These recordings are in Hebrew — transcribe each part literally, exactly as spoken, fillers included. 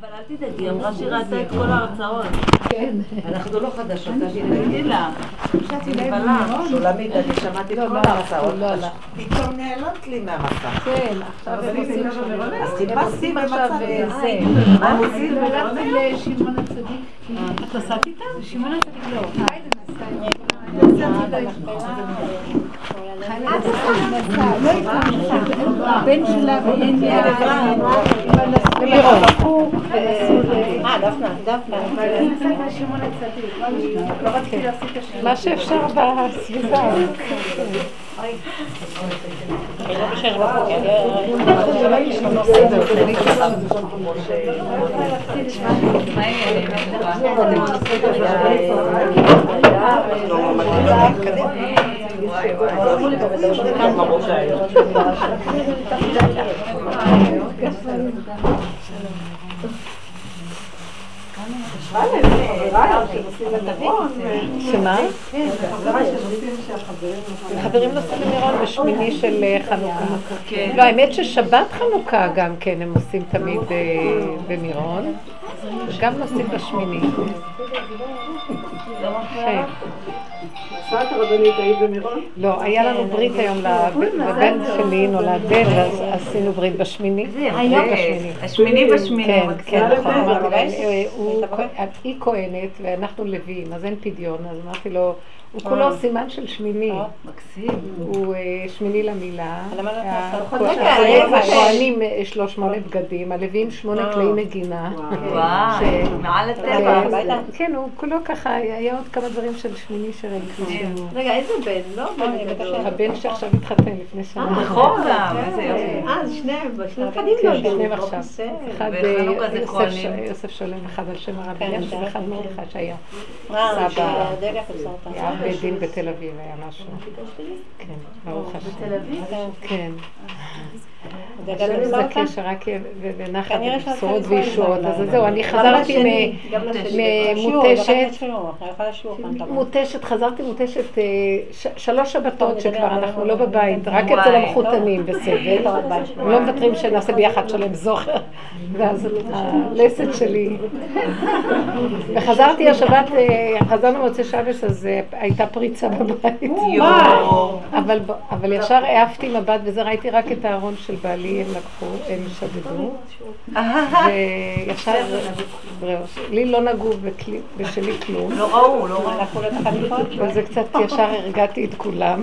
אבל אל תדאגי, אמרה שראתה את כל ההרצאות. כן. אנחנו לא חדשות, תגידי לה. תגידי לה. שולמית, אני שמעתי כל ההרצאות. פתאום נעלות לי מהמסך. כן, עכשיו הם עושים שם. אז חיפשתי עכשיו זה. מה עושים? הלכתי לשמעון הצדיק. את נסעת איתה? שמעון הצדיק לא. היי, זה נסע. אני נסעתי איתה. את עושה, לא התאמצה, הבן שלה ואין לי ערעה, לירו, בחור, אה, דפנה, דפנה, אני נסעת מהשמעון הצדיק, לא רציתי להסיק השם. מה שאפשר בסביבה. אני לא בשער בבוקר, אני לא עושה את זה, אני חושב כמו ש... מה יהיה, אני מדרה? אני עושה את זה, לא ממש מתקדם. וואי וואי, לא אמרו לי גם את זה שכן מרוב שהיום. נשמע לב, חברה שעושים למירון. שמה? כן, חברה שעושים שהחברים... החברים נוסעים למירון בשמיני של חנוכה. לא, האמת ששבת חנוכה גם כן הם עושים תמיד במירון. גם נוסעים בשמיני. כן. עשת הרבנית היית במירון? לא, היה לנו ברית היום לבן שלי, נולד בן, אז עשינו ברית בשמיני. היה בשמיני. השמיני בשמיני. כן, נכון, אמרתי לה, היא כהנת ואנחנו לוויים, אז אין פדיון, אז אמרתי לו, הוא כולו סימן של שמיני. מקסים. הוא שמיני למילה. הכהנים יש לו שמונה בגדים, הלוויים שמונה כלי נגינה. וואו, מעל הטבע. כן, הוא כולו ככה, היה עוד כמה דברים של שמיני שרקנו. רגע, איזה בן, לא? הבן שעכשיו התחתן לפני שנה. נכון גם, איזה יופי. אז שניהם, שניהם עכשיו. שניהם עכשיו. אחד יוסף שולם, אחד על שם הרב אליאש, אחד מרדכי שהיה סבא. היה בית דין בתל אביב, היה משהו. כן, ברוך השם. בתל אביב? כן. יש לזה קשר, רק בנחת ובשורות וישועות. אז זהו, אני חזרתי ממותשת, מותשת, חזרתי מותשת שלוש שבתות שכבר אנחנו לא בבית, רק אצל המחותנים בסבב. לא מוותרים שנעשה ביחד שלם זוכר. ואז הלסת שלי. וחזרתי השבת, חזרנו מוצא שבש, אז הייתה פריצה בבית. אבל ישר העפתי מבט וזה, ראיתי רק את הארון של בעלי, הם לקחו, הם שדדו, וישר, לי לא נגעו בשלי כלום. לא ראו, לא ראו. אבל זה קצת ישר הרגעתי את כולם,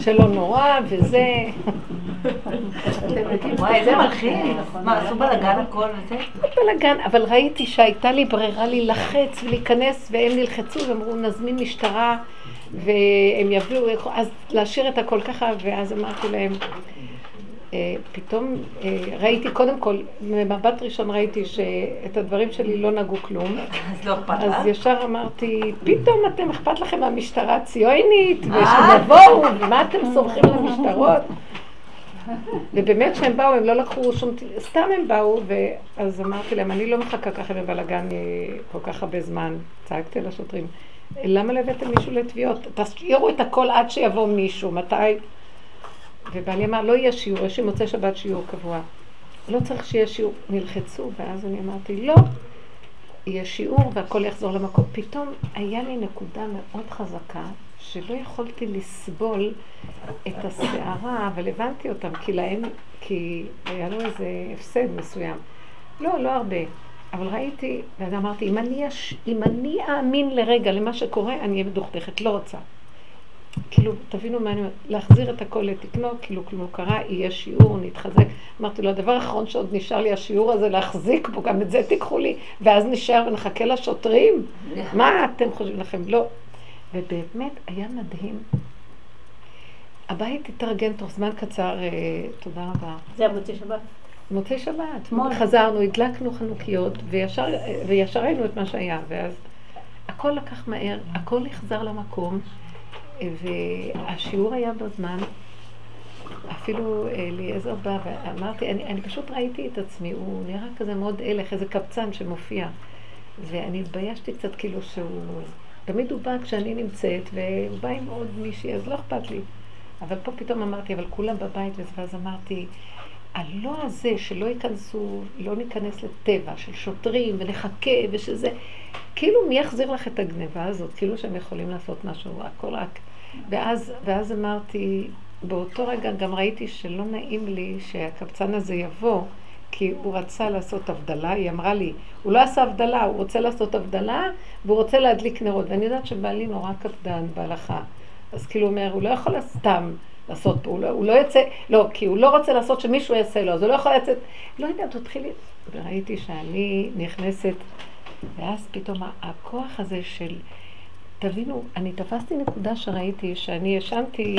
שלא נורא, וזה... וואי, זה מלחיץ. מה, עשו בלגן הכל וזה? בלגן, אבל ראיתי שהייתה לי ברירה להילחץ ולהיכנס, והם נלחצו ואמרו, נזמין משטרה. והם יביאו, אז להשאיר את הכל ככה, ואז אמרתי להם, פתאום ראיתי, קודם כל, במבט ראשון ראיתי שאת הדברים שלי לא נגעו כלום. אז לא אכפת לך? אז ישר אמרתי, פתאום אתם אכפת לכם מהמשטרה הציונית, ושנבואו, ומה אתם סומכים למשטרות? ובאמת שהם באו, הם לא לקחו שום... סתם הם באו, ואז אמרתי להם, אני לא מחכה ככה בבלגן כל כך הרבה זמן, צעקתי לשוטרים. למה להבאתם מישהו לתביעות? תשאירו את הכל עד שיבוא מישהו, מתי? ובעלי אמר, לא יהיה שיעור, יש לי מוצא שבת שיעור קבוע. לא צריך שיהיה שיעור. נלחצו, ואז אני אמרתי, לא, יהיה שיעור והכל יחזור למקום. פתאום היה לי נקודה מאוד חזקה, שלא יכולתי לסבול את הסערה, אבל הבנתי אותם, כי להם, כי היה לו איזה הפסד מסוים. לא, לא הרבה. אבל ראיתי, ואז אמרתי, אם אני, אם אני אאמין לרגע למה שקורה, אני אהיה מדוכדכת, לא רוצה. כאילו, תבינו מה אני אומרת, להחזיר את הכל לתקנו, כאילו, כלום לא קרה, יהיה שיעור, נתחזק. אמרתי לו, הדבר האחרון שעוד נשאר לי השיעור הזה, להחזיק בו, גם את זה תיקחו לי, ואז נשאר ונחכה לשוטרים. מה אתם חושבים לכם? לא. ובאמת, היה מדהים. הבית התארגן תוך זמן קצר, תודה רבה. זה המוצאי שבת. מוצאי שבת, חזרנו, הדלקנו חנוכיות, וישר ראינו את מה שהיה, ואז הכל לקח מהר, הכל נחזר למקום, והשיעור היה בזמן, אפילו ליעזר בא, ואמרתי, אני פשוט ראיתי את עצמי, הוא נראה כזה מאוד אלך, איזה קבצן שמופיע, ואני התביישתי קצת כאילו שהוא, תמיד הוא בא כשאני נמצאת, והוא בא עם עוד מישהי, אז לא אכפת לי, אבל פה פתאום אמרתי, אבל כולם בבית, ואז אמרתי, הלא הזה שלא ייכנסו, לא ניכנס לטבע של שוטרים ונחכה ושזה, כאילו מי יחזיר לך את הגניבה הזאת, כאילו שהם יכולים לעשות משהו, הכל רק. ואז, ואז אמרתי, באותו רגע גם ראיתי שלא נעים לי שהקבצן הזה יבוא, כי הוא רצה לעשות הבדלה, היא אמרה לי, הוא לא עשה הבדלה, הוא רוצה לעשות הבדלה, והוא רוצה להדליק נרות, ואני יודעת שבעלי נורא קפדן בהלכה, אז כאילו אומר, הוא לא יכול סתם לעשות פה, הוא לא, הוא לא יצא, לא, כי הוא לא רוצה לעשות שמישהו יעשה לו, אז הוא לא יכול לצאת, לא יודעת, תתחילי, וראיתי שאני נכנסת, ואז פתאום הכוח הזה של, תבינו, אני תפסתי נקודה שראיתי, שאני ישנתי,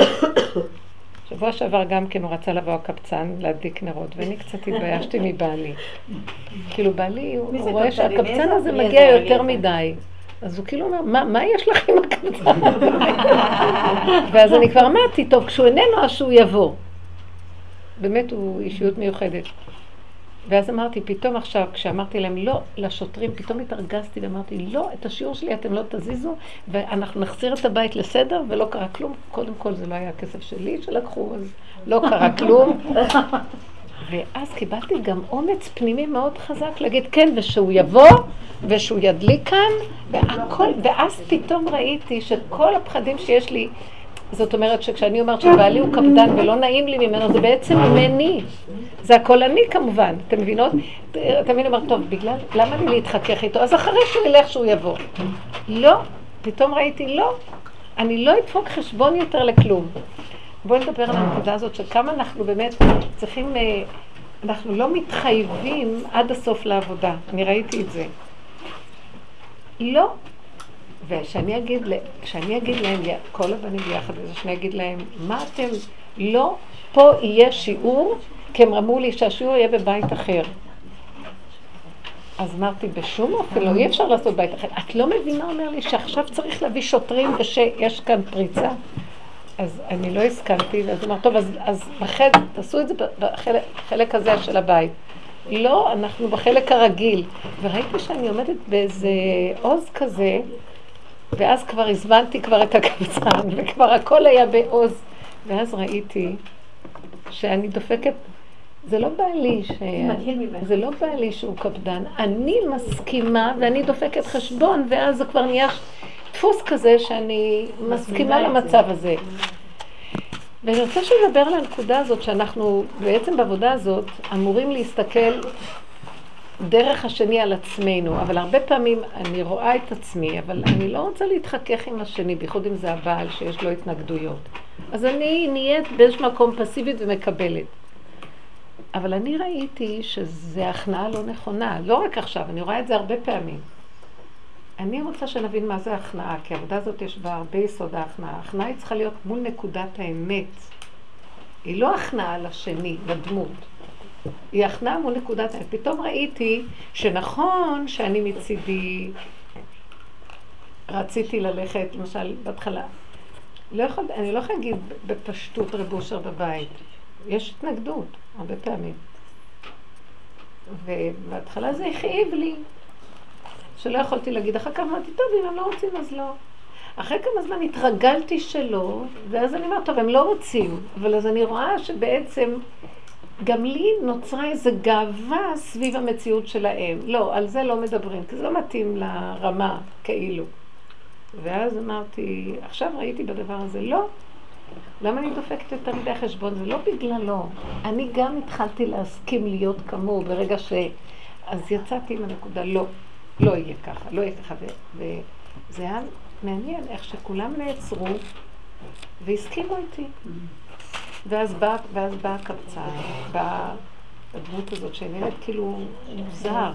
שבוע שעבר גם כן הוא רצה לבוא הקבצן להדליק נרות, ואני קצת התביישתי מבעלי. כאילו בעלי, הוא רואה שהקבצן הזה מגיע יותר מדי. אז הוא כאילו אומר, מה יש לך עם הקבצן? ואז אני כבר אמרתי, טוב, כשהוא איננו, אז שהוא יבוא. באמת הוא אישיות מיוחדת. ואז אמרתי, פתאום עכשיו, כשאמרתי להם לא לשוטרים, פתאום התרגזתי ואמרתי, לא, את השיעור שלי אתם לא תזיזו, ואנחנו נחזיר את הבית לסדר, ולא קרה כלום. קודם כל זה לא היה הכסף שלי שלקחו, אז לא קרה כלום. ואז קיבלתי גם אומץ פנימי מאוד חזק להגיד, כן, ושהוא יבוא, ושהוא ידליק כאן, והכל, ואז פתאום ראיתי שכל הפחדים שיש לי, זאת אומרת שכשאני אומרת שבעלי הוא קפדן ולא נעים לי ממנו, זה בעצם ממני. זה הכל אני כמובן, אתם מבינות? תמיד אומר, טוב, בגלל, למה לי להתחכך איתו? אז אחרי שהוא ילך שהוא יבוא. לא, פתאום ראיתי, לא, אני לא אדפוק חשבון יותר לכלום. בואו נדבר על הנקודה הזאת שכמה אנחנו באמת צריכים, אנחנו לא מתחייבים עד הסוף לעבודה. אני ראיתי את זה. לא. וכשאני אגיד, כשאני אגיד להם, כל הבנים ביחד, אז כשאני אגיד להם, מה אתם, לא, פה יהיה שיעור, כי הם רמו לי שהשיעור יהיה בבית אחר. אז אמרתי, בשום אופן, לא אי אפשר לעשות בית אחר. את לא מבינה, אומר לי, שעכשיו צריך להביא שוטרים ושיש כאן פריצה. אז אני לא הסכמתי, ואז אמרתי, טוב, אז, אז בחלק, תעשו את זה בחלק, בחלק הזה של הבית. לא, אנחנו בחלק הרגיל. וראיתי שאני עומדת באיזה עוז כזה, ואז כבר הזמנתי כבר את הקבצן, וכבר הכל היה בעוז. ואז ראיתי שאני דופקת, זה לא בעלי, ש... זה לא בעלי שהוא קפדן, אני מסכימה ואני דופקת חשבון, ואז זה כבר נהיה דפוס כזה שאני מסכימה למצב הזה. ואני רוצה שנדבר על הנקודה הזאת, שאנחנו בעצם בעבודה הזאת אמורים להסתכל דרך השני על עצמנו, אבל הרבה פעמים אני רואה את עצמי, אבל אני לא רוצה להתחכך עם השני, בייחוד אם זה הבעל שיש לו התנגדויות. אז אני נהיית באיזשהו מקום פסיבית ומקבלת. אבל אני ראיתי שזה הכנעה לא נכונה, לא רק עכשיו, אני רואה את זה הרבה פעמים. אני רוצה שנבין מה זה הכנעה, כי העבודה הזאת יש בה הרבה יסוד ההכנעה. ההכנעה היא צריכה להיות מול נקודת האמת. היא לא הכנעה לשני, לדמות. היא הכנעה מול נקודת האמת. פתאום ראיתי שנכון שאני מצידי רציתי ללכת, למשל, בהתחלה. לא יכול, אני לא יכולה להגיד בפשטות רב אושר בבית. יש התנגדות, הרבה פעמים. ובהתחלה זה הכאיב לי. שלא יכולתי להגיד, אחר כך אמרתי, טוב, אם הם לא רוצים, אז לא. אחרי כמה זמן התרגלתי שלא, ואז אני אומרת, טוב, הם לא רוצים, אבל אז אני רואה שבעצם גם לי נוצרה איזו גאווה סביב המציאות שלהם. לא, על זה לא מדברים, כי זה לא מתאים לרמה, כאילו. ואז אמרתי, עכשיו ראיתי בדבר הזה, לא. למה אני דופקת יותר מדי חשבון? זה לא בגללו. אני גם התחלתי להסכים להיות כמוהו ברגע ש... אז יצאתי עם הנקודה, לא. לא יהיה ככה, לא יהיה ככה, וזה היה מעניין איך שכולם נעצרו והסכימו איתי. ואז באה בא הקבצה, באה הדמות הזאת שנראית כאילו מוזר,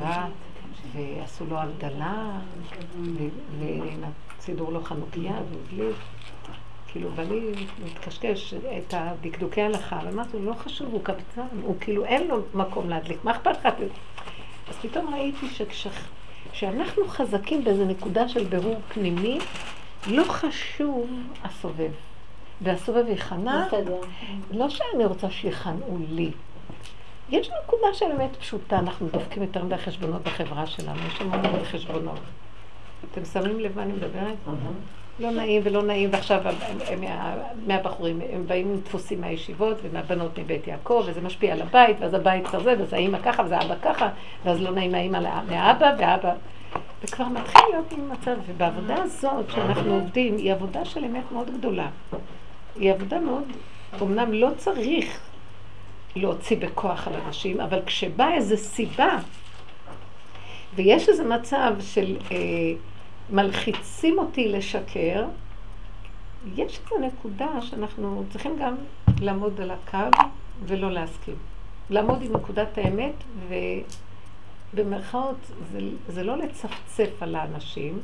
באה ועשו לו הבדלה, וסידור לו חנוכיה ובליף, כאילו בלי מתקשקש את הדקדוקי הלכה, ואמרתי, לא חשוב, הוא קבצה, הוא כאילו אין לו מקום להדליק, מה אכפת לך? אז פתאום ראיתי שכשאנחנו חזקים באיזו נקודה של ברור פנימי, לא חשוב הסובב. והסובב ייכנע, לא שאני רוצה שיכנעו לי. יש נקודה של אמת פשוטה, אנחנו דופקים יותר מדי חשבונות בחברה שלנו, יש המון חשבונות. אתם שמים לב מה אני מדברת? לא נעים ולא נעים, ועכשיו מהבחורים, הם באים דפוסים מהישיבות ומהבנות מבית יעקב, וזה משפיע על הבית, ואז הבית חרזה, ואז האמא ככה, וזה אבא ככה, ואז לא נעים האמא לאבא, ואבא... וכבר מתחיל להיות עם מצב, ובעבודה הזאת שאנחנו עובדים, היא עבודה של אמת מאוד גדולה. היא עבודה מאוד, אמנם לא צריך להוציא בכוח על אנשים, אבל כשבא איזו סיבה, ויש איזה מצב של... מלחיצים אותי לשקר, יש את הנקודה שאנחנו צריכים גם לעמוד על הקו ולא להסכים. לעמוד עם נקודת האמת, ובמרכאות זה, זה לא לצפצף על האנשים,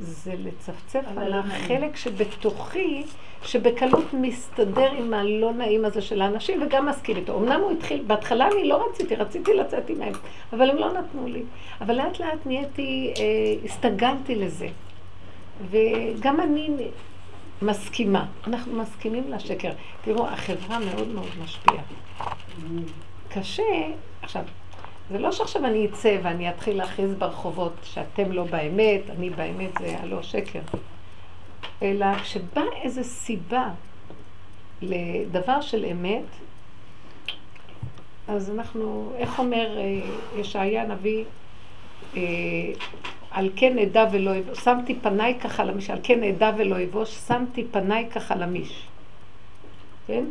זה לצפצף על החלק שבתוכי, שבקלות מסתדר עם הלא נעים הזה של האנשים, וגם מסכים איתו. אמנם הוא התחיל, בהתחלה אני לא רציתי, רציתי לצאת עם הם, אבל הם לא נתנו לי. אבל לאט לאט נהייתי, אה, הסתגלתי לזה. וגם אני מסכימה. אנחנו מסכימים לשקר. תראו, החברה מאוד מאוד משפיעה. קשה, עכשיו, זה לא שעכשיו אני אצא ואני אתחיל להכריז ברחובות שאתם לא באמת, אני באמת זה הלא שקר. אלא כשבא איזו סיבה לדבר של אמת, אז אנחנו, איך אומר ישעיה הנביא, על כן עדה ולא אבוש, שמתי פניי ככה למיש, על כן עדה ולא אבוש, שמתי פניי ככה למיש. כן?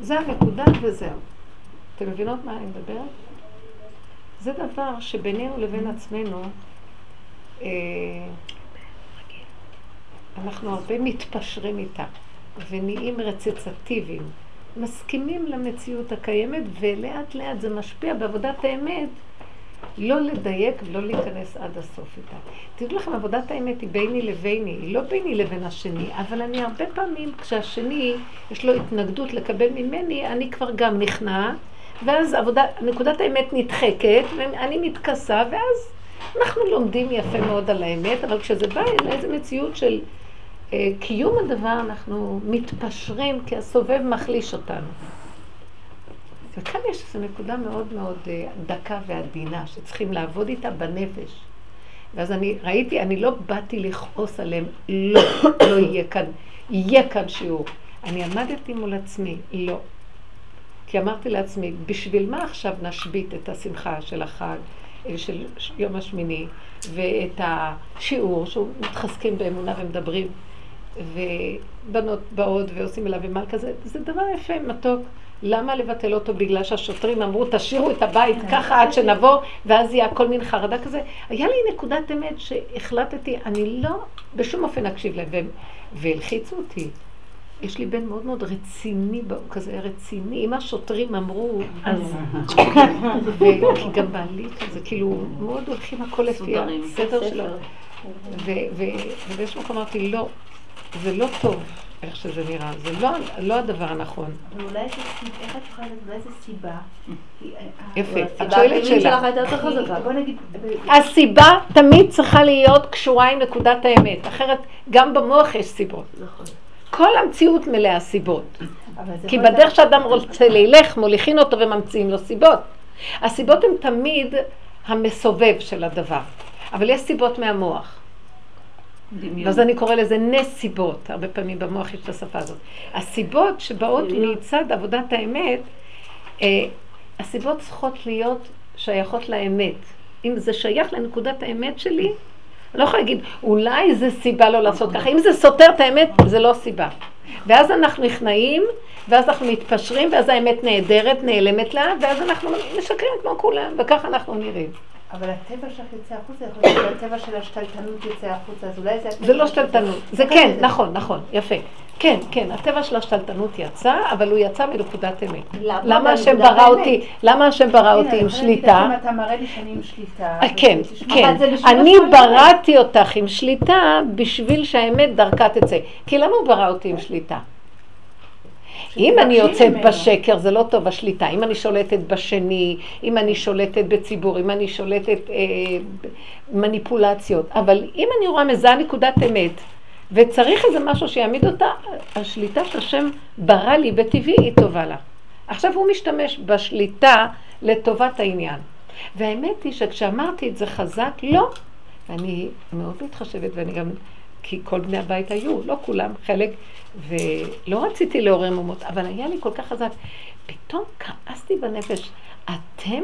זה הנקודה וזהו. אתם מבינות מה אני מדברת? זה דבר שבינינו לבין עצמנו, אנחנו הרבה מתפשרים איתה ונהיים רצצטיביים, מסכימים למציאות הקיימת, ולאט לאט זה משפיע בעבודת האמת, לא לדייק ולא להיכנס עד הסוף איתה. תראו לכם, עבודת האמת היא ביני לביני, היא לא ביני לבין השני, אבל אני הרבה פעמים כשהשני יש לו התנגדות לקבל ממני, אני כבר גם נכנע, ואז עבודה, נקודת האמת נדחקת, ואני מתכסה, ואז אנחנו לומדים יפה מאוד על האמת, אבל כשזה בא אליי, איזו מציאות של אה, קיום הדבר, אנחנו מתפשרים, כי הסובב מחליש אותנו. וכאן יש איזו נקודה מאוד מאוד אה, דקה ועדינה, שצריכים לעבוד איתה בנפש. ואז אני ראיתי, אני לא באתי לכעוס עליהם, לא, לא יהיה כאן, יהיה כאן שיעור. אני עמדתי מול עצמי, לא. כי אמרתי לעצמי, בשביל מה עכשיו נשבית את השמחה של החג, של יום השמיני, ואת השיעור שמתחזקים באמונה ומדברים, ובנות באות ועושים אליו ומעל כזה, זה דבר יפה, מתוק. למה לבטל אותו? בגלל שהשוטרים אמרו, תשאירו את הבית ככה עד שנבוא, ואז יהיה כל מין חרדה כזה. היה לי נקודת אמת שהחלטתי, אני לא בשום אופן אקשיב להם, והלחיצו אותי. יש לי בן מאוד מאוד רציני, כזה רציני, אם השוטרים אמרו, אז... וכי גם בעלי כזה, כאילו, מאוד הולכים הכל לפי הסדר שלו. ובאיזשהו מקום אמרתי, לא, זה לא טוב איך שזה נראה, זה לא הדבר הנכון. ואולי איך את יכולה לדעת, אולי זה סיבה? יפה, את שואלת שאלה. הסיבה תמיד צריכה להיות קשורה עם נקודת האמת, אחרת גם במוח יש סיבות. נכון. כל המציאות מלאה סיבות, כי בדרך שאדם רוצה לילך, מוליכים אותו וממציאים לו סיבות. הסיבות הן תמיד המסובב של הדבר, אבל יש סיבות מהמוח. אז אני קורא לזה נסיבות, הרבה פעמים במוח יש את השפה הזאת. הסיבות שבאות מצד עבודת האמת, הסיבות צריכות להיות שייכות לאמת. אם זה שייך לנקודת האמת שלי, לא יכולה להגיד, אולי זה סיבה לא לעשות ככה. אם זה סותר את האמת, זה לא סיבה. ואז אנחנו נכנעים, ואז אנחנו מתפשרים, ואז האמת נהדרת, נעלמת לה, ואז אנחנו משקרים כמו כולם, וככה אנחנו נראים. אבל הטבע שלך יצא החוצה, יכול להיות שהטבע של השתלטנות יצא החוצה, אז אולי זה... זה לא שתלטנות, זה כן, נכון, נכון, יפה. כן, כן, הטבע של השתלטנות יצא, אבל הוא יצא מנקודת אמת. למה השם ברא אותי, למה השם ברא אותי עם שליטה? אם אתה מראה לי שאני עם שליטה... כן, כן, אני בראתי אותך עם שליטה בשביל שהאמת דרכה תצא. כי למה הוא ברא אותי עם שליטה? אם אני יוצאת בשקר, זה לא טוב השליטה. אם אני שולטת בשני, אם אני שולטת בציבור, אם אני שולטת מניפולציות. אבל אם אני רואה מזהה נקודת אמת, וצריך איזה משהו שיעמיד אותה, השליטה שהשם ברא לי בטבעי היא טובה לה. עכשיו הוא משתמש בשליטה לטובת העניין. והאמת היא שכשאמרתי את זה חזק, לא. ואני מאוד מתחשבת, ואני גם כי כל בני הבית היו, לא כולם, חלק, ולא רציתי לעורר מהומות, אבל היה לי כל כך חזק. פתאום כעסתי בנפש, אתם,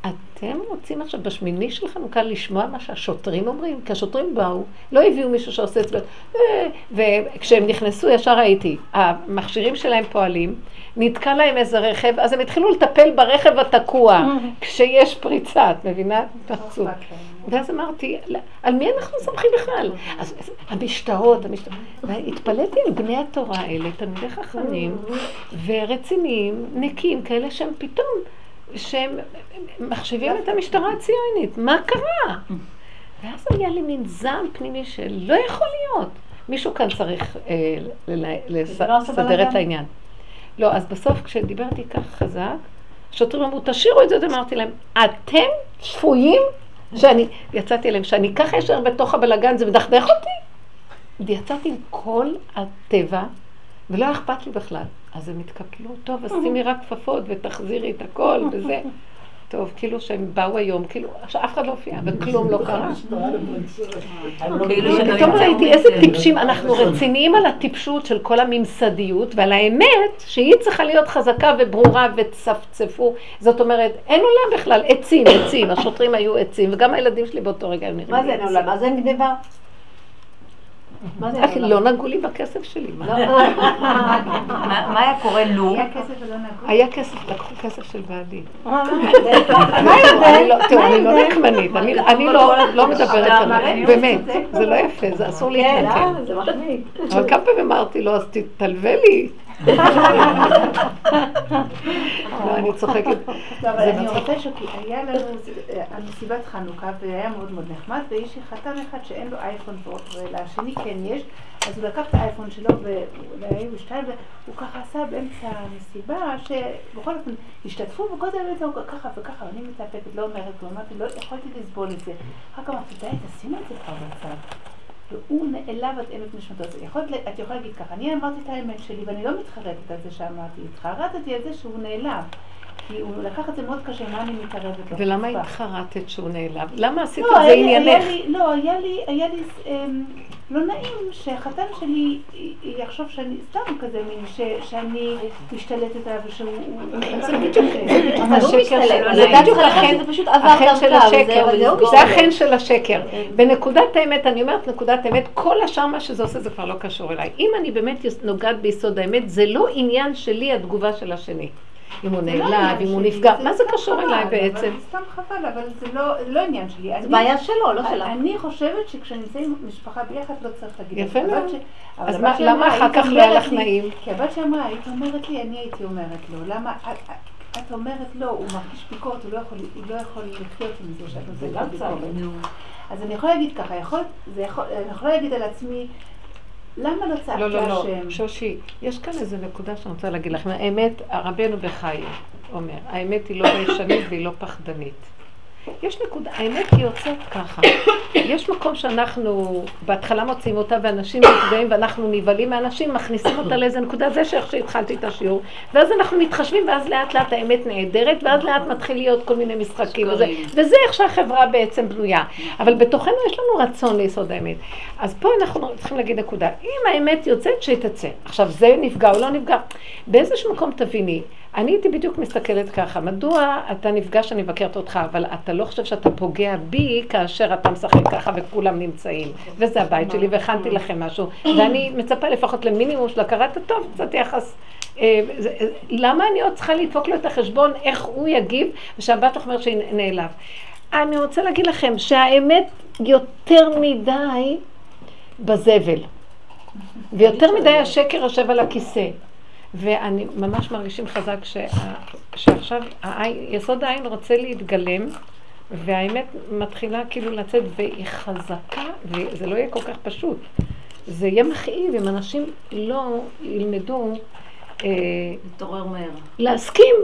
אתם רוצים עכשיו בשמיני של חנוכה לשמוע מה שהשוטרים אומרים, כי השוטרים באו, לא הביאו מישהו שעושה את זה, וכשהם נכנסו ישר הייתי, המכשירים שלהם פועלים, נתקע להם איזה רכב, אז הם התחילו לטפל ברכב התקוע, כשיש פריצה, את מבינה? תחצו. ואז אמרתי, על מי אנחנו סומכים בכלל? אז המשתאות, המשתאות. והתפלאתי על בני התורה האלה, תלמידי חכמים ורציניים, נקיים, כאלה שהם פתאום, שהם מחשבים את המשטרה הציונית. מה קרה? ואז היה לי מין זעם פנימי שלא יכול להיות. מישהו כאן צריך לסדר את העניין. לא, אז בסוף כשדיברתי כך חזק, שוטרים אמרו, תשאירו את זה, אמרתי להם, אתם שפויים? שאני, יצאתי אליהם, שאני ככה ישר בתוך הבלגן, זה מדחדך אותי. יצאתי עם כל הטבע, ולא אכפת לי בכלל. אז הם התקפלו, טוב, אז שימי רק כפפות ותחזירי את הכל וזה. טוב, כאילו שהם באו היום, כאילו, אף אחד לא הופיע, וכלום לא קרה. פתאום ראיתי איזה טיפשים, אנחנו רציניים על הטיפשות של כל הממסדיות, ועל האמת שהיא צריכה להיות חזקה וברורה וצפצפו. זאת אומרת, אין עולם בכלל, עצים, עצים, השוטרים היו עצים, וגם הילדים שלי באותו רגע הם נראים. מה זה אין עולם? אז אין גניבה? לא נגעו לי בכסף שלי. מה היה קורה לו? היה כסף ולא נגעו? היה כסף, לקחו כסף של בעלי. מה ידע? תראו, אני לא נחמנית, אני לא מדברת עליי, באמת, זה לא יפה, זה אסור להתנקן. אבל כמה פעמים אמרתי לו, אז תלווה לי. לא, אני צוחקת. אבל אני רוצה שוקי, היה לנו מסיבת חנוכה והיה מאוד מאוד נחמד, ואיש חתן אחד שאין לו אייפון ולשני כן יש, אז הוא לקח את האייפון שלו והיו שתיים, והוא ככה עשה באמצע המסיבה שבכל אופן השתתפו וכל זה היה ככה וככה, ואני מתאפקת, לא אומרת, ואומרתי, לא יכולתי לסבול את זה. אחר כך אמרתי, די, תשימו את זה כבר בצד. והוא נעלב את עמק נשמתו. את יכולה להגיד ככה, אני אמרתי את האמת שלי ואני לא מתחרטת על זה שאמרתי, התחרטתי על זה שהוא נעלב. כי הוא לקח את זה מאוד קשה, מה אני מתערבת לו. ולמה התחרטת שהוא נעלב? למה עשית את זה עניינך? לא, היה לי, היה לי, לא נעים שהחתן שלי יחשוב שאני סתם כזה מין, שאני משתלטת עליו ושהוא... זה בדיוק לכן, זה פשוט עבר דרכיו. זה החן של השקר. בנקודת האמת, אני אומרת נקודת האמת, כל השאר מה שזה עושה זה כבר לא קשור אליי. אם אני באמת נוגעת ביסוד האמת, זה לא עניין שלי התגובה של השני. אם הוא נעלב, אם הוא נפגע, מה זה קשור אליי בעצם? זה סתם חבל, אבל זה לא עניין שלי. זה בעיה שלו, לא שלך. אני חושבת שכשנמצאים משפחה ביחד לא צריך להגיד. יפה מאוד. אז למה אחר כך לא היה לך נעים? כי הבת שאמרה, היית אומרת לי, אני הייתי אומרת לו. למה? את אומרת לו, הוא מרגיש ביקורת, הוא לא יכול לחיות עם זה שאתה עושה. זה גם צער. אז אני יכולה להגיד ככה, אני יכולה להגיד על עצמי, למה לא צעקתי השם? לא, לא, לא. שושי, יש כאן איזו נקודה שאני רוצה להגיד לכם. האמת, רבנו בחיים אומר, האמת היא לא ישנית והיא לא פחדנית. יש נקודה, האמת היא יוצאת ככה. יש מקום שאנחנו בהתחלה מוצאים אותה ואנשים נפגעים ואנחנו נבלים מהאנשים, מכניסים אותה לאיזו נקודה, זה שאיך שהתחלתי את השיעור. ואז אנחנו מתחשבים ואז לאט לאט האמת נעדרת ואז לאט מתחיל להיות כל מיני משחקים וזה. וזה איך שהחברה בעצם בנויה. אבל בתוכנו יש לנו רצון ליסוד האמת. אז פה אנחנו צריכים להגיד נקודה. אם האמת יוצאת, שתצא. עכשיו זה נפגע או לא נפגע. באיזשהו מקום תביני. אני הייתי בדיוק מסתכלת ככה, מדוע אתה נפגש, אני מבקרת אותך, אבל אתה לא חושב שאתה פוגע בי כאשר אתה משחק ככה וכולם נמצאים. וזה הבית שלי והכנתי לכם משהו, ואני מצפה לפחות למינימום של הכרת הטוב, קצת יחס. למה אני עוד צריכה לדפוק לו את החשבון, איך הוא יגיב, ושהבת אומרת שהיא נעלב. אני רוצה להגיד לכם שהאמת יותר מדי בזבל, ויותר מדי השקר יושב על הכיסא. ואני ממש מרגישים חזק שעכשיו יסוד העין רוצה להתגלם והאמת מתחילה כאילו לצאת והיא חזקה וזה לא יהיה כל כך פשוט. זה יהיה מכאיב אם אנשים לא ילמדו להתעורר מהר. להסכים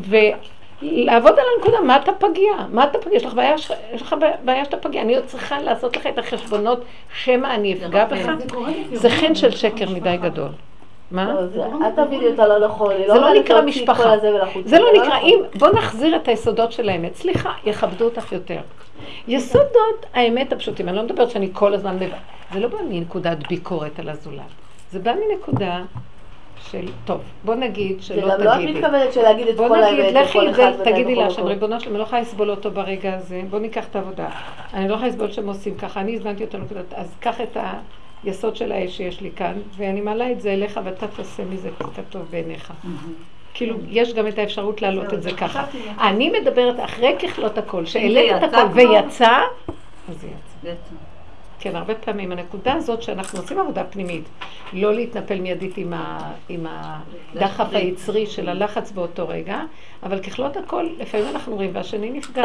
ולעבוד על הנקודה, מה אתה פגיע? מה אתה פגיע? יש לך בעיה, יש לך בעיה שאתה פגיע. אני עוד צריכה לעשות לך את החשבונות שמא אני אפגע בך. זה חן של שקר מדי גדול. מה? אל תבידי אותה לא נכון. זה לא נקרא משפחה. זה לא נקרא, אם בוא נחזיר את היסודות של האמת. סליחה, יכבדו אותך יותר. יסודות האמת הפשוטים, אני לא מדברת שאני כל הזמן לבד. זה לא בא מנקודת ביקורת על הזולת. זה בא מנקודה של, טוב, בוא נגיד שלא תגידי. זה לא את מתכוונת של להגיד את כל האמת. בוא נגיד, לכי תגידי לה שם, ריבונו שלום, אני לא יכולה לסבול אותו ברגע הזה. בוא ניקח את העבודה. אני לא יכולה לסבול שהם עושים ככה. אני הזמנתי אותו נקודת, אז קח את ה... יסוד של האש שיש לי כאן, ואני מעלה את זה אליך, ואתה תעשה מזה את הטוב בעיניך. כאילו, יש גם את האפשרות להעלות את זה ככה. אני מדברת אחרי ככלות הכל, שהעלית את הכל ויצא, אז זה יצא. כן, הרבה פעמים הנקודה הזאת שאנחנו עושים עבודה פנימית, לא להתנפל מיידית עם הדחף היצרי של הלחץ באותו רגע, אבל ככלות הכל, לפעמים אנחנו רואים, והשני נפגע.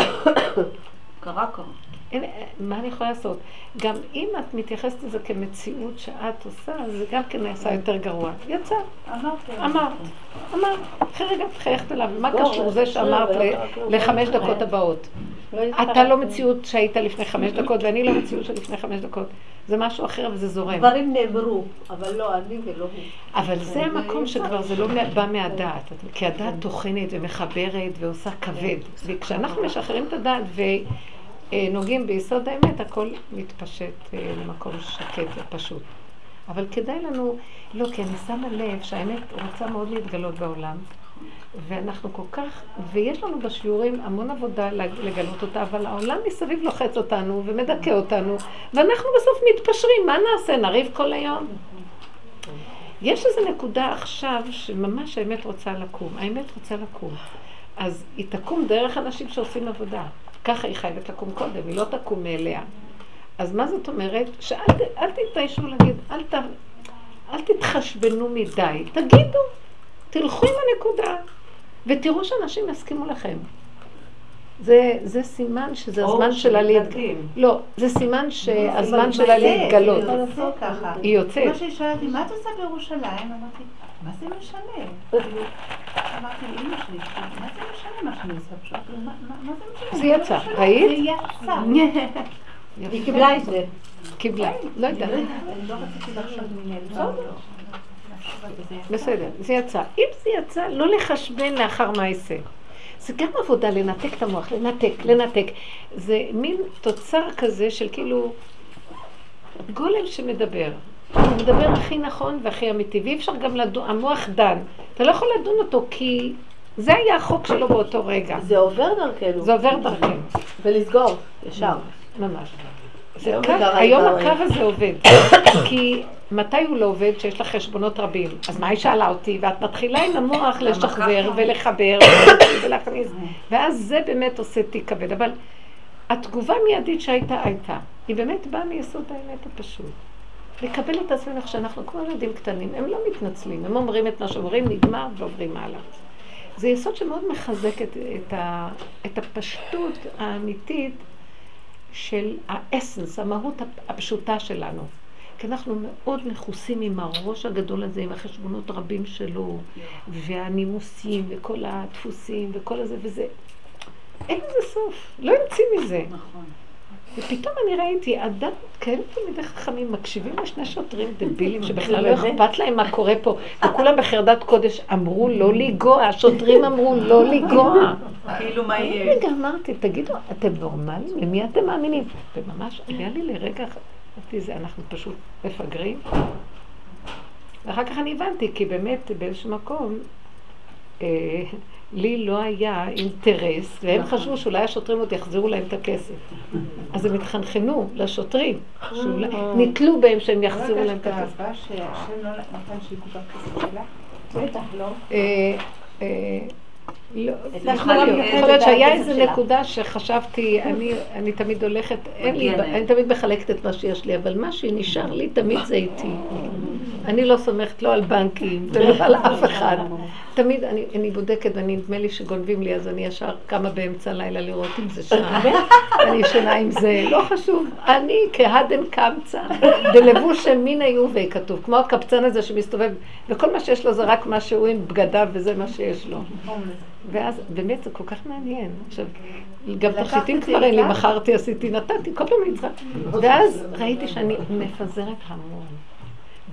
קרה קרה. אין, מה אני יכולה לעשות? גם אם את מתייחסת לזה כמציאות שאת עושה, זה גם כן נעשה יותר גרוע. יצא. אמרת. אמרת. אחרי רגע את חייכת אליו. מה קשור זה שאמרת לחמש דקות הבאות? אתה לא מציאות שהיית לפני חמש דקות, ואני לא מציאות שלפני חמש דקות. זה משהו אחר וזה זורם. דברים נאמרו, אבל לא אני ולא הוא. אבל זה המקום שכבר זה לא בא מהדעת. כי הדעת תוכנת ומחברת ועושה כבד. וכשאנחנו משחררים את הדעת ו... נוגעים ביסוד האמת, הכל מתפשט למקום שקט ופשוט. אבל כדאי לנו, לא, כי אני שמה לב שהאמת רוצה מאוד להתגלות בעולם, ואנחנו כל כך, ויש לנו בשיעורים המון עבודה לגלות אותה, אבל העולם מסביב לוחץ אותנו ומדכא אותנו, ואנחנו בסוף מתפשרים, מה נעשה? נריב כל היום? יש איזו נקודה עכשיו שממש האמת רוצה לקום, האמת רוצה לקום. אז היא תקום דרך אנשים שעושים עבודה. ככה היא חייבת לקום קודם, היא לא תקום מאליה. אז מה זאת אומרת? שאל תתביישו להגיד, אל, ת, אל תתחשבנו מדי, תגידו, תלכו עם הנקודה, ותראו שאנשים יסכימו לכם. זה, זה סימן שזה הזמן שלה להתגלות. לא, זה סימן שהזמן שלה להתגלות. היא יוצאת ככה. היא יוצאת. כמו שהיא שואלת לי, מה את עושה בירושלים? אמרתי, מה זה משנה? אמרתי, אימא שלי, מה זה משנה מה שאני עושה פשוט? מה זה משנה? זה יצא, ראית? זה יצא. היא קיבלה את זה. קיבלה, לא יודעת. אני לא רציתי לחשוב מנהל. בסדר, זה יצא. אם זה יצא, לא לחשבן לאחר מעשה. זה גם עבודה לנתק את המוח, לנתק, לנתק. זה מין תוצר כזה של כאילו גולם שמדבר. הוא מדבר הכי נכון והכי אמיתי, ואי אפשר גם לדון, המוח דן. אתה לא יכול לדון אותו כי זה היה החוק שלו באותו רגע. זה עובר דרכנו. זה עובר דרכנו. ולסגור, ישר. ממש. היום הקו הזה עובד, כי מתי הוא לא עובד? שיש לך חשבונות רבים. אז מה היא שאלה אותי? ואת מתחילה עם המוח לשחזר ולחבר ולהכניס. ואז זה באמת עושה תיק כבד. אבל התגובה מיידית שהייתה הייתה, היא באמת באה מיסוד האמת הפשוט. לקבל את עצמנו כשאנחנו כמו ילדים קטנים, הם לא מתנצלים, הם אומרים את מה שאומרים, נגמר ועוברים הלאה. זה יסוד שמאוד מחזק את, את, ה, את הפשטות האמיתית של האסנס, המהות הפשוטה שלנו. כי אנחנו מאוד מכוסים עם הראש הגדול הזה, עם החשבונות רבים שלו, והנימוסים וכל הדפוסים וכל הזה וזה. אין לזה סוף, לא ימציא מזה. נכון. ופתאום אני ראיתי, אדם, כאלה תלמידי חכמים, מקשיבים לשני שוטרים דבילים שבכלל לא אכפת להם מה קורה פה, וכולם בחרדת קודש אמרו לא לגוע, השוטרים אמרו לא לגוע. כאילו מה יהיה? רגע אמרתי, תגידו, אתם נורמלים? למי אתם מאמינים? וממש, היה לי לרגע, אמרתי זה, אנחנו פשוט מפגרים. ואחר כך אני הבנתי, כי באמת באיזשהו מקום, לי לא היה אינטרס, והם חשבו שאולי השוטרים עוד יחזרו להם את הכסף. אז הם התחנחנו לשוטרים, שאולי נטלו בהם שהם יחזרו להם את הכסף. לא רגשת את האהבה שהשם לא נתן שהיא קופה כסף שלה? בטח, לא. לא, יכול להיות שהיה איזו נקודה שחשבתי, אני תמיד הולכת, אני תמיד מחלקת את מה שיש לי, אבל מה שנשאר לי תמיד זה איתי. אני לא סומכת לא על בנקים ולא על אף אחד. תמיד אני בודקת ואני נדמה לי שגונבים לי, אז אני ישר קמה באמצע לילה לראות אם זה שעה. אני שנה עם זה, לא חשוב. אני כהדן קמצה, בלבוש שמין היובה כתוב, כמו הקפצן הזה שמסתובב, וכל מה שיש לו זה רק מה שהוא עם בגדיו וזה מה שיש לו. ואז באמת זה כל כך מעניין. עכשיו, גם תכשיטים כבר אין לי, מכרתי, עשיתי, נתתי, כל פעם נצחה. ואז ראיתי שאני מפזרת המון.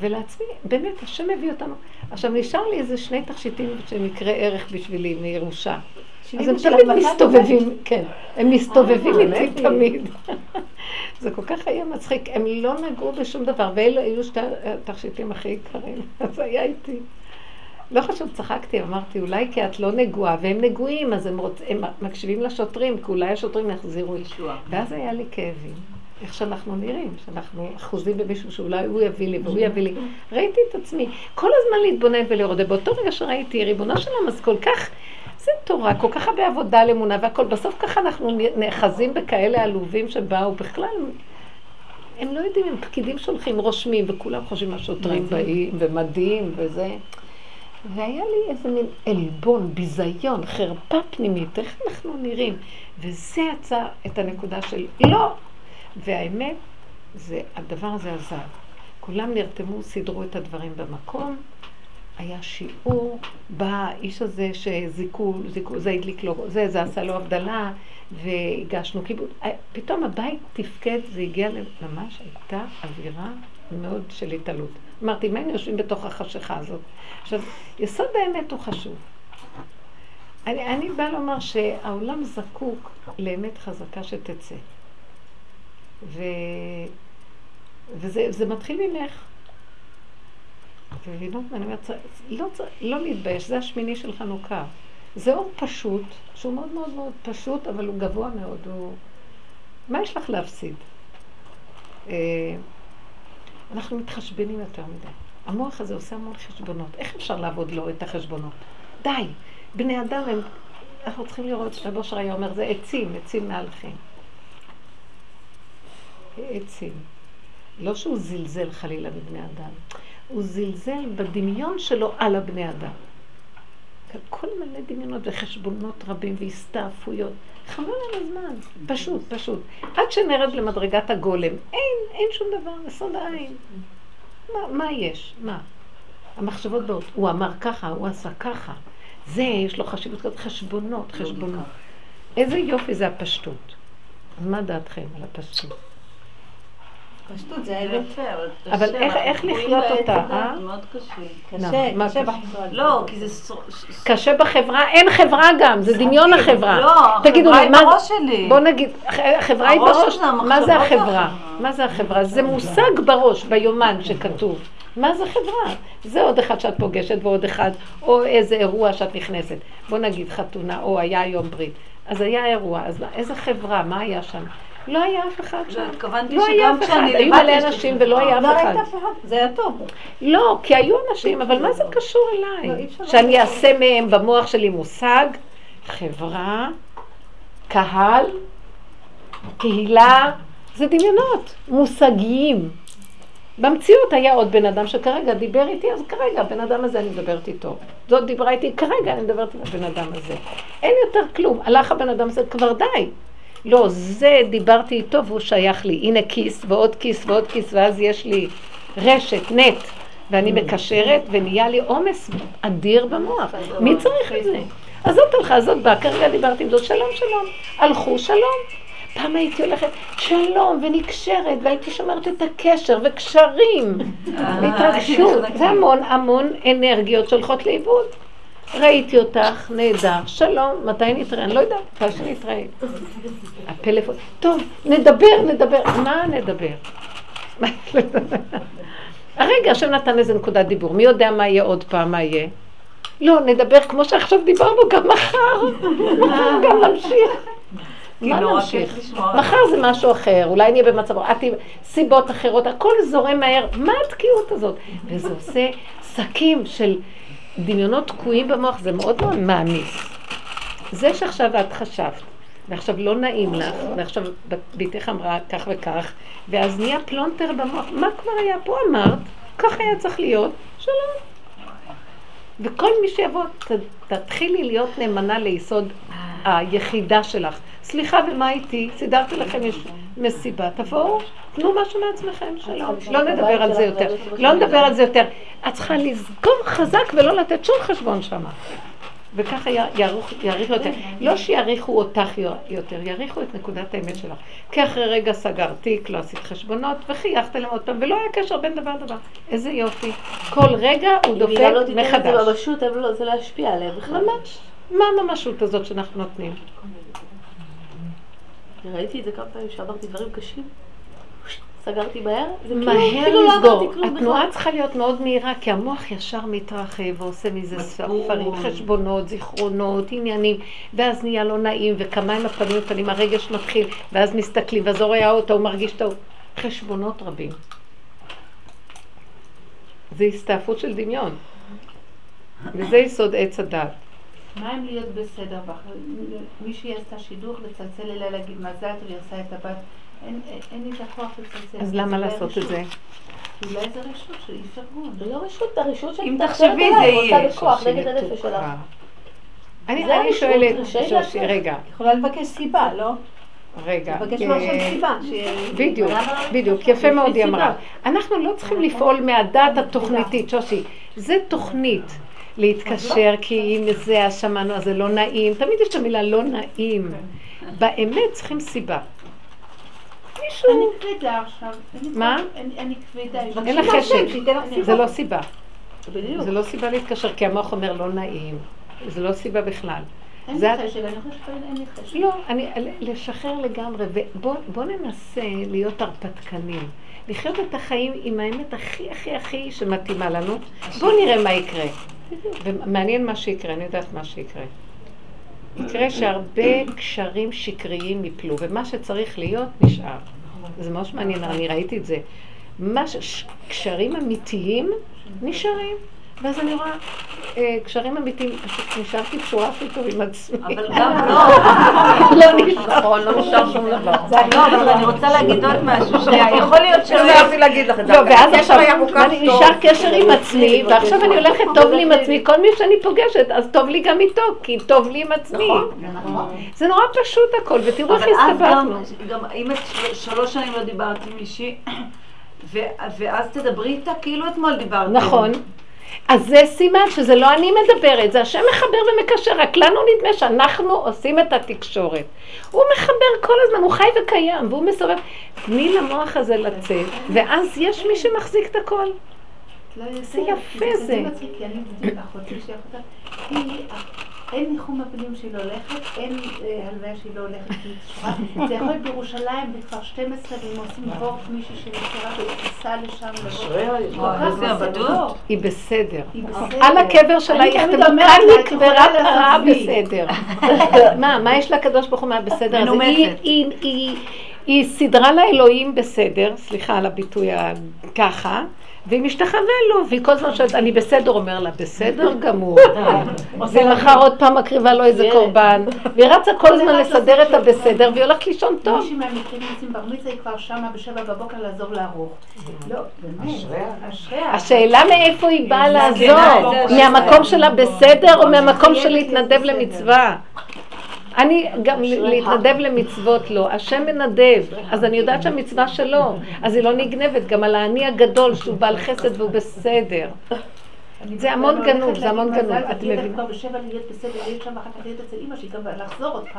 ולעצמי, באמת, השם הביא אותנו. עכשיו, נשאר לי איזה שני תכשיטים שמקרה ערך בשבילי, מירושה. אז הם תמיד מסתובבים, כן, הם מסתובבים איתי תמיד. זה כל כך היה מצחיק, הם לא נגעו בשום דבר, ואלה היו שתי התכשיטים הכי יקרים, אז היה איתי. לא חשוב, צחקתי, אמרתי, אולי כי את לא נגועה, והם נגועים, אז הם, רוצ... הם מקשיבים לשוטרים, כי אולי השוטרים יחזירו ישועה. ואז היה לי כאבים, איך שאנחנו נראים, שאנחנו אחוזים במישהו שאולי הוא יביא לי והוא יביא לי. ראיתי את עצמי, כל הזמן להתבונן ולראות, באותו רגע שראיתי, ריבונו של עולם, אז כל כך, זה תורה, כל כך הרבה עבודה לאמונה והכל, בסוף ככה אנחנו נאחזים בכאלה עלובים שבאו בכלל, הם לא יודעים, הם פקידים שולחים, רושמים, וכולם חושבים השוטרים באים ומדהים וזה. והיה לי איזה מין אלבון, ביזיון, חרפה פנימית, איך אנחנו נראים? וזה יצא את הנקודה של לא. והאמת, זה, הדבר הזה עזב. כולם נרתמו, סדרו את הדברים במקום. היה שיעור, בא האיש הזה שזיקו, זיקו, זה הדליק לו, זה, זה עשה לו הבדלה, והגשנו כיבוד. פתאום הבית תפקד, זה הגיע לממש, הייתה אווירה מאוד של התעלות. אמרתי, מה הם יושבים בתוך החשיכה הזאת? עכשיו, יסוד האמת הוא חשוב. אני, אני באה לומר שהעולם זקוק לאמת חזקה שתצא. ו... וזה זה מתחיל ממך. ובינות, אני אומרת, לא, לא להתבייש, זה השמיני של חנוכה. זה אור פשוט, שהוא מאוד מאוד מאוד פשוט, אבל הוא גבוה מאוד. הוא... מה יש לך להפסיד? אנחנו מתחשבנים יותר מדי. המוח הזה עושה המון חשבונות. איך אפשר לעבוד לו את החשבונות? די, בני אדם הם... אנחנו צריכים לראות שהבושר היה אומר, זה עצים, עצים מהלכים. עצים. לא שהוא זלזל חלילה בבני אדם. הוא זלזל בדמיון שלו על הבני אדם. כל מלא דמיונות וחשבונות רבים והסתעפויות. חבל על הזמן, פשוט, פשוט. עד שנרד למדרגת הגולם, אין, אין שום דבר, יסוד העין. מה, מה יש? מה? המחשבות באות, הוא אמר ככה, הוא עשה ככה. זה, יש לו חשיבות כזאת, חשבונות, חשבונות. איזה יופי זה הפשטות. אז מה דעתכם על הפשטות? פשטות זה היותר. אבל איך לחיות אותה, אה? מאוד קשה. קשה בחברה. לא, כי זה... קשה בחברה, אין חברה גם, זה דמיון החברה. לא, החברה היא בראש שלי. בוא נגיד, החברה היא בראש. מה זה החברה? מה זה החברה? זה מושג בראש, ביומן שכתוב. מה זה חברה? זה עוד אחד שאת פוגשת ועוד אחד, או איזה אירוע שאת נכנסת. בוא נגיד חתונה, או היה יום ברית. אז היה אירוע, אז איזה חברה, מה היה שם? לא היה אף אחד שם. לא, התכוונתי שגם כשאני... היו מלא אנשים ולא היה אף אחד. לא ראית אף אחד, זה היה טוב. לא, כי היו אנשים, אבל מה זה קשור אליי? שאני אעשה מהם במוח שלי מושג, חברה, קהל, קהילה, זה דמיונות, מושגיים. במציאות היה עוד בן אדם שכרגע דיבר איתי, אז כרגע הבן אדם הזה אני מדברת איתו. זאת דיברה איתי, כרגע אני מדברת עם הבן אדם הזה. אין יותר כלום, הלך הבן אדם הזה כבר די. לא, זה דיברתי איתו והוא שייך לי. הנה כיס ועוד כיס ועוד כיס, ואז יש לי רשת, נט, ואני מקשרת, ונהיה לי עומס אדיר במוח. מי צריך את זה? אז זאת הלכה, אז זאת באה, כרגע דיברתי עם זאת, שלום, שלום. הלכו, שלום. פעם הייתי הולכת, שלום, ונקשרת, והייתי שומרת את הקשר, וקשרים. התרגשות, זה המון המון אנרגיות שהולכות לאיבוד. ראיתי אותך, נהדר, שלום, מתי נתראה? אני לא יודעת, מתי שנתראה. הפלאפון, טוב, נדבר, נדבר. מה נדבר? מה נדבר? הרגע השם נתן איזה נקודת דיבור, מי יודע מה יהיה עוד פעם, מה יהיה? לא, נדבר כמו שעכשיו דיברנו, גם מחר. מחר גם נמשיך. מה נמשיך? מחר זה משהו אחר, אולי נהיה במצב, סיבות אחרות, הכל זורם מהר. מה התקיעות הזאת? וזה עושה שקים של... דמיונות תקועים במוח, זה מאוד מאוד מעמיס. זה שעכשיו את חשבת, ועכשיו לא נעים לך, ועכשיו ביתך אמרה כך וכך, ואז נהיה פלונטר במוח. מה כבר היה פה? אמרת, כך היה צריך להיות, שלום. וכל מי שיבוא, תתחילי להיות נאמנה ליסוד היחידה שלך. סליחה, ומה איתי? סידרתי לכם יש מסיבה, תבואו, תנו משהו מעצמכם, שלום. לא נדבר על זה יותר, לא נדבר על זה יותר. את צריכה לסגור חזק ולא לתת שום חשבון שם. וככה יעריכו אותך. לא שיעריכו אותך יותר, יעריכו את נקודת האמת שלך. כי אחרי רגע סגרתי, לא עשית חשבונות, וחייכת להם עוד פעם, ולא היה קשר בין דבר דבר. איזה יופי. כל רגע הוא דופק מחדש. אם לא תיתן את זה ממשות, אבל זה להשפיע עליהם. ממש. מה הממשות הזאת שאנחנו נותנים? ראיתי את זה כמה פעמים שאמרתי דברים קשים. סגרתי מהר, זה כאילו לא עברתי כלום. התנועה צריכה להיות מאוד מהירה, כי המוח ישר מתרחב ועושה מזה ספרים, חשבונות, זיכרונות, עניינים, ואז נהיה לא נעים, וכמה עם הפנים ופנים, הרגש מתחיל, ואז מסתכלים, ואז הוא רואה אותו, הוא מרגיש אותו. חשבונות רבים. זה הסתעפות של דמיון. וזה יסוד עץ הדעת. מה אם להיות בסדר? מישהי עשתה שידוך לצלצל אליה להגיד מזל, היא עושה את הבת. אין לי תחוח לצלצל. אז למה לעשות את זה? אולי זה רשות, שאי פרגון. זה לא רשות, הרשות שאת תחשבת עליי, רוצה בכוח, נגד הנפש שלך. אני שואלת, רגע. יכולה לבקש סיבה, לא? רגע. לבקש משהו סיבה. בדיוק, בדיוק, יפה מאוד היא אמרה. אנחנו לא צריכים לפעול מהדעת התוכניתית, שושי. זה תוכנית. להתקשר, כי אם זה שמענו, אז זה לא נעים. תמיד יש את המילה לא נעים. באמת צריכים סיבה. מישהו... אני כבדה עכשיו. מה? אני כבדה. אין לך קשק. זה לא סיבה. זה לא סיבה להתקשר, כי המוח אומר לא נעים. זה לא סיבה בכלל. אין לי חשק, אני חושבת אין לי חשק. לא, לשחרר לגמרי. בוא ננסה להיות הרפתקנים. לחיות את החיים עם האמת הכי הכי הכי שמתאימה לנו. בוא נראה מה יקרה. ומעניין מה שיקרה, אני יודעת מה שיקרה. יקרה שהרבה קשרים שקריים יפלו, ומה שצריך להיות נשאר. זה ממש מעניין, אני ראיתי את זה. קשרים אמיתיים נשארים, ואז אני רואה, קשרים אמיתיים, נשארתי פשורה הכי טוב עם עצמי. אבל גם לא. לא נשאר. לא נשאר שום דבר. לא, אבל אני רוצה להגיד עוד משהו, שיכול להיות שלא יאפי להגיד לך את זה. לא, ואז עכשיו נשאר קשר עם עצמי, ועכשיו אני הולכת טוב לי עם עצמי, כל מי שאני פוגשת, אז טוב לי גם איתו, כי טוב לי עם עצמי. נכון. זה נורא פשוט הכל, ותראו איך הסתבכנו. אבל אז גם, אם את שלוש שנים לא דיברת עם אישי, ואז תדברי איתה כאילו אתמול דיברת. נכון. אז זה סימן שזה לא אני מדברת, זה השם מחבר ומקשר, רק לנו נדמה שאנחנו עושים את התקשורת. הוא מחבר כל הזמן, הוא חי וקיים, והוא מסובב. תני למוח הזה לצאת, ואז יש מי שמחזיק את הכל. זה יפה זה. זה מצליק, כי אני בדיוק אחותי שאחותה, היא... אין ניחום הפנים שהיא לא הולכת, אין הלוויה שהיא לא הולכת, כי היא תשורה. זה יכול להיות בירושלים, בכפר שתים עשרה, והם עושים וורק מישהי שנשארה, והיא תיסה לשם לבורק. היא בסדר. על הקבר שלה יכתבו, כאן נקברת הרעה בסדר. מה, מה יש לקדוש ברוך הוא מה בסדר? מנומכת. היא סדרה לאלוהים בסדר, סליחה על הביטוי ככה, והיא משתחווה לו, והיא כל זמן שאת, אני בסדר, אומר לה, בסדר גמור. ומחר עוד פעם מקריבה לו איזה קורבן, והיא רצה כל הזמן לסדר את הבסדר, והיא הולכת לישון טוב. מישהי מהמקרים יוצאים ברמיצה, היא כבר שמה בשבע בבוקר לעזור לערוך. לא, באמת. השאלה מאיפה היא באה לעזור, מהמקום שלה בסדר, או מהמקום של להתנדב למצווה. אני גם להתנדב למצוות לא, השם מנדב, אז אני יודעת שהמצווה שלו, אז היא לא נגנבת גם על העני הגדול שהוא בעל חסד והוא בסדר. זה המון גנוב, זה המון גנוב, את מבינה. אני כבר בשבע להיות בסדר, להיות שם ואחר כך להיות אצל אמא שהיא גם לחזור אותך,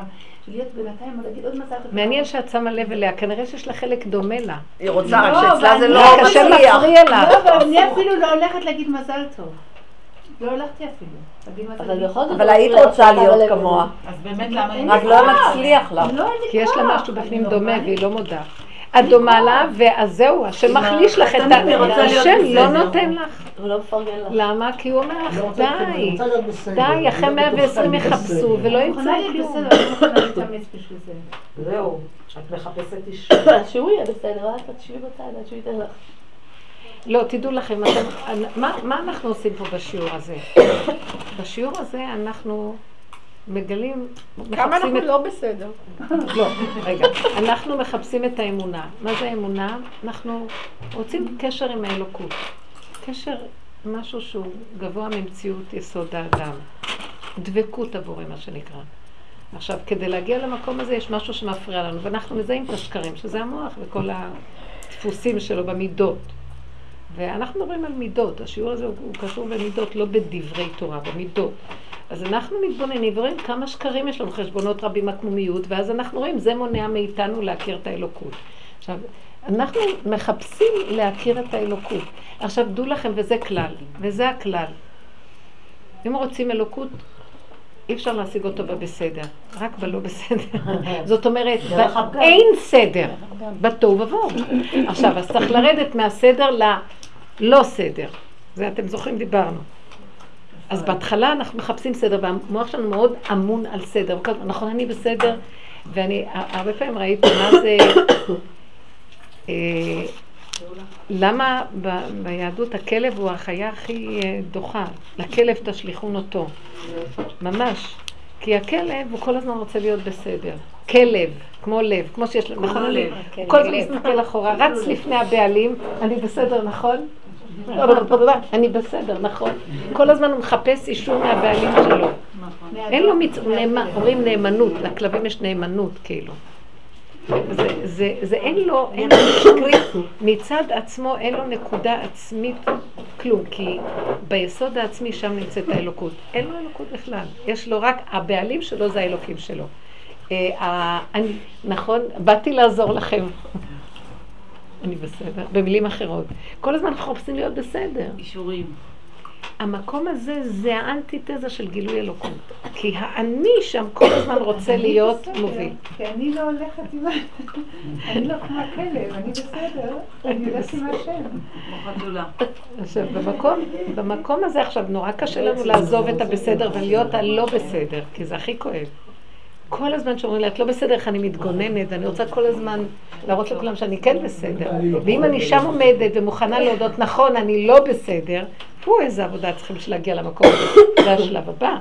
להיות בינתיים, או להגיד עוד מזל. מעניין שאת שמה לב אליה, כנראה שיש לה חלק דומה לה. היא רוצה, רק שאצלה זה לא מפריע לה. לא, אבל אני אפילו לא הולכת להגיד מזל טוב. לא הולכתי אפילו. אבל היית רוצה להיות כמוה. אז באמת למה היא נקראה? רק לא מצליח לה. כי יש לה משהו בפנים דומה והיא לא מודה. את דומה לה, ואז זהו, השם מחליש לך את ה... השם לא נותן לך. הוא לא מפרגן לך. למה? כי הוא אומר לך, די. די, אחרי מאה ועשרים יחפשו ולא ימצא כלום. אני יכולה להתאמץ בשביל זה. זהו, את מחפשת אישו. שווי, בסדר, את שווי בצד, את שווי תן לך. לא, תדעו לכם, מה אנחנו עושים פה בשיעור הזה? בשיעור הזה אנחנו מגלים... כמה אנחנו לא בסדר. לא, רגע. אנחנו מחפשים את האמונה. מה זה אמונה? אנחנו רוצים קשר עם האלוקות. קשר, משהו שהוא גבוה ממציאות יסוד האדם. דבקות עבורי, מה שנקרא. עכשיו, כדי להגיע למקום הזה יש משהו שמפריע לנו, ואנחנו מזהים את השקרים, שזה המוח וכל הדפוסים שלו במידות. ואנחנו מדברים על מידות, השיעור הזה הוא קשור במידות, לא בדברי תורה, במידות. אז אנחנו מתבוננים ורואים כמה שקרים יש לנו, חשבונות רבים, עקמומיות, ואז אנחנו רואים, זה מונע מאיתנו להכיר את האלוקות. עכשיו, אנחנו מחפשים להכיר את האלוקות. עכשיו, דעו לכם, וזה כלל, וזה הכלל. אם רוצים אלוקות, אי אפשר להשיג אותו בבסדר, רק בלא בסדר. זאת אומרת, אין סדר, בתוהו ובוהו. עכשיו, אז צריך לרדת מהסדר ללא סדר. זה אתם זוכרים, דיברנו. אז בהתחלה אנחנו מחפשים סדר, והמוח שלנו מאוד אמון על סדר. נכון, אני בסדר, ואני הרבה פעמים ראיתי מה זה... למה ביהדות הכלב הוא החיה הכי דוחה? לכלב תשליכון אותו. ממש. כי הכלב הוא כל הזמן רוצה להיות בסדר. כלב, כמו לב, כמו שיש לב, נכון? הוא כל הזמן מסתכל אחורה, רץ לפני הבעלים, אני בסדר, נכון? אני בסדר, נכון? כל הזמן הוא מחפש אישור מהבעלים שלו. אין לו אומרים נאמנות, לכלבים יש נאמנות כאילו. זה, זה, זה אין לו, אין לו, מצד עצמו אין לו נקודה עצמית כלום, כי ביסוד העצמי שם נמצאת האלוקות. אין לו אלוקות בכלל, יש לו רק, הבעלים שלו זה האלוקים שלו. אה, אני, נכון, באתי לעזור לכם. אני בסדר, במילים אחרות. כל הזמן אנחנו חופשים להיות בסדר. אישורים. המקום הזה זה האנטיתזה של גילוי אלוקות, כי האני שם כל הזמן רוצה להיות מוביל. כי אני לא הולכת עם... אני לא כמו הכלב, אני בסדר, אני הולכת עם השם. מוחדולה. עכשיו, במקום הזה עכשיו נורא קשה לנו לעזוב את הבסדר ולהיות הלא בסדר, כי זה הכי כואב. כל הזמן שאומרים לי, את לא בסדר, איך אני מתגוננת, אני רוצה כל הזמן להראות לכולם שאני כן בסדר. ואם אני שם עומדת ומוכנה להודות, נכון, אני לא בסדר, הוא איזה עבודה צריכים שלהגיע למקום הזה, זה השלב הבא.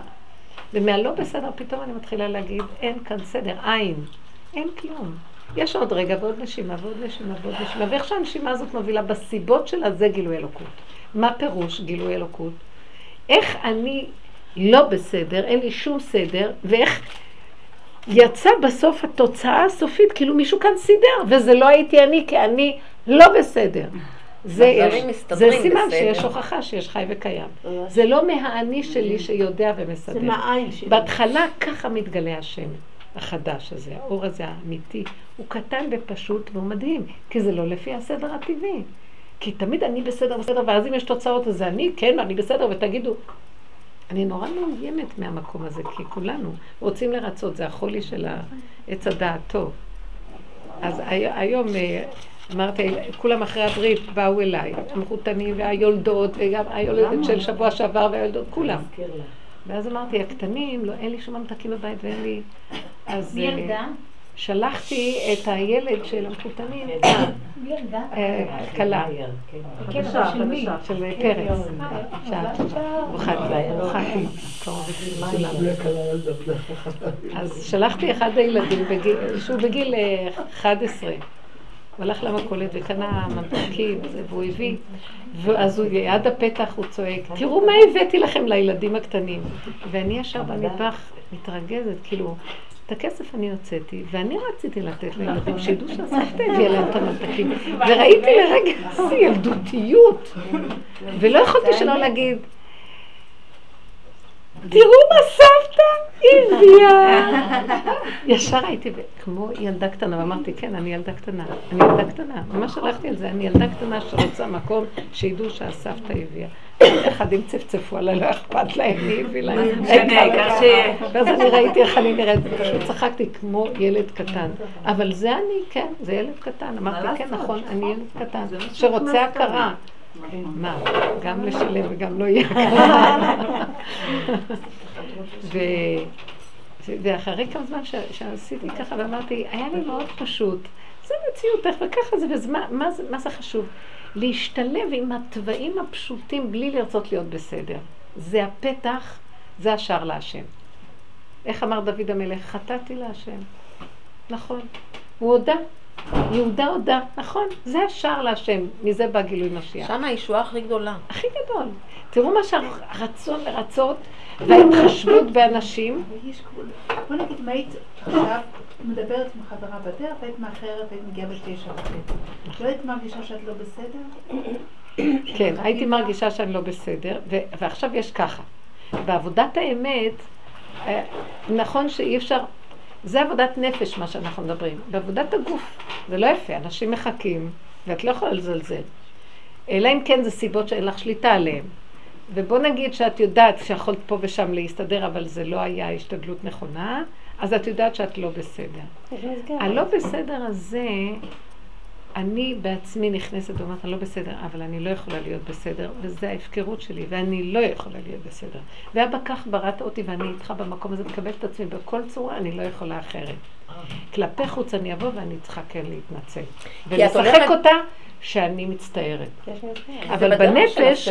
ומהלא בסדר, פתאום אני מתחילה להגיד, אין כאן סדר, אין, אין כלום. יש עוד רגע ועוד נשימה ועוד נשימה ועוד נשימה, ואיך שהנשימה הזאת מובילה בסיבות שלה, זה גילוי אלוקות. מה פירוש גילוי אלוקות? איך אני לא בסדר, אין לי שום סדר, ואיך... יצא בסוף התוצאה הסופית, כאילו מישהו כאן סידר, וזה לא הייתי אני, כי אני לא בסדר. זה סימן שיש הוכחה, שיש חי וקיים. זה לא מהעני שלי שיודע ומסדר. בהתחלה ככה מתגלה השם החדש הזה, האור הזה האמיתי. הוא קטן ופשוט ומדהים, כי זה לא לפי הסדר הטבעי. כי תמיד אני בסדר בסדר, ואז אם יש תוצאות, אז אני, כן, אני בסדר, ותגידו, אני נורא מאוימת מהמקום הזה, כי כולנו רוצים לרצות, זה החולי של העץ הדעת טוב. אז היום אמרתי, כולם אחרי הברית באו אליי, המחותנים והיולדות, וגם היולדת של שבוע שעבר והיולדות, כולם. ואז אמרתי, הקטנים, לא, אין לי שום ממתקים בבית ואין לי... אז שלחתי את הילד של המחותנים, קלה. בבקשה, בבקשה. של פרץ. ברוכת לילה, ברוכת לילה. אז שלחתי אחד הילדים, שהוא בגיל אחת עשרה, הוא הלך למכולת וקנה ממתקים, והוא הביא, ואז הוא ליד הפתח, הוא צועק, תראו מה הבאתי לכם לילדים הקטנים. ואני ישר במטבח מתרגזת, כאילו, את הכסף אני הוצאתי, ואני רציתי לתת לילדים שידעו שהסבתא הביאה להם את המתקים. וראיתי לרגע איזו ילדותיות, ולא יכולתי שלא להגיד, תראו מה סבתא הביאה. ישר הייתי כמו ילדה קטנה, ואמרתי, כן, אני ילדה קטנה, אני ילדה קטנה. ממש הלכתי על זה, אני ילדה קטנה שרוצה מקום שידעו שהסבתא הביאה. אחדים צפצפו עליי, לא אכפת להם, אני הביא להם. ואז אני ראיתי איך אני נראית, פשוט צחקתי כמו ילד קטן. אבל זה אני, כן, זה ילד קטן. אמרתי, כן, נכון, אני ילד קטן, שרוצה הכרה. מה, גם לשלם וגם לא יהיה הכרה. ואחרי כמה זמן שעשיתי ככה ואמרתי, היה לי מאוד פשוט. זה מציאות, איך וככה זה, ומה זה חשוב? להשתלב עם הטבעים הפשוטים בלי לרצות להיות בסדר. זה הפתח, זה השער להשם. איך אמר דוד המלך? חטאתי להשם. נכון. הוא הודה. יהודה הודה. נכון. זה השער להשם. מזה בא גילוי משיח. שם הישועה הכי גדולה. הכי גדול. תראו מה שהרצון לרצות וההתחשבות באנשים. בוא נגיד מה היית עכשיו מדברת עם חברה בדרך והיית מאחרת והיית מגיעה בתשע וחצי. לא היית מרגישה שאת לא בסדר? כן, הייתי מרגישה שאני לא בסדר, ועכשיו יש ככה. בעבודת האמת, נכון שאי אפשר, זה עבודת נפש מה שאנחנו מדברים, בעבודת הגוף, זה לא יפה, אנשים מחכים, ואת לא יכולה לזלזל. אלא אם כן זה סיבות שאין לך שליטה עליהן. ובוא נגיד שאת יודעת שיכולת פה ושם להסתדר, אבל זה לא היה השתדלות נכונה, אז את יודעת שאת לא בסדר. הלא בסדר הזה, אני בעצמי נכנסת ואומרת, אני לא בסדר, אבל אני לא יכולה להיות בסדר, וזה ההפקרות שלי, ואני לא יכולה להיות בסדר. ואבא כך בראת אותי, ואני איתך במקום הזה, מקבל את עצמי בכל צורה, אני לא יכולה אחרת. כלפי חוץ אני אבוא, ואני צריכה כן להתנצל. ולשחק אותה, שאני מצטערת. אבל בנפש,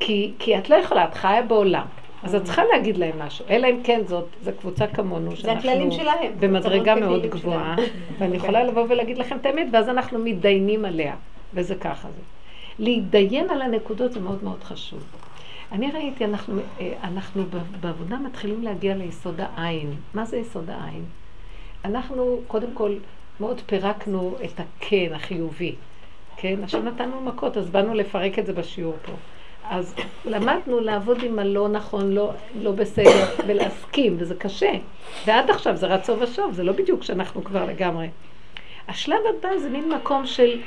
כי את לא יכולה, את חיה בעולם. אז את צריכה להגיד להם משהו, אלא אם כן זאת, זו קבוצה כמונו, שאנחנו במדרגה מאוד גבוהה, ואני יכולה לבוא ולהגיד לכם את האמת, ואז אנחנו מתדיינים עליה, וזה ככה זה. להתדיין על הנקודות זה מאוד מאוד חשוב. אני ראיתי, אנחנו, אנחנו בעבודה מתחילים להגיע ליסוד העין. מה זה יסוד העין? אנחנו קודם כל מאוד פירקנו את הכן החיובי, כן? עכשיו נתנו מכות, אז באנו לפרק את זה בשיעור פה. אז למדנו לעבוד עם הלא נכון, לא, לא בסדר, ולהסכים, וזה קשה. ועד עכשיו זה רצו ושוב, זה לא בדיוק שאנחנו כבר לגמרי. השלב הבא זה מין מקום של,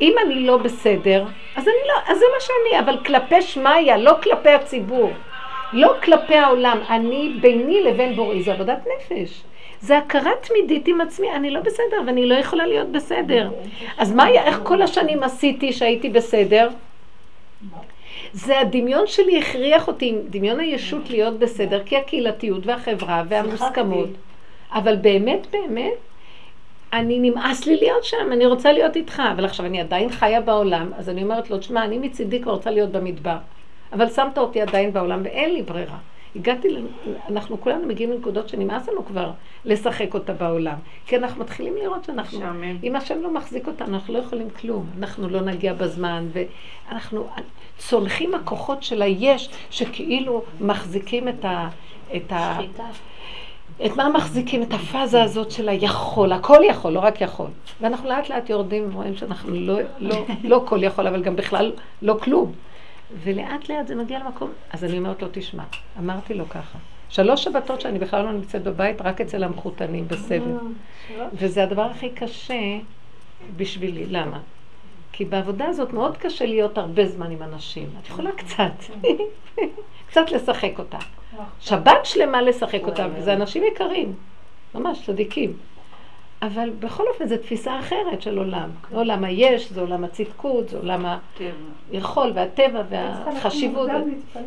אם אני לא בסדר, אז, אני לא, אז זה מה שאני, אבל כלפי שמיה, לא כלפי הציבור, לא כלפי העולם, אני ביני לבין בוראי, זה עבודת נפש. זה הכרה תמידית עם עצמי, אני לא בסדר, ואני לא יכולה להיות בסדר. אז מה היה, איך כל השנים עשיתי שהייתי בסדר? זה הדמיון שלי הכריח אותי, דמיון הישות להיות בסדר, כי הקהילתיות והחברה והמוסכמות. אבל באמת, באמת, אני נמאס לי להיות שם, אני רוצה להיות איתך. אבל עכשיו אני עדיין חיה בעולם, אז אני אומרת לו, תשמע, אני מצידי כבר רוצה להיות במדבר. אבל שמת אותי עדיין בעולם ואין לי ברירה. הגעתי, אנחנו כולנו מגיעים לנקודות שנמאס לנו כבר לשחק אותה בעולם. כי אנחנו מתחילים לראות שאנחנו, אם השם לא מחזיק אותה, אנחנו לא יכולים כלום. אנחנו לא נגיע בזמן, ואנחנו צולחים הכוחות של היש, שכאילו מחזיקים את ה... את ה... את מה מחזיקים? את הפאזה הזאת של היכול, הכל יכול, לא רק יכול. ואנחנו לאט לאט יורדים ורואים שאנחנו לא, לא, לא כל יכול, אבל גם בכלל לא כלום. ולאט לאט זה מגיע למקום, אז אני אומרת לו, תשמע, אמרתי לו ככה. שלוש שבתות שאני בכלל לא נמצאת בבית, רק אצל המחותנים בסבל. וזה הדבר הכי קשה בשבילי, למה? כי בעבודה הזאת מאוד קשה להיות הרבה זמן עם אנשים. את יכולה קצת, קצת לשחק אותה. שבת שלמה לשחק אותה, וזה אנשים יקרים, ממש צדיקים. אבל בכל אופן זו תפיסה אחרת של עולם. זה עולם היש, זה עולם הצדקות, זה עולם היכול והטבע והחשיבות. אני צריכה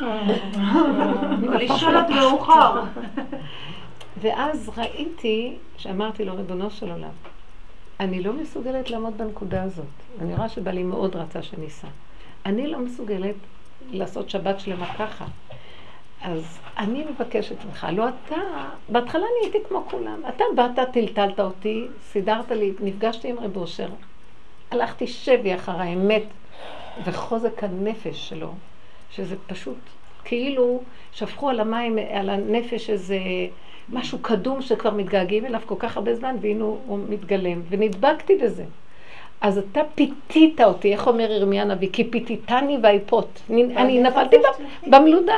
להתפלל. ולשאול את מאוחר. ואז ראיתי שאמרתי לו, ריבונו של עולם, אני לא מסוגלת לעמוד בנקודה הזאת. אני רואה שבעלי מאוד רצה שניסה. אני לא מסוגלת לעשות שבת שלמה ככה. אז אני מבקשת ממך, לא אתה, בהתחלה אני הייתי כמו כולם, אתה באת, טלטלת אותי, סידרת לי, נפגשתי עם רב אושר, הלכתי שבי אחר האמת וחוזק הנפש שלו, שזה פשוט כאילו שפכו על המים, על הנפש איזה משהו קדום שכבר מתגעגעים אליו כל כך הרבה זמן, והנה הוא מתגלם, ונדבקתי בזה. אז אתה פיתית אותי, איך אומר ירמיה הנביא, כי פיתיתני ואיפות, אני נפלתי במלודה.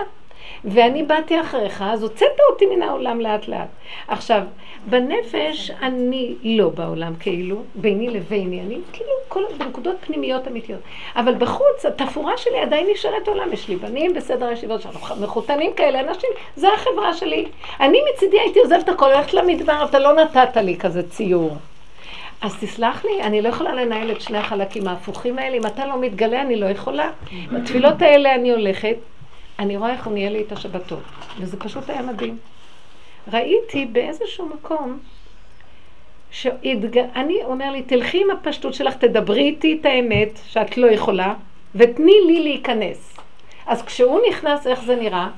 ואני באתי אחריך, אז הוצאת אותי מן העולם לאט לאט. עכשיו, בנפש אני לא בעולם כאילו, ביני לביני, אני כאילו כל בנקודות פנימיות אמיתיות. אבל בחוץ, התפורה שלי עדיין נשארת עולם. יש לי בנים בסדר הישיבות, שאנחנו מחותנים כאלה אנשים, זה החברה שלי. אני מצידי הייתי עוזבת הכל, הולכת למדבר, אתה לא נתת לי כזה ציור. אז תסלח לי, אני לא יכולה לנהל את שני החלקים ההפוכים האלה, אם אתה לא מתגלה אני לא יכולה. בתפילות האלה אני הולכת, אני רואה איך הוא נהיה לי את השבתות, וזה פשוט היה מדהים. ראיתי באיזשהו מקום, שאני אומר לי, תלכי עם הפשטות שלך, תדברי איתי את האמת, שאת לא יכולה, ותני לי להיכנס. אז כשהוא נכנס, איך זה נראה?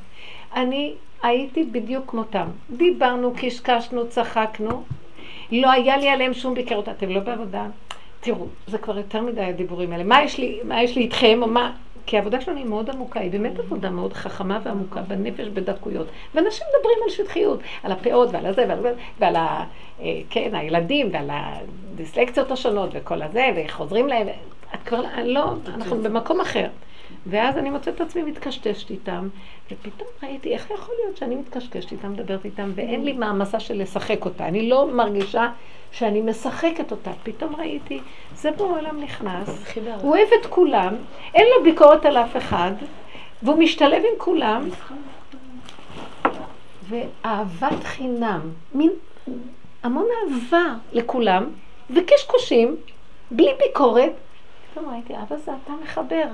אני הייתי בדיוק כמותם. דיברנו, קשקשנו, צחקנו, לא היה לי עליהם שום ביקרות, אתם לא בעבודה. תראו, זה כבר יותר מדי הדיבורים האלה. מה יש לי, מה יש לי איתכם, או מה... כי העבודה שלנו היא מאוד עמוקה, היא באמת עבודה מאוד חכמה ועמוקה בנפש, בדקויות. ואנשים מדברים על שטחיות, על הפאות ועל הזה ועל, ועל ה, כן, הילדים ועל הדיסלקציות השונות וכל הזה, וחוזרים להם. את כבר, לא, אנחנו במקום אחר. ואז אני מוצאת את עצמי מתקשקשת איתם, ופתאום ראיתי איך יכול להיות שאני מתקשקשת איתם, מדברת איתם, ואין לי מעמסה של לשחק אותה. אני לא מרגישה שאני משחקת אותה. פתאום ראיתי, זה בעולם נכנס, הוא אוהב את כולם, אין לו ביקורת על אף אחד, והוא משתלב עם כולם, ואהבת חינם, מין המון אהבה לכולם, וקשקושים, בלי ביקורת. פתאום ראיתי, אבא זה אתה מחבר.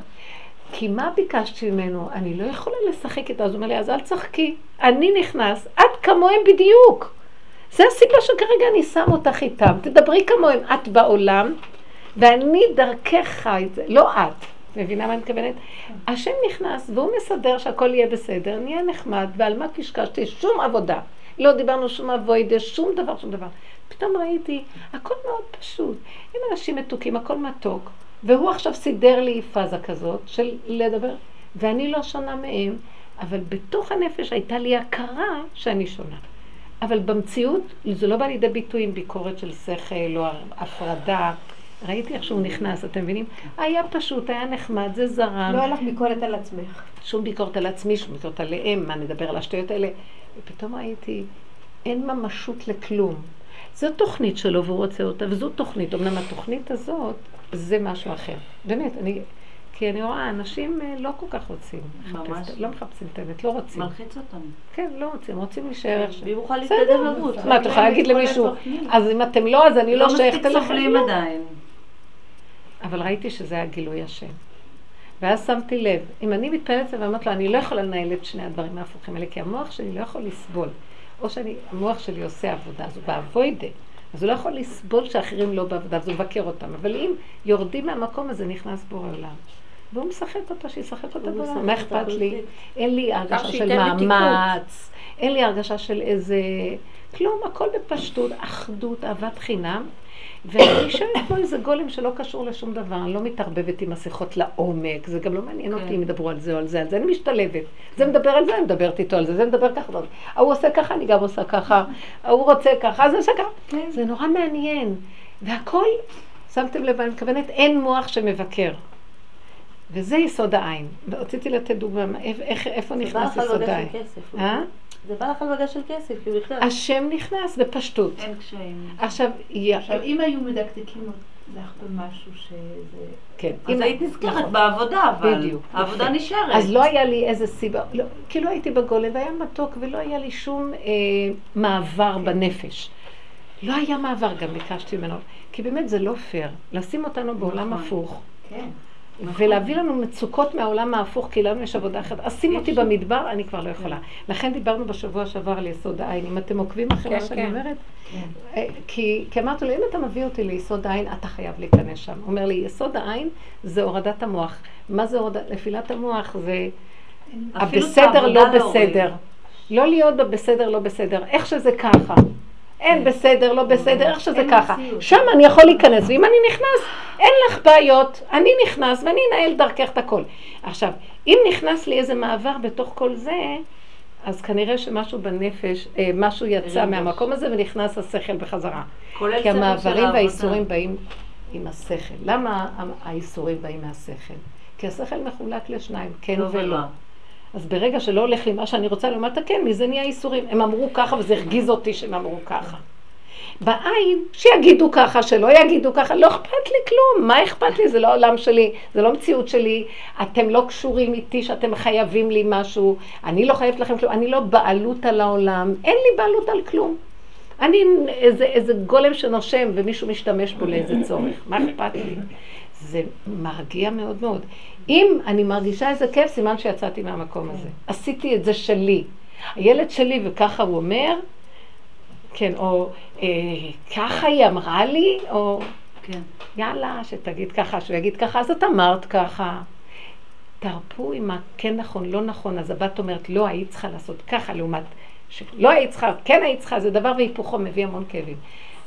כי מה ביקשתי ממנו? אני לא יכולה לשחק איתה. אז הוא אומר לי, אז אל צחקי. אני נכנס, את כמוהם בדיוק. זה הסיבה שכרגע אני שם אותך איתם. תדברי כמוהם, את בעולם, ואני דרכך חי את זה. לא את. מבינה מה אני מתכוונת? השם נכנס והוא מסדר שהכל יהיה בסדר, נהיה נחמד, ועל מה קשקשתי? שום עבודה. לא דיברנו שום עבודה, שום דבר, שום דבר. פתאום ראיתי, הכל מאוד פשוט. אם אנשים מתוקים, הכל מתוק. והוא עכשיו סידר לי פאזה כזאת של לדבר, ואני לא שונה מהם, אבל בתוך הנפש הייתה לי הכרה שאני שונה. אבל במציאות זה לא בא לידי ביטוי עם ביקורת של שכל או הפרדה. ראיתי איך שהוא נכנס, אתם מבינים? היה פשוט, היה נחמד, זה זרם. לא הלך ביקורת על עצמך. שום ביקורת על עצמי, שום ביקורת עליהם, מה נדבר על השטויות האלה. ופתאום ראיתי, אין ממשות לכלום. זו תוכנית שלו והוא רוצה אותה, וזו תוכנית. אמנם התוכנית הזאת, זה משהו אחר. באמת, אני, כי אני רואה, אנשים לא כל כך רוצים. ממש. לא מחפשים את האמת, לא רוצים. מלחיץ אותם. כן, לא רוצים, רוצים להישאר. והיא מוכן להתקדם למות. מה, אתה יכולה להגיד למישהו, אז אם אתם לא, אז אני לא שייכת לכם. לא מספיק סופלים עדיין. אבל ראיתי שזה היה גילוי השם. ואז שמתי לב, אם אני מתפעלת ואמרת לו, אני לא יכולה לנהל את שני הדברים ההפוכים האלה, כי המוח שלי לא יכול לסבול. או שהמוח שלי עושה עבודה, אז הוא באבוידה. אז הוא לא יכול לסבול שאחרים לא בעבודה, אז הוא מבקר אותם. אבל אם יורדים מהמקום הזה, נכנס בו העולם. והוא משחק אותה, שישחק אותה בעולם. מה אכפת לי? אין לי הרגשה של מאמץ, אין לי הרגשה של איזה... כלום, הכל בפשטות, אחדות, אהבת חינם. ואני שואלת כמו איזה גולם שלא קשור לשום דבר, אני לא מתערבבת עם השיחות לעומק, זה גם לא מעניין אותי אם ידברו על זה או על זה, על זה אני משתלבת. זה מדבר על זה, אני מדברת איתו על זה, זה מדבר ככה. הוא עושה ככה, אני גם עושה ככה, הוא רוצה ככה, זה עושה ככה. זה נורא מעניין. והכל, שמתם לב, אני מכוונת, אין מוח שמבקר. וזה יסוד העין. רציתי לתת דוגמה, איפה נכנס יסוד העין? זה בא לך על מגע של כסף, כי הוא נכנס. השם נכנס בפשטות. אין קשיים. עכשיו, אם היו מדקדקים לך במשהו שזה... כן. אז היית נזכרת בעבודה, אבל... בדיוק. העבודה נשארת. אז לא היה לי איזה סיבה... כי לא הייתי בגולם, והיה מתוק, ולא היה לי שום מעבר בנפש. לא היה מעבר, גם ביקשתי ממנו. כי באמת זה לא פייר. לשים אותנו בעולם הפוך. כן. ולהביא לנו מצוקות מהעולם ההפוך, כי לנו יש עבודה אחת. עשים אותי במדבר, אני כבר לא יכולה. לכן דיברנו בשבוע שעבר על יסוד העין. אם אתם עוקבים אחרי מה שאני אומרת, כי אמרתי לו, אם אתה מביא אותי ליסוד העין, אתה חייב להיכנס שם. הוא אומר לי, יסוד העין זה הורדת המוח. מה זה הורדת? לפעילת המוח זה הבסדר לא בסדר. לא להיות בבסדר לא בסדר. איך שזה ככה. אין בסדר, לא בסדר, איך שזה ככה. שם אני יכול להיכנס, ואם אני נכנס, אין לך בעיות, אני נכנס ואני אנהל דרכך את הכל. עכשיו, אם נכנס לי איזה מעבר בתוך כל זה, אז כנראה שמשהו בנפש, משהו יצא מהמקום הזה ונכנס השכל בחזרה. כי המעברים והאיסורים באים עם השכל. למה האיסורים באים מהשכל? כי השכל מחולק לשניים, כן ולא. אז ברגע שלא הולך לי מה שאני רוצה לומר, כן, מזה נהיה איסורים. הם אמרו ככה, וזה הרגיז אותי שהם אמרו ככה. בעין, שיגידו ככה, שלא יגידו ככה, לא אכפת לי כלום. מה אכפת לי? זה לא העולם שלי, זה לא מציאות שלי. אתם לא קשורים איתי שאתם חייבים לי משהו. אני לא חייבת לכם כלום. אני לא בעלות על העולם. אין לי בעלות על כלום. אני איזה, איזה גולם שנושם ומישהו משתמש בו לאיזה צורך. מה אכפת לי? זה מרגיע מאוד מאוד. אם אני מרגישה איזה כיף, סימן שיצאתי מהמקום הזה. עשיתי את זה שלי. הילד שלי, וככה הוא אומר, כן, או ככה היא אמרה לי, או יאללה, שתגיד ככה, שהוא יגיד ככה, אז את אמרת ככה. תרפו עם הכן נכון, לא נכון, אז הבת אומרת, לא היית צריכה לעשות ככה, לעומת שלא היית צריכה, כן היית צריכה, זה דבר והיפוכו מביא המון כאבים.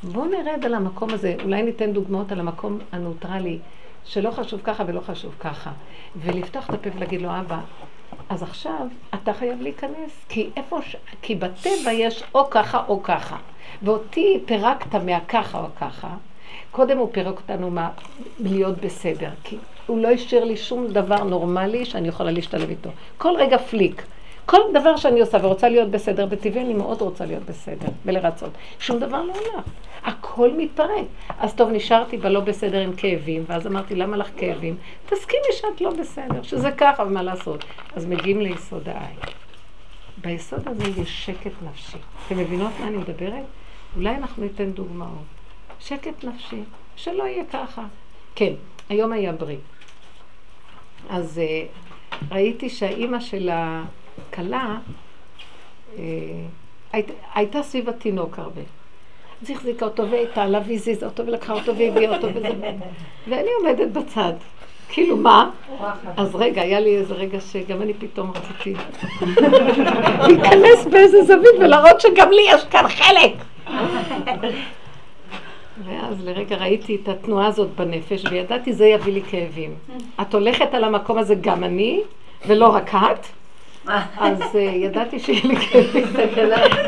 בואו נרד על המקום הזה, אולי ניתן דוגמאות על המקום הנוטרלי, שלא חשוב ככה ולא חשוב ככה. ולפתוח את הפה ולהגיד לו, אבא, אז עכשיו אתה חייב להיכנס, כי איפה, כי בטבע יש או ככה או ככה. ואותי פירקת מהככה או ככה. קודם הוא פירק אותנו מה להיות בסדר, כי הוא לא השאיר לי שום דבר נורמלי שאני יכולה להשתלב איתו. כל רגע פליק. כל דבר שאני עושה ורוצה להיות בסדר, בטבעי אני מאוד רוצה להיות בסדר ולרצות. שום דבר לא הולך. הכל מתפרק. אז טוב, נשארתי בלא בסדר עם כאבים, ואז אמרתי, למה לך כאבים? תסכימי שאת לא בסדר, שזה ככה, ומה לעשות? אז מגיעים ליסוד העין. ביסוד הזה יש שקט נפשי. אתם מבינות מה אני מדברת? אולי אנחנו ניתן דוגמאות. שקט נפשי, שלא יהיה ככה. כן, היום היה בריא. אז uh, ראיתי שהאימא של הכלה uh, היית, הייתה סביב התינוק הרבה. אז היא החזיקה אותו והייתה עליו והזיז אותו ולקחה אותו והביאה אותו וזה. ואני עומדת בצד. כאילו מה? אז רגע, היה לי איזה רגע שגם אני פתאום רציתי להיכנס באיזה זווית ולראות שגם לי יש כאן חלק. ואז לרגע ראיתי את התנועה הזאת בנפש וידעתי זה יביא לי כאבים. את הולכת על המקום הזה גם אני ולא רק את. אז ידעתי שיהיה לי כאבים.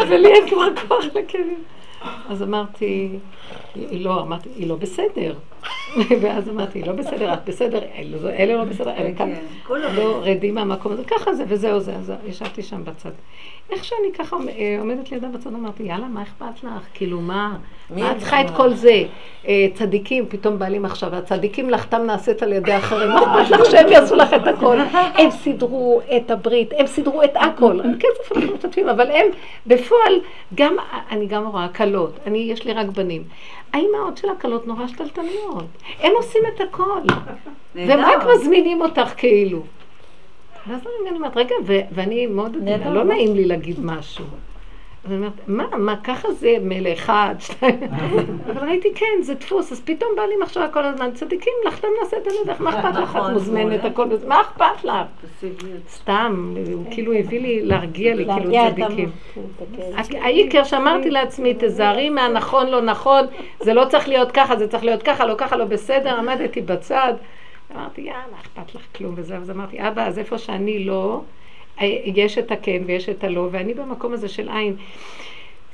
ולי אין כבר כוח לכאבים. אז אמרתי, היא לא, אמרתי, היא לא בסדר. ואז אמרתי, היא לא בסדר, את בסדר, אלה לא בסדר, אלה כאן. לא רדים מהמקום הזה, ככה זה וזהו זה. אז ישבתי שם בצד. איך שאני ככה עומדת לידה בצד, אמרתי, יאללה, מה אכפת לך? כאילו, מה? מה את צריכה את כל זה? צדיקים, פתאום בא לי מחשבה, צדיקים לחתם נעשית על ידי אחרים, מה אכפת לך שהם יעשו לך את הכל? הם סידרו את הברית, הם סידרו את הכל. הם כסף אנחנו מתתפים, אבל הם בפועל, אני גם רואה, קלות, אני, יש לי רק בנים. האימהות של הקלות נורא שתלתניות. הם עושים את הכל. והם רק מזמינים אותך כאילו. ואז אני אומרת, רגע, ואני מאוד עדינה, לא נעים לי להגיד משהו. אז אני אומרת, מה, מה, ככה זה מלא אחד, שתיים. אבל ראיתי, כן, זה דפוס, אז פתאום בא לי מחשבה כל הזמן, צדיקים, לחתם נעשה את הלדך, מה אכפת לך? את מוזמנת, הכל, מה אכפת לך? סתם, הוא כאילו הביא לי להרגיע לי, כאילו צדיקים. העיקר שאמרתי לעצמי, תזהרי מה נכון, לא נכון, זה לא צריך להיות ככה, זה צריך להיות ככה, לא ככה, לא בסדר, עמדתי בצד. אמרתי, יאללה, אכפת לך כלום וזה, אז אמרתי, אבא, אז איפה שאני לא, יש את הכן ויש את הלא, ואני במקום הזה של עין.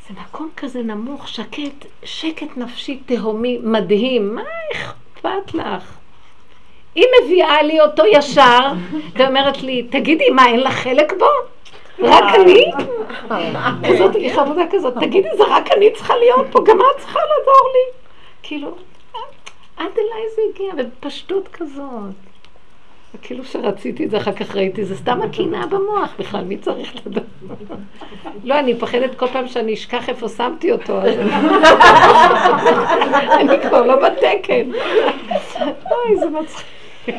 זה מקום כזה נמוך, שקט, שקט נפשי, תהומי, מדהים. מה אכפת לך? היא מביאה לי אותו ישר, ואומרת לי, תגידי, מה, אין לך חלק בו? רק אני? כזאת, היא חבודה כזאת, תגידי, זה רק אני צריכה להיות פה, גם את צריכה לעזור לי. כאילו... עד אליי זה הגיע, בפשטות כזאת. כאילו שרציתי את זה, אחר כך ראיתי, זה סתם הקינה במוח בכלל, מי צריך לדעת? לא, אני פחדת כל פעם שאני אשכח איפה שמתי אותו, אז אני כבר לא בתקן. אוי, זה מצחיק.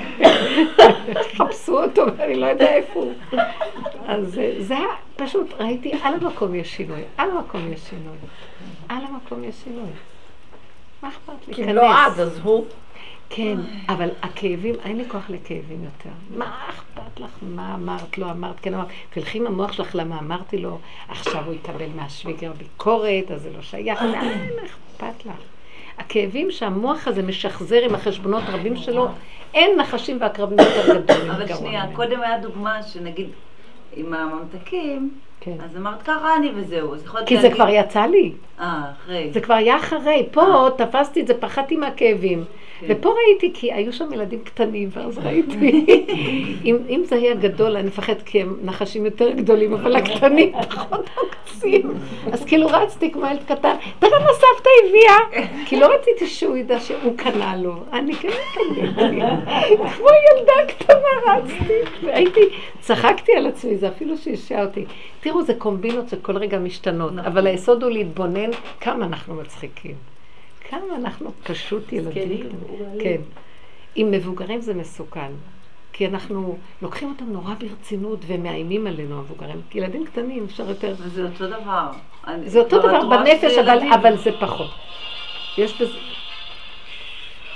חפשו אותו, ואני לא יודע איפה הוא. אז זה היה, פשוט ראיתי, על המקום יש שינוי, על המקום יש שינוי, על המקום יש שינוי. כי לא עד, אז הוא... כן, אבל הכאבים, אין לי כוח לכאבים יותר. מה אכפת לך? מה אמרת? לא אמרת? כן אמרת. תלכי עם המוח שלך למה אמרתי לו, עכשיו הוא יקבל מהשוויגר ביקורת, אז זה לא שייך. אין אכפת לך. הכאבים שהמוח הזה משחזר עם החשבונות רבים שלו, אין נחשים והקרבים יותר גדולים. אבל שנייה, קודם היה דוגמה שנגיד עם הממתקים, אז אמרת ככה אני וזהו. כי זה כבר יצא לי. אה, אחרי. זה כבר היה אחרי. פה תפסתי את זה, פחדתי מהכאבים. ופה ראיתי, כי היו שם ילדים קטנים, ואז ראיתי. אם זה היה גדול, אני מפחד כי הם נחשים יותר גדולים, אבל הקטנים פחות עוקצים. אז כאילו רצתי כמו ילד קטן, תראה מה סבתא הביאה. כי לא רציתי שהוא ידע שהוא קנה לו. אני כאילו קניתי. כמו ילדה קטנה רצתי. והייתי, צחקתי על עצמי, זה אפילו שהשעה אותי. תראו, זה קומבינות שכל רגע משתנות, אבל היסוד הוא להתבונן כמה אנחנו מצחיקים. כמה אנחנו פשוט ילדים. כן. עם מבוגרים זה מסוכן, כי אנחנו לוקחים אותם נורא ברצינות ומאיימים עלינו המבוגרים. כי ילדים קטנים אפשר יותר... זה אותו דבר. זה אותו דבר בנפש, אבל זה פחות. יש בזה...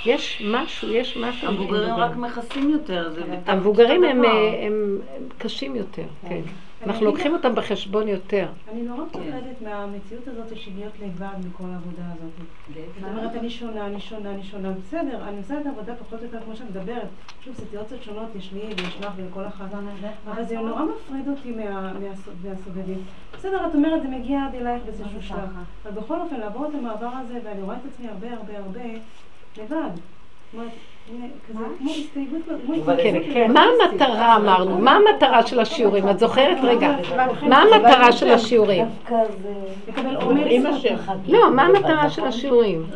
יש משהו, יש משהו... המבוגרים רק מכסים יותר. המבוגרים הם קשים יותר, כן. אנחנו לוקחים אותם בחשבון יותר. אני נורא פוחדת מהמציאות הזאת של להיות לבד מכל העבודה הזאת. זאת אומרת, אני שונה, אני שונה, אני שונה. בסדר, אני עושה את העבודה פחות או יותר כמו שאני מדברת. שוב, סיטואציות שונות, יש לי וישנך ולכל אחת. אבל זה נורא מפריד אותי מהסובבים. בסדר, את אומרת, זה מגיע עד אלייך באיזשהו שלב. אבל בכל אופן, לעבור את המעבר הזה, ואני רואה את עצמי הרבה הרבה הרבה לבד. מה המטרה אמרנו? מה המטרה של השיעורים? את זוכרת רגע? מה המטרה של השיעורים? לא, מה המטרה של השיעורים?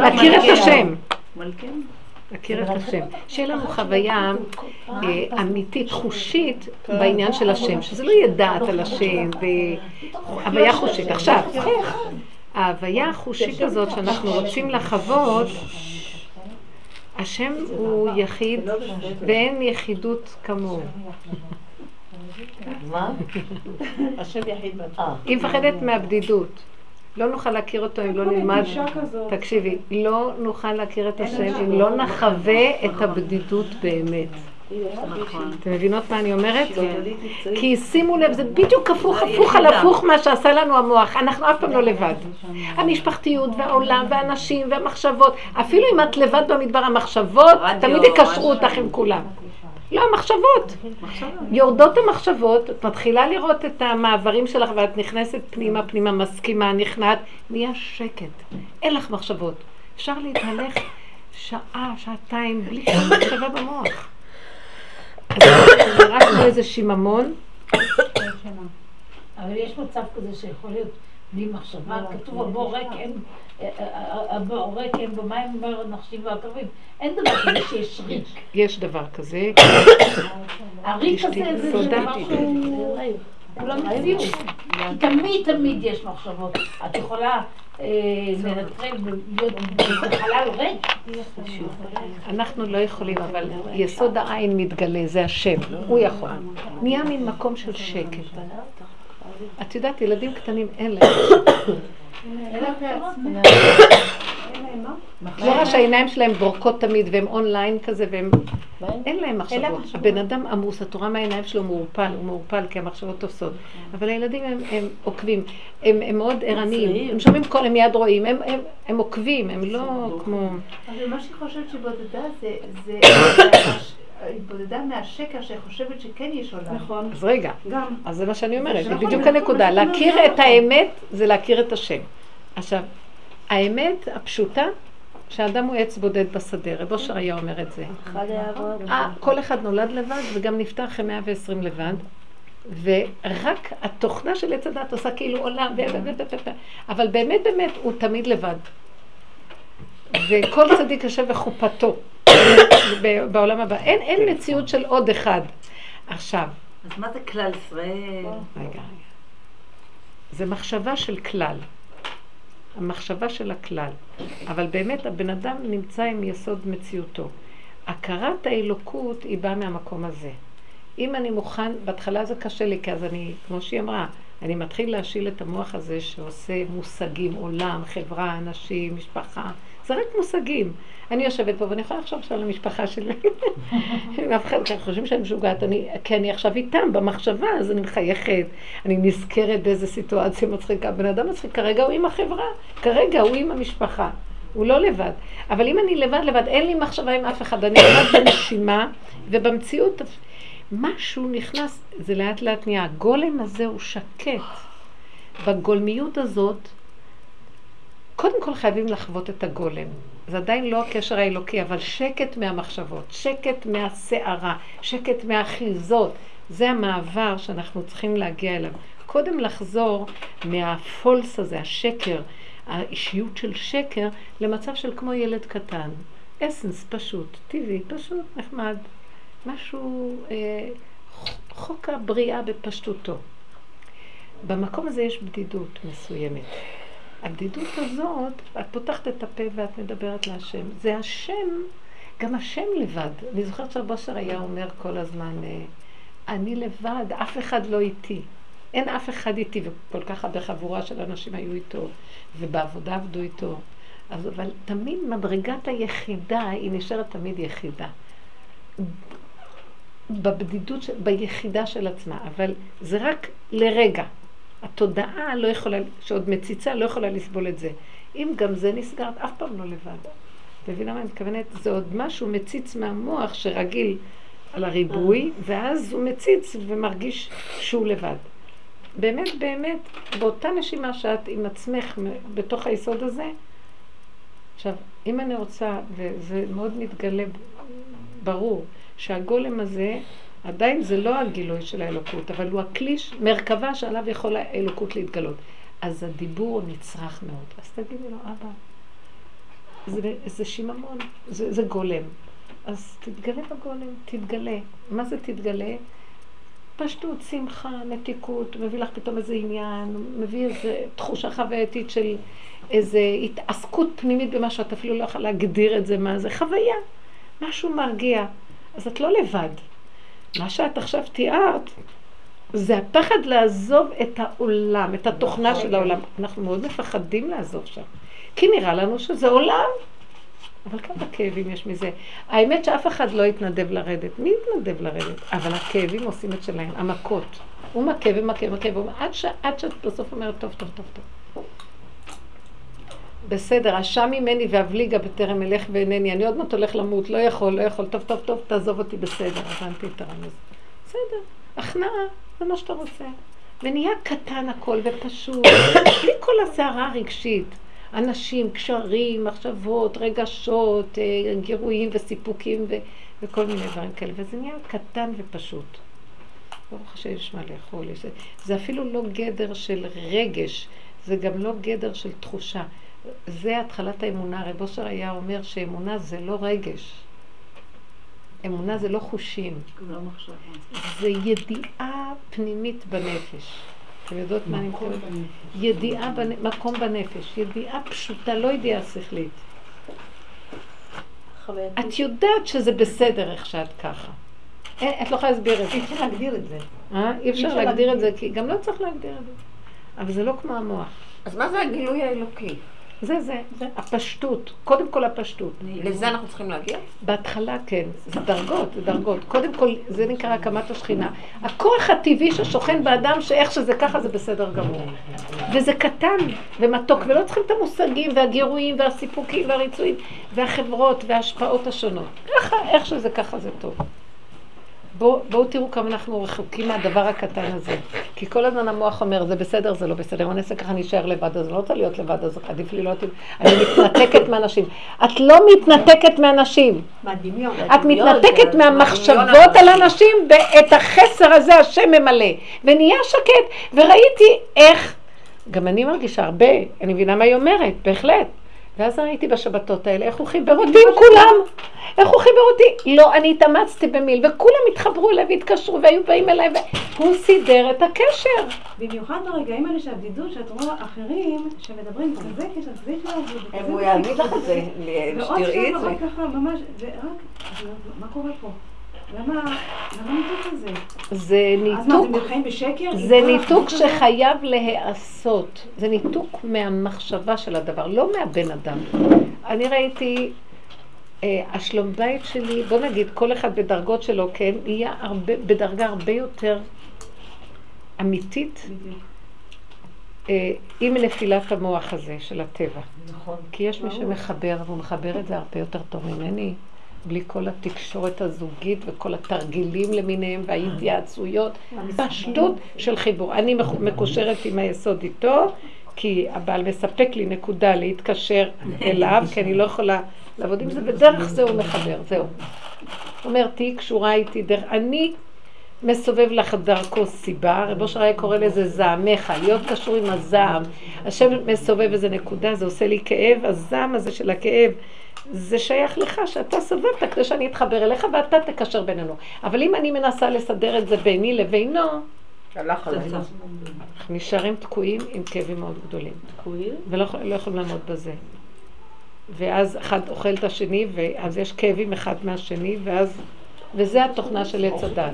להכיר את השם. להכיר את השם. שיהיה לנו חוויה אמיתית, חושית, בעניין של השם. שזה לא יהיה דעת על השם, חוויה חושית. עכשיו, ההוויה החושית הזאת שאנחנו רוצים לחוות, השם הוא יחיד ואין יחידות כמוהו. מה? השם יחיד בטח. היא מפחדת מהבדידות. לא נוכל להכיר אותו אם לא נלמד. תקשיבי, לא נוכל להכיר את השם אם לא נחווה את הבדידות באמת. אתם מבינות מה אני אומרת? כי שימו לב, זה בדיוק הפוך הפוך על הפוך מה שעשה לנו המוח. אנחנו אף פעם לא לבד. המשפחתיות והעולם והאנשים והמחשבות, אפילו אם את לבד במדבר, המחשבות תמיד יקשרו אותך עם כולם. לא, המחשבות. יורדות המחשבות, את מתחילה לראות את המעברים שלך ואת נכנסת פנימה, פנימה מסכימה, נכנעת, נהיה שקט. אין לך מחשבות. אפשר להתהלך שעה, שעתיים, בלי מחשבה במוח. אז נראה כמו איזה שיממון. אבל יש מצב כזה שיכול להיות בלי מחשבה, כתוב הבור ריק אין במים אומר נחשים והקרבים, אין דבר כזה שיש ריק. יש דבר כזה. הריק הזה זה דבר שהוא לא מציאות, כי תמיד תמיד יש מחשבות. את יכולה לנטרל להיות בחלל ריק? אנחנו לא יכולים, אבל יסוד העין מתגלה, זה השם, הוא יכול. נהיה מן מקום של שקט. את יודעת, ילדים קטנים אין להם. אין להם בעצמם. לא ראה שהעיניים שלהם בורקות תמיד והם אונליין כזה והם... אין להם מחשבות. הבן אדם עמוס, התורה מהעיניים שלו מורפל, הוא מורפל כי המחשבות תופסות. אבל הילדים הם עוקבים, הם מאוד ערניים, הם שומעים כל, הם מיד רואים, הם עוקבים, הם לא כמו... אבל מה שהיא חושבת שבודדה זה... היא בודדה מהשקר שחושבת שכן יש עולם. נכון. אז רגע, אז זה מה שאני אומרת, זה בדיוק הנקודה. להכיר את האמת זה להכיר את השם. עכשיו, האמת הפשוטה, שהאדם הוא עץ בודד בשדה, רב אושר היה אומר את זה. כל אחד נולד לבד וגם נפטר אחרי מאה ועשרים לבד, ורק התוכנה של עץ הדת עושה כאילו עולם, אבל באמת באמת הוא תמיד לבד. וכל צדיק יושב בחופתו. בעולם הבא. אין מציאות של עוד אחד. עכשיו. אז מה זה כלל ישראל? רגע. זה מחשבה של כלל. המחשבה של הכלל. אבל באמת הבן אדם נמצא עם יסוד מציאותו. הכרת האלוקות היא באה מהמקום הזה. אם אני מוכן, בהתחלה זה קשה לי, כי אז אני, כמו שהיא אמרה, אני מתחיל להשיל את המוח הזה שעושה מושגים, עולם, חברה, אנשים, משפחה. זה רק מושגים. אני יושבת פה ואני יכולה עכשיו על המשפחה שלי. הם חושבים שאני משוגעת, כי אני עכשיו איתם במחשבה, אז אני מחייכת, אני נזכרת באיזו סיטואציה מצחיקה. בן אדם מצחיק, כרגע הוא עם החברה, כרגע הוא עם המשפחה, הוא לא לבד. אבל אם אני לבד לבד, אין לי מחשבה עם אף אחד, אני לבד בנשימה ובמציאות. משהו נכנס, זה לאט לאט נהיה, הגולם הזה הוא שקט. בגולמיות הזאת, קודם כל חייבים לחוות את הגולם. זה עדיין לא הקשר האלוקי, אבל שקט מהמחשבות, שקט מהשערה, שקט מהאחיזות. זה המעבר שאנחנו צריכים להגיע אליו. קודם לחזור מהפולס הזה, השקר, האישיות של שקר, למצב של כמו ילד קטן. אסנס פשוט, טבעי, פשוט נחמד. משהו, אה, חוק הבריאה בפשטותו. במקום הזה יש בדידות מסוימת. הבדידות הזאת, את פותחת את הפה ואת מדברת להשם. זה השם, גם השם לבד. אני זוכרת שרב אושר היה אומר כל הזמן, אני לבד, אף אחד לא איתי. אין אף אחד איתי, וכל כך בחבורה של אנשים היו איתו, ובעבודה עבדו איתו. אז, אבל תמיד מדרגת היחידה, היא נשארת תמיד יחידה. בבדידות, ביחידה של עצמה, אבל זה רק לרגע. התודעה לא יכולה, שעוד מציצה, לא יכולה לסבול את זה. אם גם זה נסגר, אף פעם לא לבד. תבינה מה אני מתכוונת? זה עוד משהו מציץ מהמוח שרגיל על הריבוי, ואז הוא מציץ ומרגיש שהוא לבד. באמת, באמת, באותה נשימה שאת עם עצמך בתוך היסוד הזה, עכשיו, אם אני רוצה, וזה מאוד מתגלה ברור, שהגולם הזה, עדיין זה לא הגילוי של האלוקות, אבל הוא הכליש, מרכבה שעליו יכול האלוקות להתגלות. אז הדיבור נצרח מאוד. אז תגידי לו, אבא, זה, זה שיממון, זה, זה גולם. אז תתגלה בגולם, תתגלה. מה זה תתגלה? פשטות, שמחה, נתיקות, מביא לך פתאום איזה עניין, מביא איזו תחושה חווייתית של איזו התעסקות פנימית במה שאת אפילו לא יכולה להגדיר את זה, מה זה חוויה, משהו מרגיע. אז את לא לבד. מה שאת עכשיו תיארת, זה הפחד לעזוב את העולם, את התוכנה של העולם. אנחנו מאוד מפחדים לעזוב שם, כי נראה לנו שזה עולם. אבל כמה כאבים יש מזה. האמת שאף אחד לא יתנדב לרדת. מי יתנדב לרדת? אבל הכאבים עושים את שלהם, המכות. הוא מכה ומכה ומכה, עד שאת בסוף אומרת, טוב, טוב, טוב, טוב. בסדר, השם ממני והבליגה בטרם אלך ואינני, אני עוד מעט הולך למות, לא יכול, לא יכול, טוב, טוב, טוב, תעזוב אותי, בסדר, הבנתי את הרמז. בסדר, הכנעה, זה מה שאתה רוצה. ונהיה קטן הכל ופשוט, בלי כל הסערה הרגשית. אנשים, קשרים, מחשבות, רגשות, גירויים וסיפוקים ו- וכל מיני דברים כאלה. וזה נהיה קטן ופשוט. ברוך השם יש מה לאכול. זה, זה אפילו לא גדר של רגש, זה גם לא גדר של תחושה. זה התחלת האמונה. רב אושר היה אומר שאמונה זה לא רגש. אמונה זה לא חושים. לא מחשבה. זה ידיעה פנימית בנפש. אתם יודעות מה אני מתכוונת? ידיעה, מקום בנפש, ידיעה פשוטה, לא ידיעה שכלית. את יודעת שזה בסדר איך שאת ככה. את לא יכולה להסביר את זה. אי אפשר להגדיר את זה. אי אפשר להגדיר את זה, כי גם לא צריך להגדיר את זה. אבל זה לא כמו המוח. אז מה זה הגילוי האלוקי? זה זה, הפשטות, קודם כל הפשטות. לזה אנחנו צריכים להגיע? בהתחלה כן, זה דרגות, זה דרגות. קודם כל זה נקרא הקמת השכינה. הכוח הטבעי ששוכן באדם שאיך שזה ככה זה בסדר גמור. וזה קטן ומתוק, ולא צריכים את המושגים והגירויים והסיפוקים והריצויים והחברות וההשפעות השונות. ככה, איך שזה ככה זה טוב. בואו, בואו תראו כמה אנחנו רחוקים מהדבר הקטן הזה. כי כל הזמן המוח אומר, זה בסדר, זה לא בסדר. אני אעשה ככה, אני אשאר לבד, אז אני לא רוצה להיות לבד, אז עדיף לי לא אותי. אני מתנתקת מהאנשים. את לא מתנתקת מהאנשים. מהדמיון. את מתנתקת מהמחשבות על אנשים, ואת החסר הזה השם ממלא. ונהיה שקט, וראיתי איך... גם אני מרגישה הרבה, אני מבינה מה היא אומרת, בהחלט. ואז ראיתי בשבתות האלה, איך הוא חיבר אותי עם כולם, איך הוא חיבר אותי, לא, אני התאמצתי במיל, וכולם התחברו אליי והתקשרו והיו באים אליי, והוא סידר את הקשר. במיוחד ברגעים האלה שהבדידות, שאת רואה אחרים שמדברים כזה קשר, כזה קשר, הוא יעמיד לך את זה, שתראי את זה. ועוד שם, רק ככה, ממש, זה רק, מה קורה פה? למה ניתוק הזה? זה ניתוק. אז מה, אתם חיים בשקר? זה ניתוק שחייב להיעשות. זה ניתוק מהמחשבה של הדבר, לא מהבן אדם. אני ראיתי, השלום בית שלי, בוא נגיד, כל אחד בדרגות שלו, כן, יהיה בדרגה הרבה יותר אמיתית, עם נפילת המוח הזה של הטבע. נכון. כי יש מי שמחבר, והוא מחבר את זה הרבה יותר טוב ממני. בלי כל התקשורת הזוגית וכל התרגילים למיניהם וההתייעצויות, פשטות של חיבור. אני מקושרת עם היסוד איתו, כי הבעל מספק לי נקודה להתקשר אליו, כי אני לא יכולה לעבוד עם זה, ודרך זה הוא מחבר, זהו. זאת אומרת, תהי קשורה איתי דרך, אני מסובב לך דרכו סיבה, רב אושר היה קורא לזה זעמך, להיות קשור עם הזעם, השם מסובב איזה נקודה, זה עושה לי כאב, הזעם הזה של הכאב, זה שייך לך שאתה סובבת כדי שאני אתחבר אליך ואתה תקשר בינינו. אבל אם אני מנסה לסדר את זה ביני לבינו, הלך עליי. אנחנו נשארים תקועים עם כאבים מאוד גדולים. תקועים? ולא לא יכולים לעמוד בזה. ואז אחד אוכל את השני, ואז יש כאבים אחד מהשני, ואז... וזה התוכנה של עץ הדת.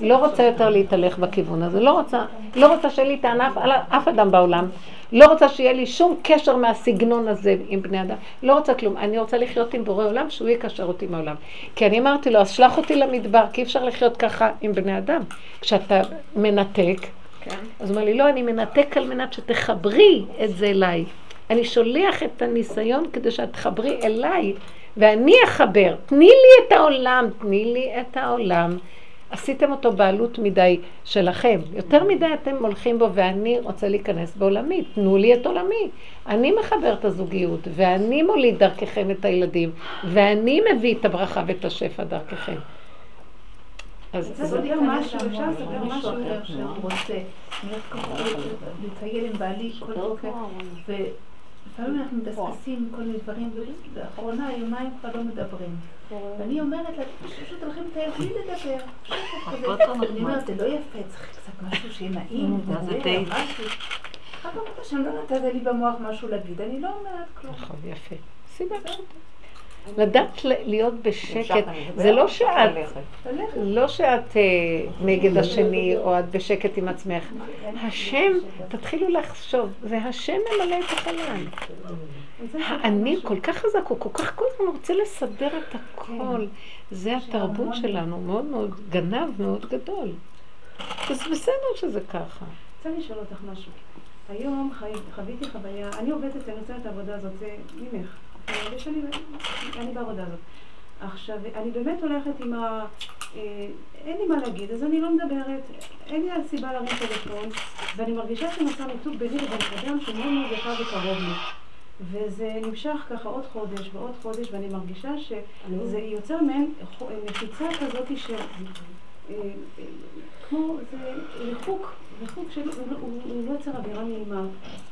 לא רוצה יותר להתהלך בכיוון הזה. לא רוצה, לא רוצה שיהיה לי טענה על אף אדם בעולם. לא רוצה שיהיה לי שום קשר מהסגנון הזה עם בני אדם. לא רוצה כלום. אני רוצה לחיות עם בורא עולם שהוא יקשר אותי עם העולם. כי אני אמרתי לו, אז שלח אותי למדבר, כי אפשר לחיות ככה עם בני אדם. כשאתה מנתק, אז הוא אומר לי, לא, אני מנתק על מנת שתחברי את זה אליי. אני שולח את הניסיון כדי שאת תחברי אליי. ואני אחבר, תני לי את העולם, תני לי את העולם. עשיתם אותו בעלות מדי שלכם. יותר מדי אתם הולכים בו, ואני רוצה להיכנס בעולמי. תנו לי את עולמי. אני מחבר את הזוגיות, ואני מוליד דרככם את הילדים, ואני מביא את הברכה ואת השפע דרככם. אז זה דבר משהו, אפשר לספר משהו אחר שהוא רוצה. אני רק ככה לטייל עם בעלי כל תוקף, ולפעמים אנחנו מדסקסים כל מיני דברים, ולאחרונה היומיים כבר לא מדברים. ואני אומרת לה, פשוט הולכים לטייל בלי לדבר. אני אומרת, זה לא יפה, צריך קצת משהו שיהיה נעים, נעים, משהו. אחר כך אומרת שם לא נתת לי במוח משהו להגיד, אני לא אומרת כלום. נכון, יפה. סיבה. לדעת להיות בשקט, זה לא שאת, לא שאת נגד השני או את בשקט עם עצמך. השם, תתחילו לחשוב, זה השם ממלא את החלל. אני כל כך חזק, הוא כל כך כל הזמן רוצה לסדר את הכל. זה התרבות שלנו, מאוד מאוד גנב, מאוד גדול. זה בסדר שזה ככה. רוצה לשאול אותך משהו. היום חוויתי חוויה, אני עובדת, אני רוצה את העבודה הזאת, זה ממך. ושאני, אני בעבודה הזאת. עכשיו, אני באמת הולכת עם ה... אין לי מה להגיד, אז אני לא מדברת, אין לי על סיבה להרים טלפון, ואני מרגישה שנוצר ניתוק ביני לבין אדם שמאוד מאוד יקר וקרוב לי. וזה נמשך ככה עוד חודש ועוד חודש, ואני מרגישה שזה יוצר מעין מחיצה כזאת של... כמו, זה ריחוק, ריחוק שהוא לא יוצר אווירה נעימה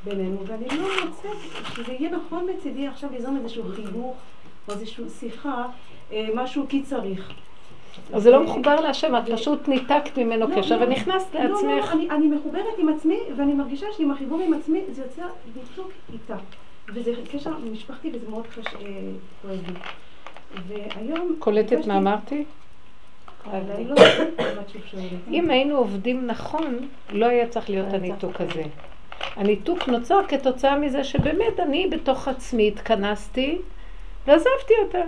בינינו, ואני לא מוצאת שזה יהיה נכון בצדי עכשיו ליזום איזשהו חיוך או איזושהי שיחה, משהו כי צריך. אז זה לא מחובר להשם, את פשוט ניתקת ממנו קשר ונכנסת לעצמך. לא, לא, אני מחוברת עם עצמי ואני מרגישה שעם החיבור עם עצמי זה יוצר ניתוק איתה, וזה קשר משפחתי וזה מאוד כואב. והיום... קולטת מה אמרתי? אם היינו עובדים נכון, לא היה צריך להיות הניתוק הזה. הניתוק נוצר כתוצאה מזה שבאמת אני בתוך עצמי התכנסתי ועזבתי אותה.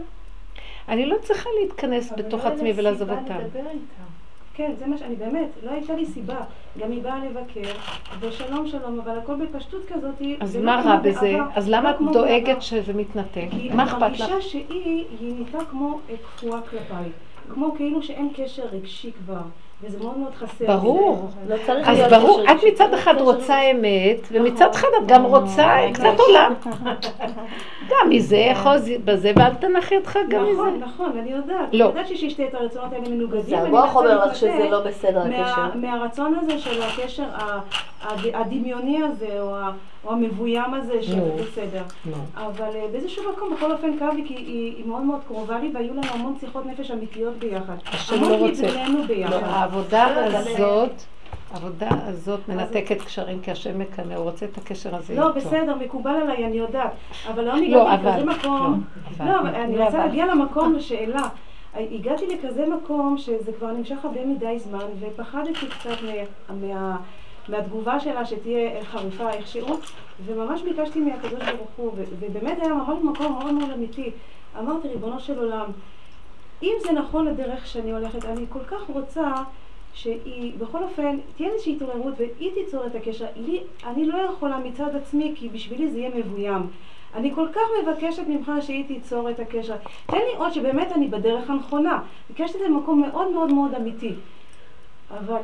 אני לא צריכה להתכנס בתוך עצמי ולעזוב אותה. כן, זה מה שאני באמת, לא הייתה לי סיבה. גם היא באה לבקר, ושלום שלום, אבל הכל בפשטות כזאת... אז מה רע בזה? אז למה את דואגת שזה מתנתק? מה אכפת לך? כי הרגישה שהיא, היא נהייתה כמו קפואה כלפיי. כמו כאילו שאין קשר רגשי כבר, וזה מאוד מאוד חסר. ברור. אז ברור, את מצד אחד רוצה אמת, ומצד אחד את גם רוצה קצת עולם. גם מזה, אחוז בזה, ואל תנחי אותך גם מזה. נכון, נכון, אני יודעת. אני יודעת ששתי את הרצונות האלה מנוגדים. זה הרוח אומר לך שזה לא בסדר הקשר. מהרצון הזה של הקשר הדמיוני הזה, או המבוים הזה, שזה בסדר. אבל באיזשהו מקום, בכל אופן קרבי, כי היא מאוד מאוד קרובה לי, והיו לנו המון שיחות נפש אמיתיות ביחד. המון נתבלנו ביחד. העבודה הזאת, העבודה הזאת מנתקת קשרים, כי השם מקנה, הוא רוצה את הקשר הזה. לא, בסדר, מקובל עליי, אני יודעת. אבל לא נגעתי לכזה מקום. לא, אני רוצה להגיע למקום לשאלה. הגעתי לכזה מקום שזה כבר נמשך הרבה מדי זמן, ופחדתי קצת מה... מהתגובה שלה שתהיה חריפה איכשהו, וממש ביקשתי מהקדוש ברוך הוא, ובאמת היה ממש מקום מאוד מאוד אמיתי. אמרתי, ריבונו של עולם, אם זה נכון לדרך שאני הולכת, אני כל כך רוצה שהיא, בכל אופן, תהיה איזושהי התעוררות והיא תיצור את הקשר. לי, אני לא יכולה מצד עצמי, כי בשבילי זה יהיה מבוים. אני כל כך מבקשת ממך שהיא תיצור את הקשר. תן לי עוד שבאמת אני בדרך הנכונה. ביקשתי את זה במקום מאוד מאוד מאוד אמיתי. אבל,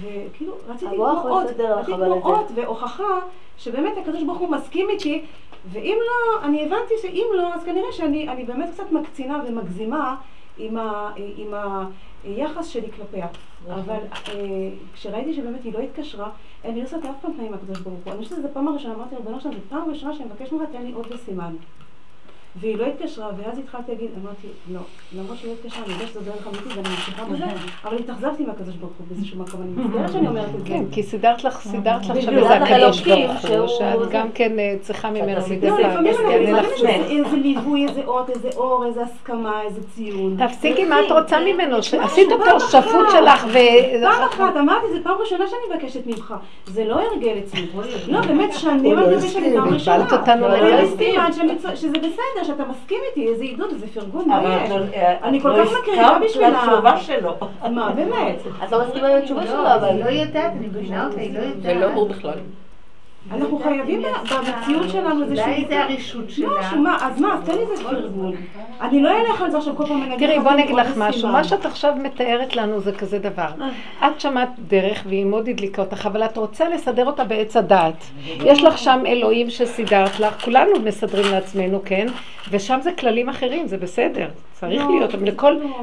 וכאילו, רציתי לראות, רציתי לראות והוכחה שבאמת הקדוש ברוך הוא מסכים איתי, ואם לא, אני הבנתי שאם לא, אז כנראה שאני באמת קצת מקצינה ומגזימה עם היחס שלי כלפיה. אבל כשראיתי שבאמת היא לא התקשרה, אני לא עושה את אף פעם עם הקדוש ברוך הוא. אני חושבת שזו פעם הראשונה, אמרתי לו, בן עכשיו, זו פעם ראשונה שאני מבקש ממך, תן לי עוד בסימן. והיא לא התקשרה, ואז התחלתי להגיד, אמרתי, לא, למרות שהיא לא התקשרה, אני יודע שזו דרך אמיתית ואני ממשיכה בזה, אבל התאכזבתי מהקדוש ברוך הוא באיזשהו מקום, אני מצטערת שאני אומרת את זה. כן, כי סידרת לך, סידרת לך שזה הקדוש ברוך הוא, שאת גם כן צריכה ממנו לדעת. לא, לפעמים אני איזה ליווי, איזה אות, איזה אור, איזה הסכמה, איזה ציון. תפסיקי מה את רוצה ממנו, עשית אותו שפות שלך ו... פעם אחת, אמרתי, זו פעם ראשונה שאני מבקשת ממך, זה לא הרגל אצלי. לא, באמת שנים על זה שאני פעם ראשונה. שאתה מסכים איתי, איזה עידוד, איזה פרגון, מה יש? אני כל כך מקריאה בשבילה. התשובה שלו. מה, באמת? את לא מסכימה לתשובה שלו, אבל... לא יודעת, אני בנה אותה, היא לא יודעת. ולא הוא בכלל. אנחנו חייבים במציאות שלנו איזשהו... אולי זה הרישות שלה. לא, שמה, אז מה, תן לי איזה פרגון. אני לא אלך על זה עכשיו כל פעם מנגיד... תראי, בוא נגיד לך משהו. מה שאת עכשיו מתארת לנו זה כזה דבר. את שמעת דרך והיא מאוד הדליקה אותך, אבל את רוצה לסדר אותה בעץ הדעת. יש לך שם אלוהים שסידרת לך, כולנו מסדרים לעצמנו, כן? ושם זה כללים אחרים, זה בסדר. צריך להיות, אבל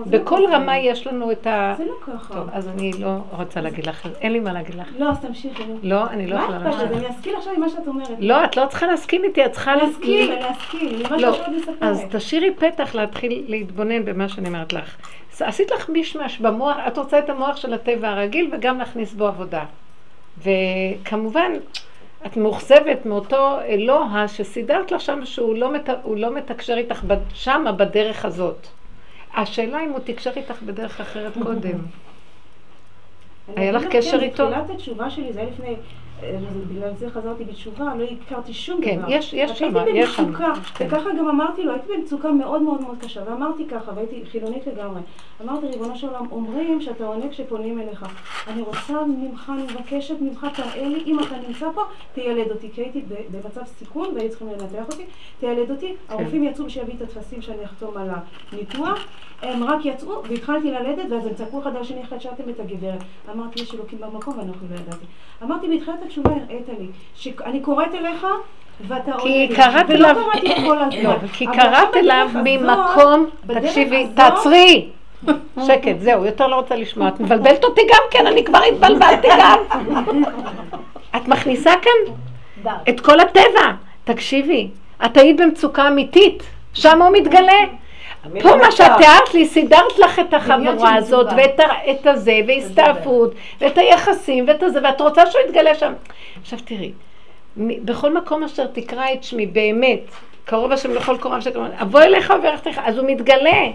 בכל רמה יש לנו את ה... זה לא ככה. טוב, אז אני לא רוצה להגיד לך, אין לי מה להגיד לך. לא, אז תמשיכי. לא, אני לא יכולה להגיד לך. מה אכפת? אז אני אסכים עכשיו עם מה שאת אומרת. לא, את לא צריכה להסכים איתי, את צריכה להסכים. להסכים, להסכים. לא, אז תשאירי פתח להתחיל להתבונן במה שאני אומרת לך. עשית לך מישמש במוח, את רוצה את המוח של הטבע הרגיל וגם להכניס בו עבודה. וכמובן... את מאוכזבת מאותו אלוה שסידרת לך שם שהוא לא, מת... לא מתקשר איתך שם בדרך הזאת. השאלה אם הוא תקשר איתך בדרך אחרת קודם. היה לך קשר איתו? בתחילת התשובה שלי זה היה לפני, בגלל זה חזרתי בתשובה, לא הכרתי שום דבר. כן, יש שם, יש שם. וככה גם אמרתי לו, הייתי במצוקה מאוד מאוד מאוד קשה, ואמרתי ככה, והייתי חילונית לגמרי. אמרתי, ריבונו של עולם, אומרים שאתה עונה כשפונים אליך. אני רוצה ממך, אני מבקשת ממך, תראה לי, אם אתה נמצא פה, תילד אותי, כי הייתי במצב סיכון, והיו צריכים לנתח אותי, תילד אותי, הרופאים יצאו בשביל את הטפסים שאני אחתום על הניתוח, הם רק יצאו, והתחלתי ללדת, ואז הם צעקו אחד על השני, חדשתם את הגברת. אמרתי, יש אלוקים במקום, ואנחנו לא ידעתי. אמרתי, בתחילת התשובה הראית לי, שאני קוראת אליך, ואתה עולה לי. ולא קראתי את כל הזמן. כי קראת אליו ממקום, תקשיבי, תעצרי. שקט, זהו, יותר לא רוצה לשמוע. את מבלבלת אותי גם כן, אני כבר התבלבלתי גם. את מכניסה כאן את כל הטבע. תקשיבי, את היית במצוקה אמיתית, שם הוא מתגלה. פה מה שתיארת לי, סידרת לך את החבורה הזאת ואת הזה והסתעפות ואת היחסים ואת הזה, ואת רוצה שהוא יתגלה שם. עכשיו תראי, בכל מקום אשר תקרא את שמי באמת, קרוב השם לכל קורא ושקרא, אבוא אליך וברכתך, אז הוא מתגלה.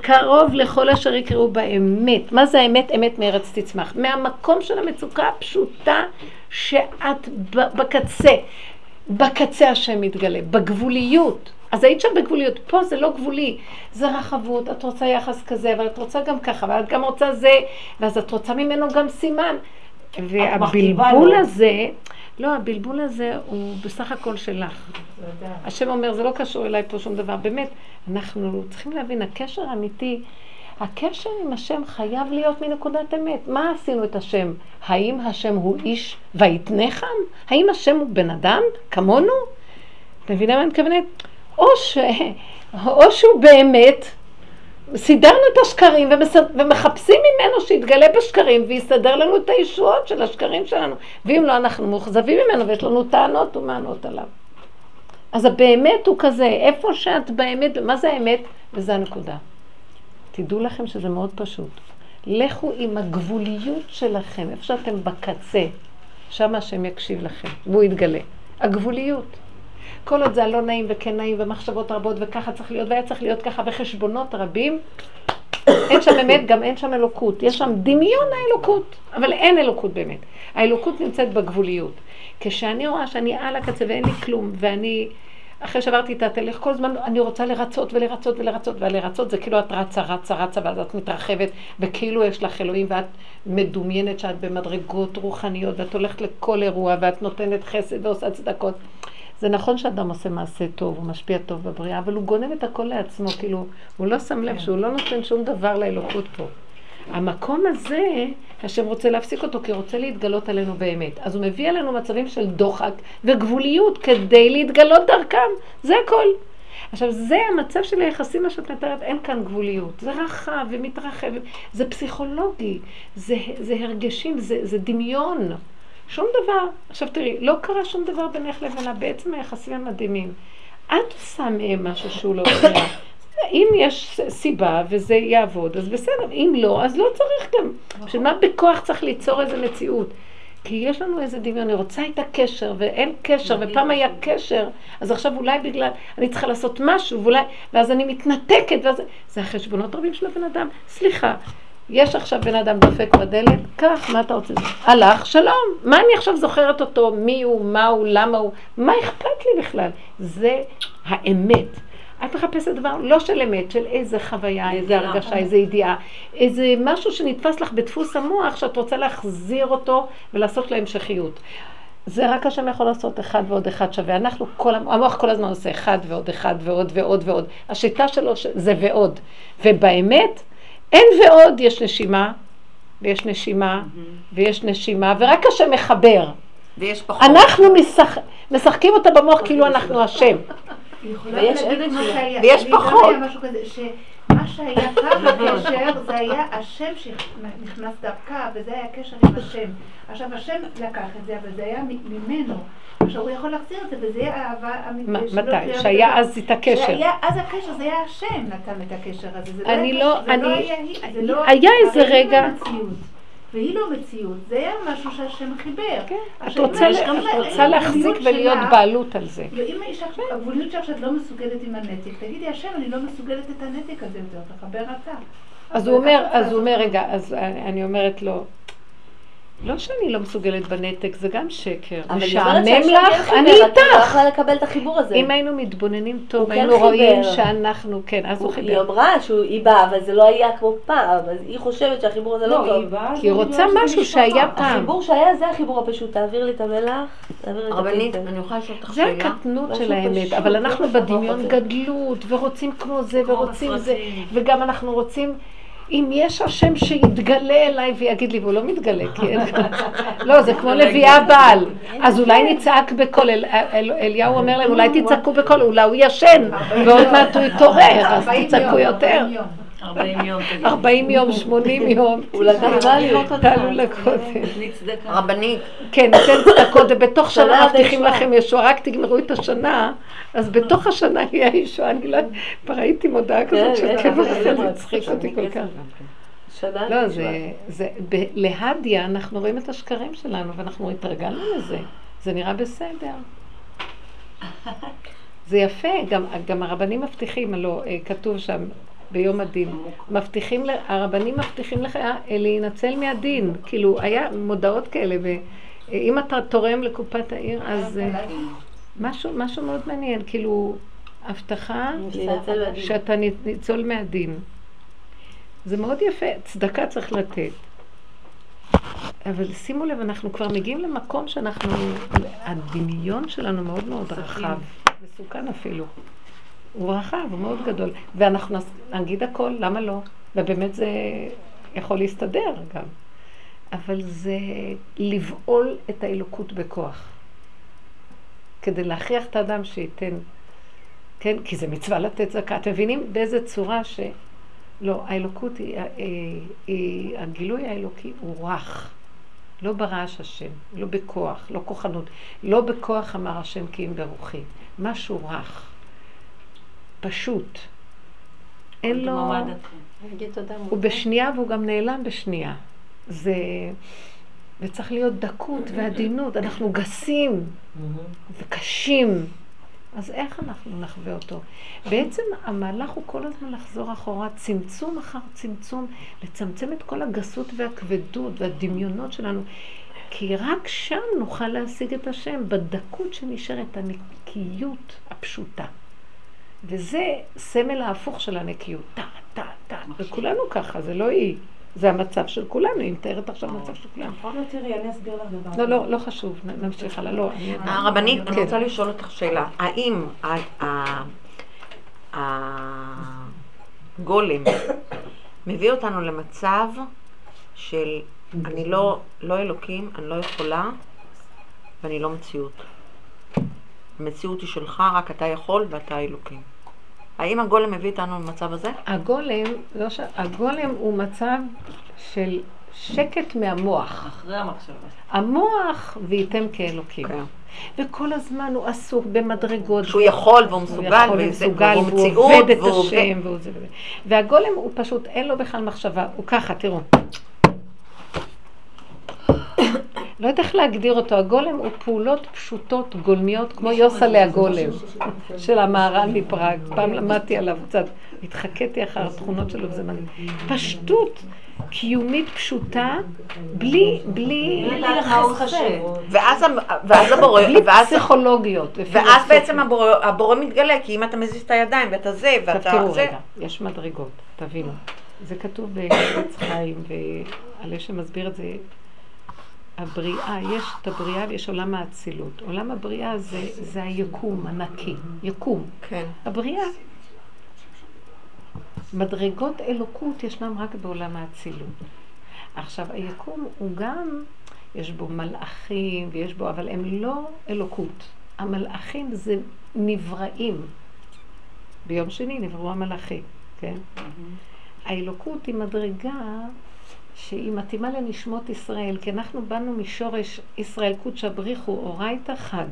קרוב לכל אשר יקראו באמת. מה זה האמת? אמת מארץ תצמח. מהמקום של המצוקה הפשוטה שאת בקצה, בקצה השם מתגלה, בגבוליות. אז היית שם בגבוליות, פה זה לא גבולי, זה רחבות, את רוצה יחס כזה, אבל את רוצה גם ככה, אבל את גם רוצה זה, ואז את רוצה ממנו גם סימן. והבלבול הזה, לא, הבלבול הזה הוא בסך הכל שלך. השם אומר, זה לא קשור אליי פה שום דבר, באמת, אנחנו צריכים להבין, הקשר האמיתי, הקשר עם השם חייב להיות מנקודת אמת. מה עשינו את השם? האם השם הוא איש ויתנחם? האם השם הוא בן אדם כמונו? אתה מבינה מה אני מתכוונת? או, ש... או שהוא באמת, סידרנו את השקרים ומס... ומחפשים ממנו שיתגלה בשקרים ויסדר לנו את הישועות של השקרים שלנו. ואם לא, אנחנו מוחזבים ממנו ויש לנו טענות ומענות עליו. אז הבאמת הוא כזה, איפה שאת באמת, מה זה האמת? וזה הנקודה. תדעו לכם שזה מאוד פשוט. לכו עם הגבוליות שלכם, איפה שאתם בקצה, שם השם יקשיב לכם, והוא יתגלה. הגבוליות. כל עוד זה לא נעים וכן נעים ומחשבות רבות וככה צריך להיות והיה צריך להיות ככה וחשבונות רבים. אין שם באמת, גם אין שם אלוקות. יש שם דמיון האלוקות, אבל אין אלוקות באמת. האלוקות נמצאת בגבוליות. כשאני רואה שאני על הקצה ואין לי כלום ואני... אחרי שעברתי את התלך, כל זמן אני רוצה לרצות ולרצות ולרצות, ולרצות זה כאילו את רצה, רצה, רצה, ואז את מתרחבת, וכאילו יש לך אלוהים, ואת מדומיינת שאת במדרגות רוחניות, ואת הולכת לכל אירוע, ואת נותנת חסד ועושה צדקות. זה נכון שאדם עושה מעשה טוב, הוא משפיע טוב בבריאה, אבל הוא גונב את הכל לעצמו, כאילו, הוא לא שם לב שהוא לא נותן שום דבר לאלוקות פה. המקום הזה, השם רוצה להפסיק אותו, כי רוצה להתגלות עלינו באמת. אז הוא מביא עלינו מצבים של דוחק וגבוליות, כדי להתגלות דרכם. זה הכל. עכשיו, זה המצב של היחסים, מה שאת מתארת, אין כאן גבוליות. זה רחב ומתרחב, זה פסיכולוגי, זה, זה הרגשים, זה, זה דמיון. שום דבר. עכשיו, תראי, לא קרה שום דבר בינך לבינה, בעצם היחסים המדהימים. את שמה משהו שהוא לא קרה. אם יש סיבה וזה יעבוד, אז בסדר. אם לא, אז לא צריך גם. של מה בכוח צריך ליצור איזו מציאות? כי יש לנו איזה דמיון, אני רוצה את הקשר, ואין קשר, ופעם היה קשר, אז עכשיו אולי בגלל, אני צריכה לעשות משהו, ואולי, ואז אני מתנתקת, ואז... זה החשבונות רבים של הבן אדם. סליחה, יש עכשיו בן אדם דופק בדלת, כך, מה אתה רוצה? הלך, שלום. מה אני עכשיו זוכרת אותו? מי הוא, מה הוא, למה הוא? מה אכפת לי בכלל? זה האמת. את מחפשת דבר לא של אמת, של איזה חוויה, איזה הרגשה, איזה ידיעה, איזה משהו שנתפס לך בדפוס המוח שאת רוצה להחזיר אותו ולעשות להמשכיות. זה רק השם יכול לעשות אחד ועוד אחד שווה. אנחנו כל, המוח כל הזמן עושה אחד ועוד אחד ועוד ועוד ועוד. השיטה שלו זה ועוד. ובאמת, אין ועוד, יש נשימה, ויש נשימה, ויש נשימה, ורק השם מחבר. ויש פחות. אנחנו משח... משחקים אותה במוח כאילו אנחנו השם. ויש, ויש פחות. מה שהיה כאן בקשר, זה היה השם שנכנס דרכה, וזה היה קשר עם השם. עכשיו, השם לקח את זה, אבל זה היה ממנו. עכשיו, הוא יכול להחזיר את זה, וזה היה אהבה אמיתית שלו. מתי? שהיה אז את הקשר. שהיה אז הקשר, זה היה השם נתן את הקשר הזה. אני לא, אני... היה איזה רגע... והיא לא מציאות, זה היה משהו שהשם חיבר. את רוצה להחזיק ולהיות בעלות על זה. ואם האישה הגבוליות שלך שאת לא מסוגלת עם הנתק, תגידי, השם, אני לא מסוגלת את הנתק הזה יותר, תחבר אתה. אז הוא אומר, רגע, אז אני אומרת לו, לא שאני לא מסוגלת בנתק, זה גם שקר. משעמם לך, אני איתך. אני לא יכולה לקבל את החיבור הזה. אם היינו מתבוננים טוב, היינו רואים שאנחנו, כן, אז הוא חיבר. היא אמרה שהיא באה, אבל זה לא היה כמו פעם, אז היא חושבת שהחיבור הזה לא טוב. כי היא רוצה משהו שהיה פעם. החיבור שהיה זה החיבור הפשוט, תעביר לי את המלח, תעביר לי את הפינטה. הרבנית, אני אוכל לשאול אותך שאלה. זה הקטנות של האמת, אבל אנחנו בדמיון גדלות, ורוצים כמו זה, ורוצים זה, וגם אנחנו רוצים... אם יש השם שיתגלה אליי ויגיד לי, והוא לא מתגלה, כי אין לך. לא, זה כמו לביאה בעל. אז אולי נצעק בכל, אליהו אומר להם, אולי תצעקו בכל, אולי הוא ישן, ועוד מעט הוא יתעורר, אז תצעקו יותר. ארבעים יום. ארבעים יום, שמונים יום. אולי תעלו לקודם. רבנית. כן, נתן צדקות, ובתוך שנה מבטיחים לכם ישועה, רק תגמרו את השנה, אז בתוך השנה היא הישועה, אני לא... כבר הייתי מודעה כזאת של כבר זה להצחיק אותי כל כך. לא, זה... להדיה אנחנו רואים את השקרים שלנו, ואנחנו התרגלנו לזה. זה נראה בסדר. זה יפה, גם הרבנים מבטיחים, הלא כתוב שם, ביום הדין. מבטיחים, הרבנים מבטיחים לך להינצל מהדין. כאילו, היה מודעות כאלה, ואם אתה תורם לקופת העיר, אז משהו מאוד מעניין. כאילו, הבטחה שאתה ניצול מהדין. זה מאוד יפה, צדקה צריך לתת. אבל שימו לב, אנחנו כבר מגיעים למקום שאנחנו, הדמיון שלנו מאוד מאוד רחב. מסוכן אפילו. הוא רחב, הוא מאוד גדול, ואנחנו נגיד הכל, למה לא? ובאמת זה יכול להסתדר גם, אבל זה לבעול את האלוקות בכוח, כדי להכריח את האדם שייתן, כן? כי זה מצווה לתת זקה, אתם מבינים באיזה צורה ש... לא, האלוקות היא, היא הגילוי האלוקי הוא רך, לא ברעש השם, לא בכוח, לא כוחנות, לא בכוח אמר השם כי אם ברוחי, משהו רך. פשוט. אין לו... הוא בשנייה והוא גם נעלם בשנייה. זה... וצריך להיות דקות ועדינות. אנחנו גסים וקשים. אז איך אנחנו נחווה אותו? בעצם המהלך הוא כל הזמן לחזור אחורה, צמצום אחר צמצום, לצמצם את כל הגסות והכבדות והדמיונות שלנו. כי רק שם נוכל להשיג את השם, בדקות שנשארת הנקיות הפשוטה. וזה סמל ההפוך של הנקיות, טה, טה, טה, וכולנו ככה, זה לא היא, זה המצב של כולנו, היא מתארת עכשיו המצב של כולנו. נכון, לא תראי, אני אסביר לך דבר. לא, לא חשוב, נמשיך הלאה, לא. הרבנית, אני רוצה לשאול אותך שאלה, האם הגולם מביא אותנו למצב של אני לא אלוקים, אני לא יכולה ואני לא מציאות? המציאות היא שלך, רק אתה יכול ואתה אלוקים. האם הגולם מביא איתנו למצב הזה? הגולם, לא ש... הגולם הוא מצב של שקט מהמוח. אחרי המחשבה. המוח וייתם כאלוקים. כן. וכל הזמן הוא עסוק במדרגות. שהוא יכול והוא מסוגל, והוא מסוגל, והוא עובד את השם. והגולם הוא פשוט, אין לו בכלל מחשבה. הוא ככה, תראו. לא יודעת איך להגדיר אותו, הגולם הוא פעולות פשוטות גולמיות, כמו יוסלה הגולם של המהר"ל מפראג. פעם למדתי עליו קצת, התחקתי אחר התכונות שלו וזה מדהים. פשטות קיומית פשוטה, בלי, בלי... ואז הבורא... בלי פסיכולוגיות. ואז בעצם הבורא מתגלה, כי אם אתה מזיז את הידיים ואתה זה ואתה... תראו רגע, יש מדרגות, תבינו. זה כתוב בעץ חיים, ועלה שמסביר את זה... הבריאה, יש את הבריאה ויש עולם האצילות. עולם הבריאה זה, זה היקום הנקי, יקום. כן. הבריאה. מדרגות אלוקות ישנם רק בעולם האצילות. עכשיו, היקום הוא גם, יש בו מלאכים ויש בו, אבל הם לא אלוקות. המלאכים זה נבראים. ביום שני נבראו המלאכים, כן? האלוקות היא מדרגה שהיא מתאימה לנשמות ישראל, כי אנחנו באנו משורש ישראל קודש הבריחו, אורייתא חד.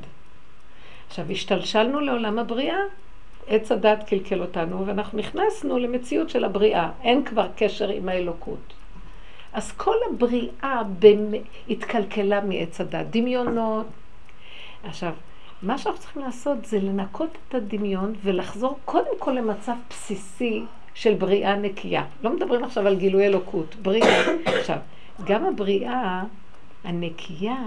עכשיו, השתלשלנו לעולם הבריאה, עץ הדת קלקל אותנו, ואנחנו נכנסנו למציאות של הבריאה. אין כבר קשר עם האלוקות. אז כל הבריאה התקלקלה מעץ הדת, דמיונות. עכשיו, מה שאנחנו צריכים לעשות זה לנקות את הדמיון ולחזור קודם כל למצב בסיסי של בריאה נקייה. לא מדברים עכשיו על גילוי אלוקות, בריאה. עכשיו, גם הבריאה הנקייה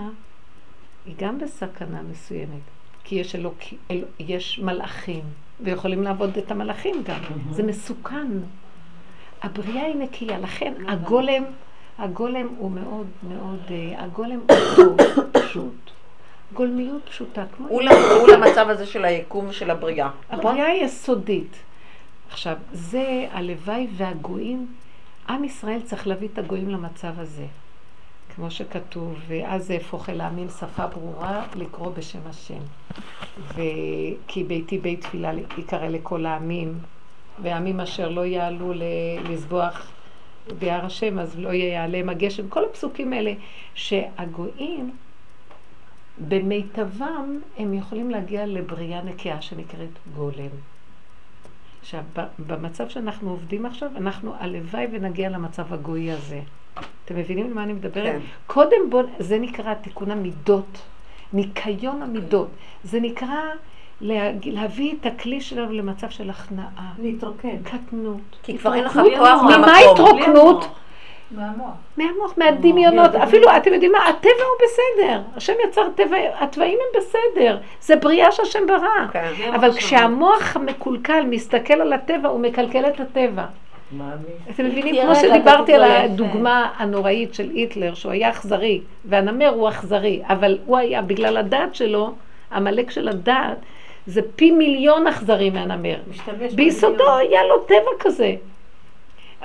היא גם בסכנה מסוימת, כי יש, אלוק, אל, יש מלאכים, ויכולים לעבוד את המלאכים גם. זה מסוכן. הבריאה היא נקייה, לכן הגולם, הגולם הוא מאוד מאוד, הגולם הוא פשוט. גולמיות פשוטה. הוא למצב הזה של היקום של הבריאה. הבריאה היא יסודית. עכשיו, זה הלוואי והגויים, עם ישראל צריך להביא את הגויים למצב הזה. כמו שכתוב, ואז הפוך אל העמים שפה ברורה לקרוא בשם השם. וכי ביתי בית תפילה יקרא לכל העמים, והעמים אשר לא יעלו לזבוח ביער השם, אז לא יעלה מגשם. כל הפסוקים האלה שהגויים, במיטבם הם יכולים להגיע לבריאה נקייה שנקראת גולם. עכשיו, במצב שאנחנו עובדים עכשיו, אנחנו הלוואי ונגיע למצב הגוי הזה. אתם מבינים למה אני מדברת? כן. קודם בוא, זה נקרא תיקון המידות, ניקיון המידות. זה נקרא להביא את הכלי שלנו למצב של הכנעה. להתרוקן. קטנות. כי כבר אין לך כוח מהמקום. ממה התרוקנות? מהמוח. מהמוח, מהדמיונות. אפילו, אתם יודעים מה? הטבע הוא בסדר. השם יצר טבע, הטבעים הם בסדר. זה בריאה שהשם ברא. אבל כשהמוח מקולקל, מסתכל על הטבע, הוא מקלקל את הטבע. אתם מבינים? כמו שדיברתי על הדוגמה הנוראית של היטלר, שהוא היה אכזרי, והנמר הוא אכזרי, אבל הוא היה, בגלל הדעת שלו, המלאק של הדעת, זה פי מיליון אכזרי מהנמר. ביסודו היה לו טבע כזה.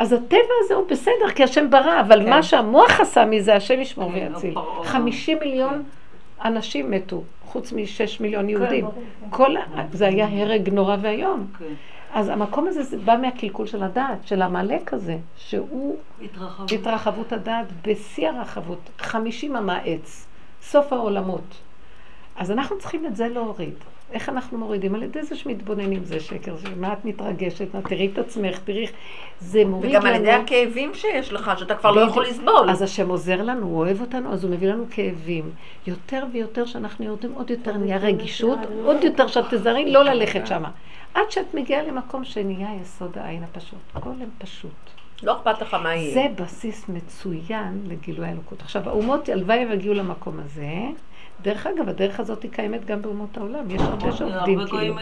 אז הטבע הזה הוא בסדר, כי השם ברא, אבל כן. מה שהמוח עשה מזה, השם ישמור ויציל. חמישים מיליון כן. אנשים מתו, חוץ משש מיליון יהודים. כן, כל כן. זה היה הרג נורא והיום. כן. אז המקום הזה זה בא מהקלקול של הדעת, של המלאק הזה, שהוא התרחבות, התרחבות הדעת בשיא הרחבות, חמישים המעץ, סוף העולמות. אז אנחנו צריכים את זה להוריד. איך אנחנו מורידים? על ידי זה שמתבוננים, זה שקר, מה את מתרגשת, תראי את עצמך, תראי, זה מוריד לנו. וגם על ידי הכאבים שיש לך, שאתה כבר לא יכול לסבול. אז השם עוזר לנו, הוא אוהב אותנו, אז הוא מביא לנו כאבים. יותר ויותר שאנחנו יורדים, עוד יותר נהיה רגישות, עוד יותר שאת תזרי לא ללכת שם. עד שאת מגיעה למקום שנהיה יסוד העין הפשוט. גולם פשוט. לא אכפת לך מה יהיה. זה בסיס מצוין לגילוי האלוקות. עכשיו, האומות הלוואי והגיעו למקום הזה, דרך אגב, הדרך הזאת היא קיימת גם באומות העולם, יש הרבה שעובדים כאילו.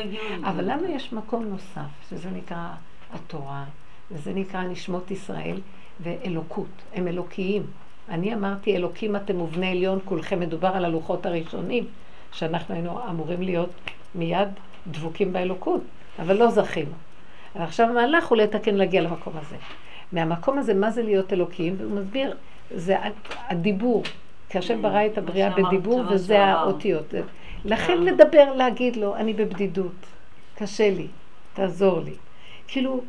אבל למה יש מקום נוסף, שזה נקרא התורה, וזה נקרא נשמות ישראל ואלוקות, הם אלוקיים. אני אמרתי, אלוקים אתם ובני עליון, כולכם מדובר על הלוחות הראשונים, שאנחנו היינו אמורים להיות מיד דבוקים באלוקות, אבל לא זכינו. עכשיו המהלך הוא לתקן להגיע למקום הזה. מהמקום הזה, מה זה להיות אלוקיים? הוא מסביר, זה הדיבור. כי השם ברא את הבריאה בדיבור, וזה האותיות. לכן לדבר, להגיד לו, אני בבדידות, קשה לי, תעזור לי. כאילו,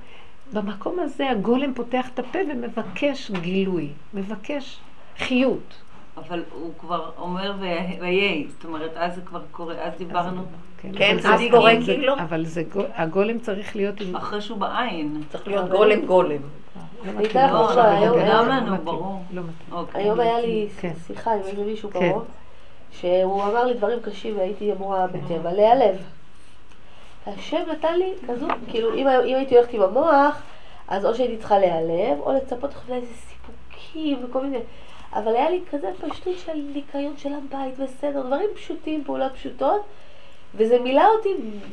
במקום הזה הגולם פותח את הפה ומבקש גילוי, מבקש חיות. אבל הוא כבר אומר ויהי, זאת אומרת, אז זה כבר קורה, אז דיברנו. כן, אז קורה כאילו. אבל הגולם צריך להיות עם... אחרי שהוא בעין. צריך להיות גולם גולם. היום היה לי שיחה עם איזה מישהו קרוב שהוא אמר לי דברים קשים והייתי אמורה בטבע להיעלב. השם נתן לי כזו, כאילו אם הייתי הולכת עם המוח אז או שהייתי צריכה להיעלב או לצפות איזה סיפוקים וכל מיני, אבל היה לי כזה פשטות של ניקיון של הבית וסדר, דברים פשוטים, פעולות פשוטות, וזה מילא אותי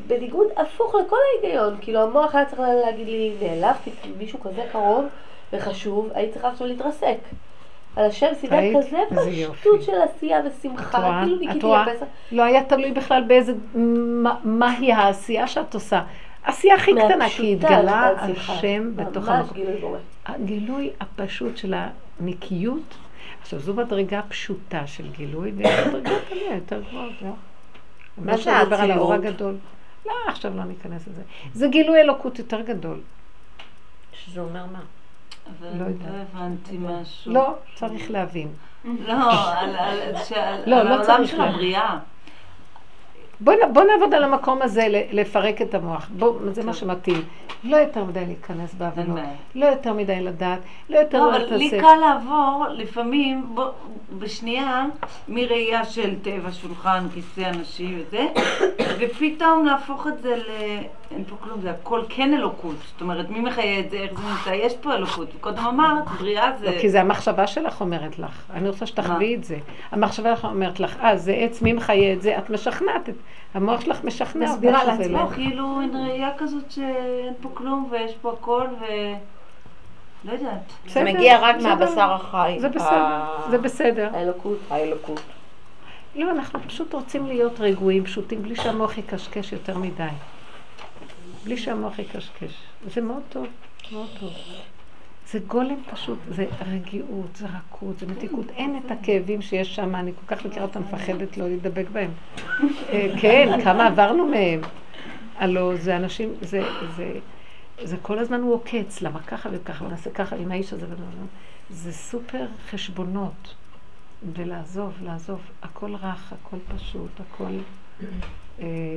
בניגוד הפוך לכל ההיגיון. כאילו המוח היה צריך להגיד לי, נעלבתי מישהו כזה קרוב וחשוב, הייתי צריכה עכשיו להתרסק. על השם סידר כזה פשטות של עשייה ושמחה, כאילו ניקיתי לפסח. לא היה תלוי בכלל באיזה, מהי העשייה שאת עושה. עשייה הכי קטנה, כי התגלה השם בתוך המקום. הגילוי הפשוט של הנקיות, עכשיו זו בדרגה הפשוטה של גילוי, ויש בדרגה תליה יותר גבוהה, לא? מה שהדבר על האור הגדול. לא, עכשיו לא ניכנס לזה. זה גילוי אלוקות יותר גדול. שזה אומר מה? אבל לא הבנתי משהו. לא, צריך להבין. לא, על העולם של הבריאה. בוא נעבוד על המקום הזה, לפרק את המוח. זה מה שמתאים. לא יותר מדי להיכנס בהבנות. לא יותר מדי לדעת. לא יותר מדי לתעסק. לי קל לעבור לפעמים, בשנייה, מראייה של טבע, שולחן, כיסא, אנשים וזה, ופתאום להפוך את זה ל... אין פה כלום, זה הכל כן אלוקות. זאת אומרת, מי מחיה את זה, איך זה נמצא? יש פה אלוקות. קודם אמרת, בריאה זה... כי זה המחשבה שלך אומרת לך. אני רוצה שתחווי את זה. המחשבה שלך אומרת לך, אה, זה עץ, מי מחיה את זה? את משכנעת. המוח שלך משכנע. מסבירה לעצמו, כאילו אין ראייה כזאת שאין פה כלום ויש פה הכל ו... לא יודעת. זה מגיע רק מהבשר החי. זה בסדר, זה בסדר. האלוקות, האלוקות. לא, אנחנו פשוט רוצים להיות רגועים, פשוטים, בלי שהמוח יקשקש יותר מדי. בלי שהמוח יקשקש. זה מאוד טוב, מאוד טוב. זה גולם פשוט, זה רגיעות, זה רכות, זה מתיקות. אין את הכאבים שיש שם, אני כל כך מכירה אותם, מפחדת לא להידבק בהם. כן, כמה עברנו מהם. הלא, זה אנשים, זה, זה, זה כל הזמן הוא עוקץ, למה ככה וככה, ונעשה ככה עם האיש הזה. זה סופר חשבונות, ולעזוב, לעזוב, הכל רך, הכל פשוט, הכל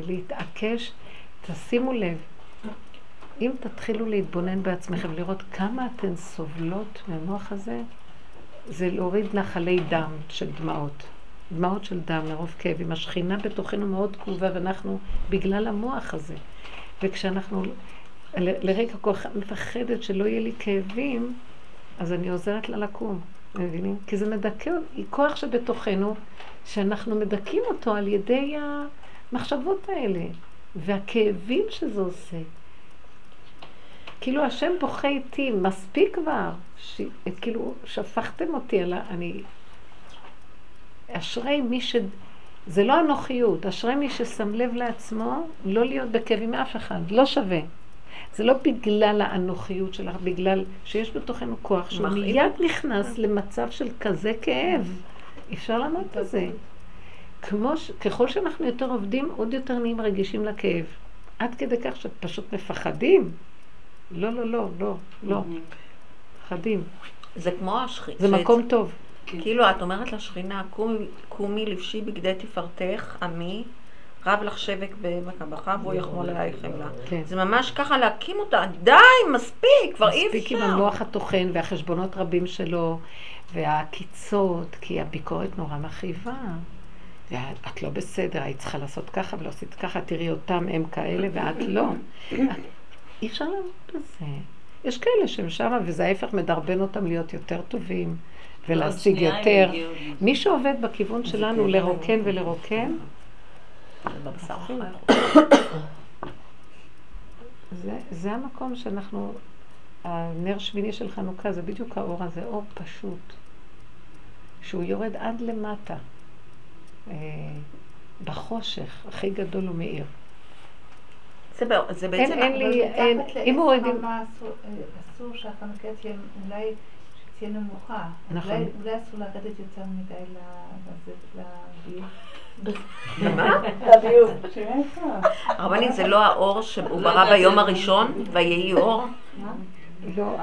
להתעקש. תשימו לב, אם תתחילו להתבונן בעצמכם, לראות כמה אתן סובלות מהמוח הזה, זה להוריד נחלי דם של דמעות. דמעות של דם, לרוב כאבים. השכינה בתוכנו מאוד תגובה, ואנחנו בגלל המוח הזה. וכשאנחנו לרגע כוח מפחדת שלא יהיה לי כאבים, אז אני עוזרת לה לקום, מבינים? כי זה מדכא, היא כוח שבתוכנו, שאנחנו מדכאים אותו על ידי המחשבות האלה, והכאבים שזה עושה. כאילו השם בוכה איתי, מספיק כבר, ש... כאילו שפכתם אותי עלה, אני... אשרי מי ש... זה לא הנוחיות, אשרי מי ששם לב לעצמו, לא להיות בכאבים מאף אחד, לא שווה. זה לא בגלל האנוכיות שלך, בגלל שיש בתוכנו כוח שהוא מיד נכנס למצב של כזה כאב. אפשר לעמוד את זה. כמו ש... ככל שאנחנו יותר עובדים, עוד יותר נהיים רגישים לכאב. עד כדי כך שפשוט מפחדים. לא, לא, לא, לא, לא. חדים. זה כמו השכינה. זה מקום טוב. כאילו, את אומרת לשכינה, קומי לבשי בגדי תפארתך, עמי, רב לך שבק במקבך, והוא יחמול עליי חמלה. זה ממש ככה להקים אותה, די, מספיק, כבר אי אפשר. מספיק עם המוח התוכן והחשבונות רבים שלו, והקיצות, כי הביקורת נורא מכאיבה. ואת לא בסדר, היית צריכה לעשות ככה ולא עשית ככה, תראי אותם הם כאלה ואת לא. אי אפשר לעבוד בזה. יש כאלה שהם שמה, וזה ההפך מדרבן אותם להיות יותר טובים, ולהשיג יותר. מי שעובד בכיוון שלנו לרוקן ולרוקן, זה המקום שאנחנו, הנר שמיני של חנוכה, זה בדיוק האור הזה, אור פשוט, שהוא יורד עד למטה, בחושך הכי גדול ומאיר. זה בעצם... אין לי... אם הוא רגע... אסור שהחנקה תהיה אולי שתהיה נמוכה. נכון. אולי אסור לרדת יותר מדי לביוב. למה? לביוב. הרבנית, זה לא האור שהוא ברא ביום הראשון ויהי אור? לא,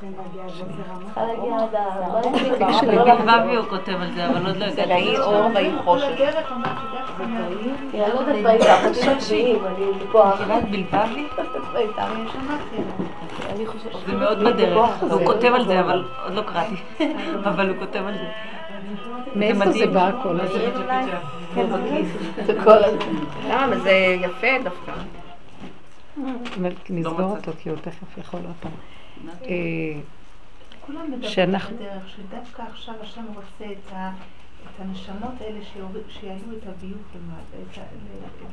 צריכה להגיע עד ה... בבי הוא כותב על זה, אבל עוד לא הגעתי. זה ראי אור ואי חושך. יעלות את בעיתה, חושבים שאיים, אני בכוח. יעלות בלבבי? זה מאוד בדרך. הוא כותב על זה, אבל עוד לא קראתי. אבל הוא כותב על זה. מאיפה זה בא הכל? זה כל הזה. למה, זה יפה דווקא. נסגור אותו, כי הוא תכף יכול אותם. כולם מדברים בדרך שדווקא עכשיו השם רוצה את הנשמות האלה שיעלו את הביוך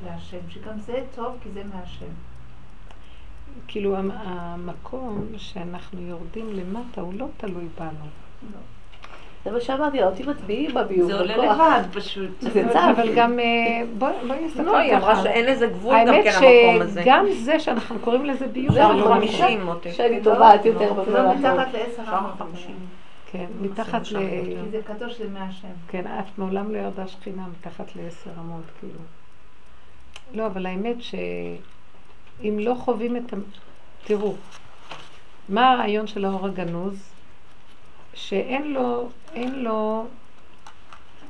להשם, שגם זה טוב כי זה מהשם. כאילו המקום שאנחנו יורדים למטה הוא לא תלוי בנו. זה מה שאמרתי, אותי מצביעים בביוב. זה עולה לבד פשוט. זה צו, אבל גם בואי נסתכל ככה. היא אמרה שאין לזה גבול גם כן המקום הזה. האמת שגם זה שאנחנו קוראים לזה ביוב. חמישים אותי. שאני טובעת יותר בפלאפון. מתחת ל-עשר חמישים. כן, מתחת ל... כי זה קדוש למי השם. כן, אף מעולם לא ירדה שכינה מתחת ל-עשר רמות, כאילו. לא, אבל האמת שאם לא חווים את... תראו, מה הרעיון של האור הגנוז? שאין לו, אין לו,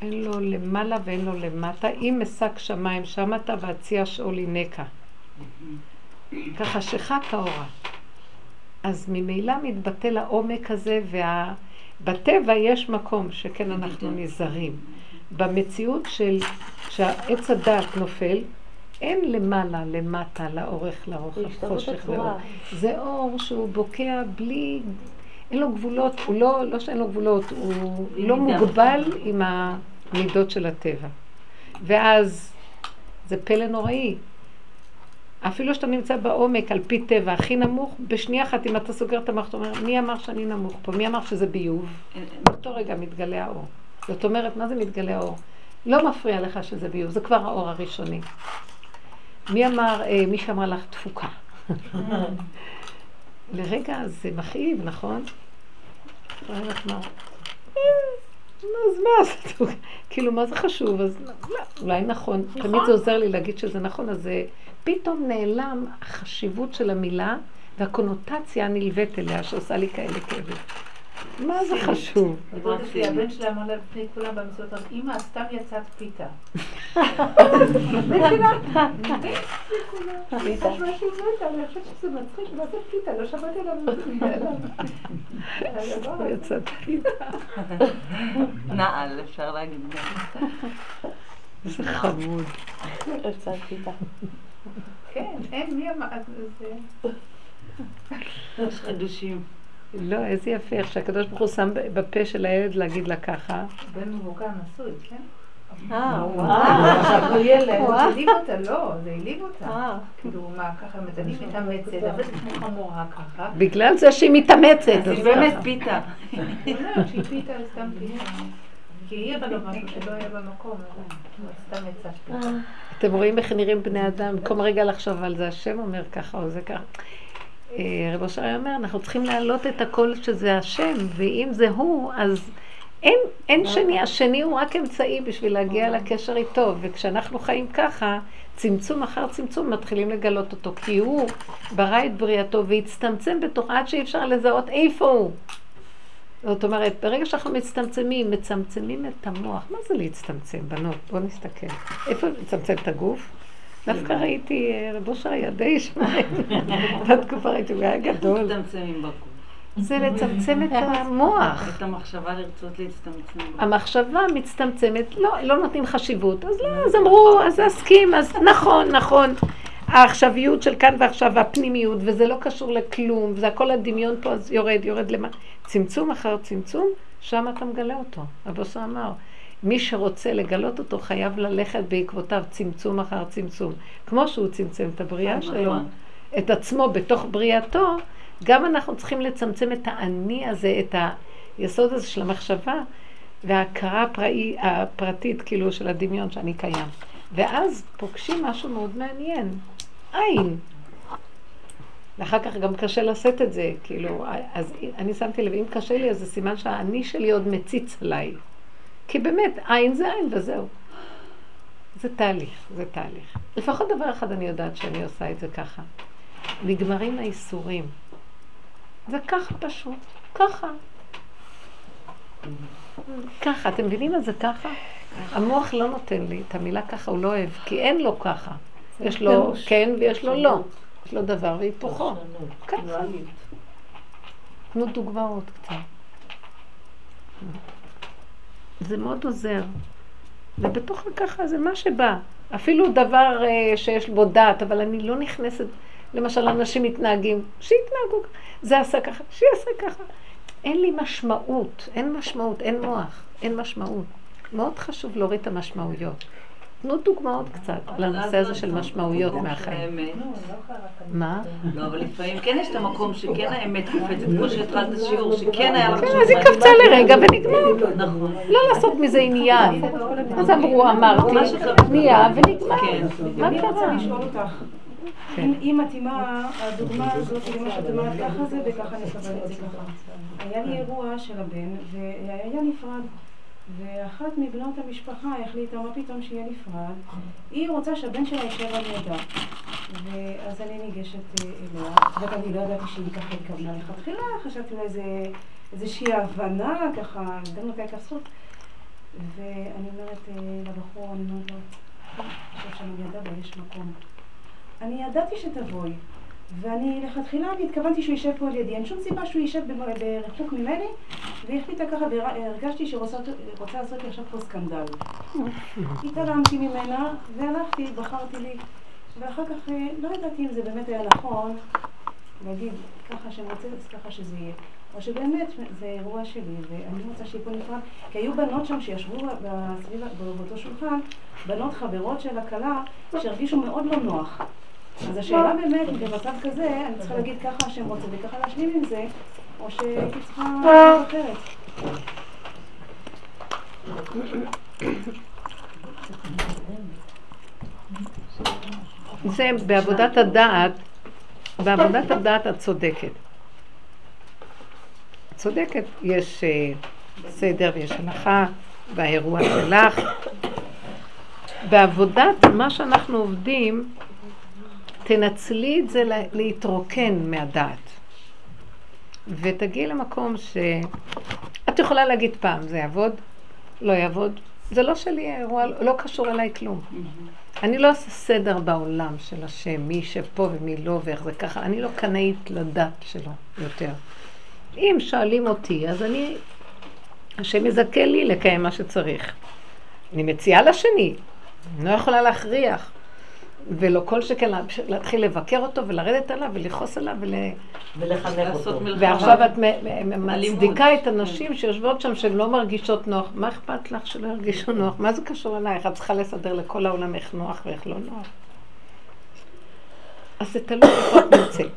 אין לו למעלה ואין לו למטה. אם מסק שמיים שמעת והציע שאולי נקה. ככה שחק האורה. אז ממילא מתבטא לעומק הזה, ובטבע יש מקום שכן אנחנו נזרים. במציאות של כשהעץ הדעת נופל, אין למעלה, למטה, לאורך, לרוחב, חושך ואור. זה אור שהוא בוקע בלי... אין לו גבולות, הוא לא, לא שאין לו גבולות, הוא לא מוגבל עם המידות של הטבע. ואז זה פלא נוראי. אפילו שאתה נמצא בעומק על פי טבע הכי נמוך, בשנייה אחת אם אתה סוגר את המערכת, אומר, מי אמר שאני נמוך פה? מי אמר שזה ביוב? באותו רגע מתגלה האור. זאת אומרת, מה זה מתגלה האור? לא מפריע לך שזה ביוב, זה כבר האור הראשוני. מי אמר, מי שאמר לך תפוקה? לרגע זה מכאיב, נכון? אז מה זה? כאילו, מה זה חשוב? אז אולי נכון. תמיד זה עוזר לי להגיד שזה נכון, אז פתאום נעלם החשיבות של המילה והקונוטציה הנלוות אליה שעושה לי כאלה כאלה. מה זה חשוב? נבודת לי, הבן שלה אמר לה לפני כולם במציאות, אמא, סתם יצאת פיתה. נפילה, נפילה. אני חושבת שזה מצחיק, מה זה פיתה? לא שמעתי עליו. יצאת פיתה. נעל, אפשר להגיד. זה חמוד. יצאת פיתה. כן, אין מי אמר זה. יש חדושים. לא, איזה יפה, שהקדוש ברוך הוא שם בפה של הילד להגיד לה ככה. בן מבוקה נשוי, כן? אה, וואו, עכשיו הוא ילד. תעליב אותה, לא, זה העליב אותה. כאילו, מה, ככה, אני מתאמצת, אבל זה כמו חמורה ככה. בגלל זה שהיא מתאמצת. אז היא באמת פיתה. היא אומרת שהיא פיתה, אז גם פיתה. כי היא אבל אמרה שלא היה במקום, אבל סתם יצא פיתה. אתם רואים איך נראים בני אדם, במקום רגע לחשוב על זה, השם אומר ככה או זה ככה. רבו שרי אומר, אנחנו צריכים להעלות את הכל שזה השם, ואם זה הוא, אז אין, אין שני, השני הוא רק אמצעי בשביל להגיע לקשר איתו, וכשאנחנו חיים ככה, צמצום אחר צמצום מתחילים לגלות אותו, כי הוא ברא את בריאתו והצטמצם בתוך עד שאי אפשר לזהות איפה הוא. זאת אומרת, ברגע שאנחנו מצטמצמים, מצמצמים את המוח, מה זה להצטמצם, בנות? בואו נסתכל. איפה מצמצם את הגוף? דווקא ראיתי רבו שרי ידי שמיים, בתקופה ראיתי, הוא היה גדול. מצטמצמים בקום. זה לצמצם את המוח. את המחשבה לרצות להצטמצם. המחשבה מצטמצמת, לא נותנים חשיבות, אז לא, אז אמרו, אז הסכים, אז נכון, נכון. העכשוויות של כאן ועכשיו, הפנימיות, וזה לא קשור לכלום, וזה הכל הדמיון פה, אז יורד, יורד למה. צמצום אחר צמצום, שם אתה מגלה אותו, רבו שרי אמר. מי שרוצה לגלות אותו חייב ללכת בעקבותיו צמצום אחר צמצום. כמו שהוא צמצם את הבריאה שלו, את עצמו בתוך בריאתו, גם אנחנו צריכים לצמצם את האני הזה, את היסוד הזה של המחשבה, וההכרה הפרטית כאילו של הדמיון שאני קיים. ואז פוגשים משהו מאוד מעניין, עין. ואחר כך גם קשה לשאת את זה, כאילו, אז אני שמתי לב, אם קשה לי אז זה סימן שהאני שלי עוד מציץ עליי. כי באמת, עין זה עין וזהו. זה תהליך, זה תהליך. לפחות דבר אחד אני יודעת שאני עושה את זה ככה. נגמרים האיסורים. זה ככה פשוט, ככה. ככה, אתם מבינים מה זה ככה? המוח לא נותן לי את המילה ככה, הוא לא אוהב, כי אין לו ככה. יש לו כן ויש לו לא. יש לו דבר והיפוכו. ככה. תנו דוגמאות קצת. זה מאוד עוזר, ובתוך ככה זה מה שבא. אפילו דבר שיש בו דעת, אבל אני לא נכנסת, למשל אנשים מתנהגים, שיתנהגו ככה, זה עשה ככה, שיעשה ככה. אין לי משמעות, אין משמעות, אין מוח, אין משמעות. מאוד חשוב להוריד את המשמעויות. תנו דוגמאות קצת על הנושא הזה של משמעויות מהחיים. מה? לא, אבל לפעמים כן יש את המקום שכן האמת קופצת, כמו שהתחלת השיעור, שכן היה לך... כן, אז היא קפצה לרגע ונגמר. נכון. לא לעשות מזה עניין. אז אמרו, אמרתי, נהיה ונגמר. מה קרה? היא מתאימה, הדוגמה הזאת, מה שאת אומרת, ככה זה וככה נקבל את זה ככה. היה לי אירוע של הבן, והיה נפרד. ואחת מבנות המשפחה החליטה מה פתאום שיהיה נפרד. היא רוצה שהבן שלה יישב על ידה. ואז אני ניגשת אליה. ואני לא ידעתי שהיא ככה התכוונה לכתחילה, חשבתי אולי איזושהי הבנה, ככה, נתנו אותה כסות. ואני אומרת לבחור, אני אומרת לו, אני חושב שאני ידעה, אבל יש מקום. אני ידעתי שתבואי. ואני לכתחילה התכוונתי שהוא יישב פה על ידי, אין שום סיבה שהוא יישב ברחוק ממני, והחליטה ככה, והרגשתי שרוצה לעשות לי עכשיו פה סקנדל. התעלמתי ממנה, והלכתי, בחרתי לי, ואחר כך לא ידעתי אם זה באמת היה נכון להגיד ככה שאני רוצה, אז ככה שזה יהיה. או שבאמת זה אירוע שלי, ואני רוצה שיהיה פה נפרד, כי היו בנות שם שישבו באותו שולחן, בנות חברות של הכלה, שהרגישו מאוד לא נוח. אז השאלה באמת, במצב כזה, אני צריכה להגיד ככה השם רוצה וככה להשלים עם זה, או שהייתי צריכה אחרת. זה בעבודת הדעת, בעבודת הדעת את צודקת. את צודקת, יש סדר ויש הנחה באירוע שלך. בעבודת מה שאנחנו עובדים, תנצלי את זה להתרוקן מהדעת. ותגיעי למקום שאת יכולה להגיד פעם, זה יעבוד, לא יעבוד. זה לא שלי, האירוע לא קשור אליי כלום. אני לא עושה סדר בעולם של השם, מי שפה ומי לא ואיך זה ככה. אני לא קנאית לדעת שלו יותר. אם שואלים אותי, אז אני, השם יזכה לי לקיים מה שצריך. אני מציעה לשני, אני לא יכולה להכריח. ולא כל שכן להתחיל לבקר אותו ולרדת עליו ולכוס עליו ולחנך אותו. ועכשיו את מצדיקה את הנשים שיושבות שם שהן לא מרגישות נוח. מה אכפת לך שלא ירגישו נוח? מה זה קשור עלייך? את צריכה לסדר לכל העולם איך נוח ואיך לא נוח. אז זה תלוי איפה את נמצאת.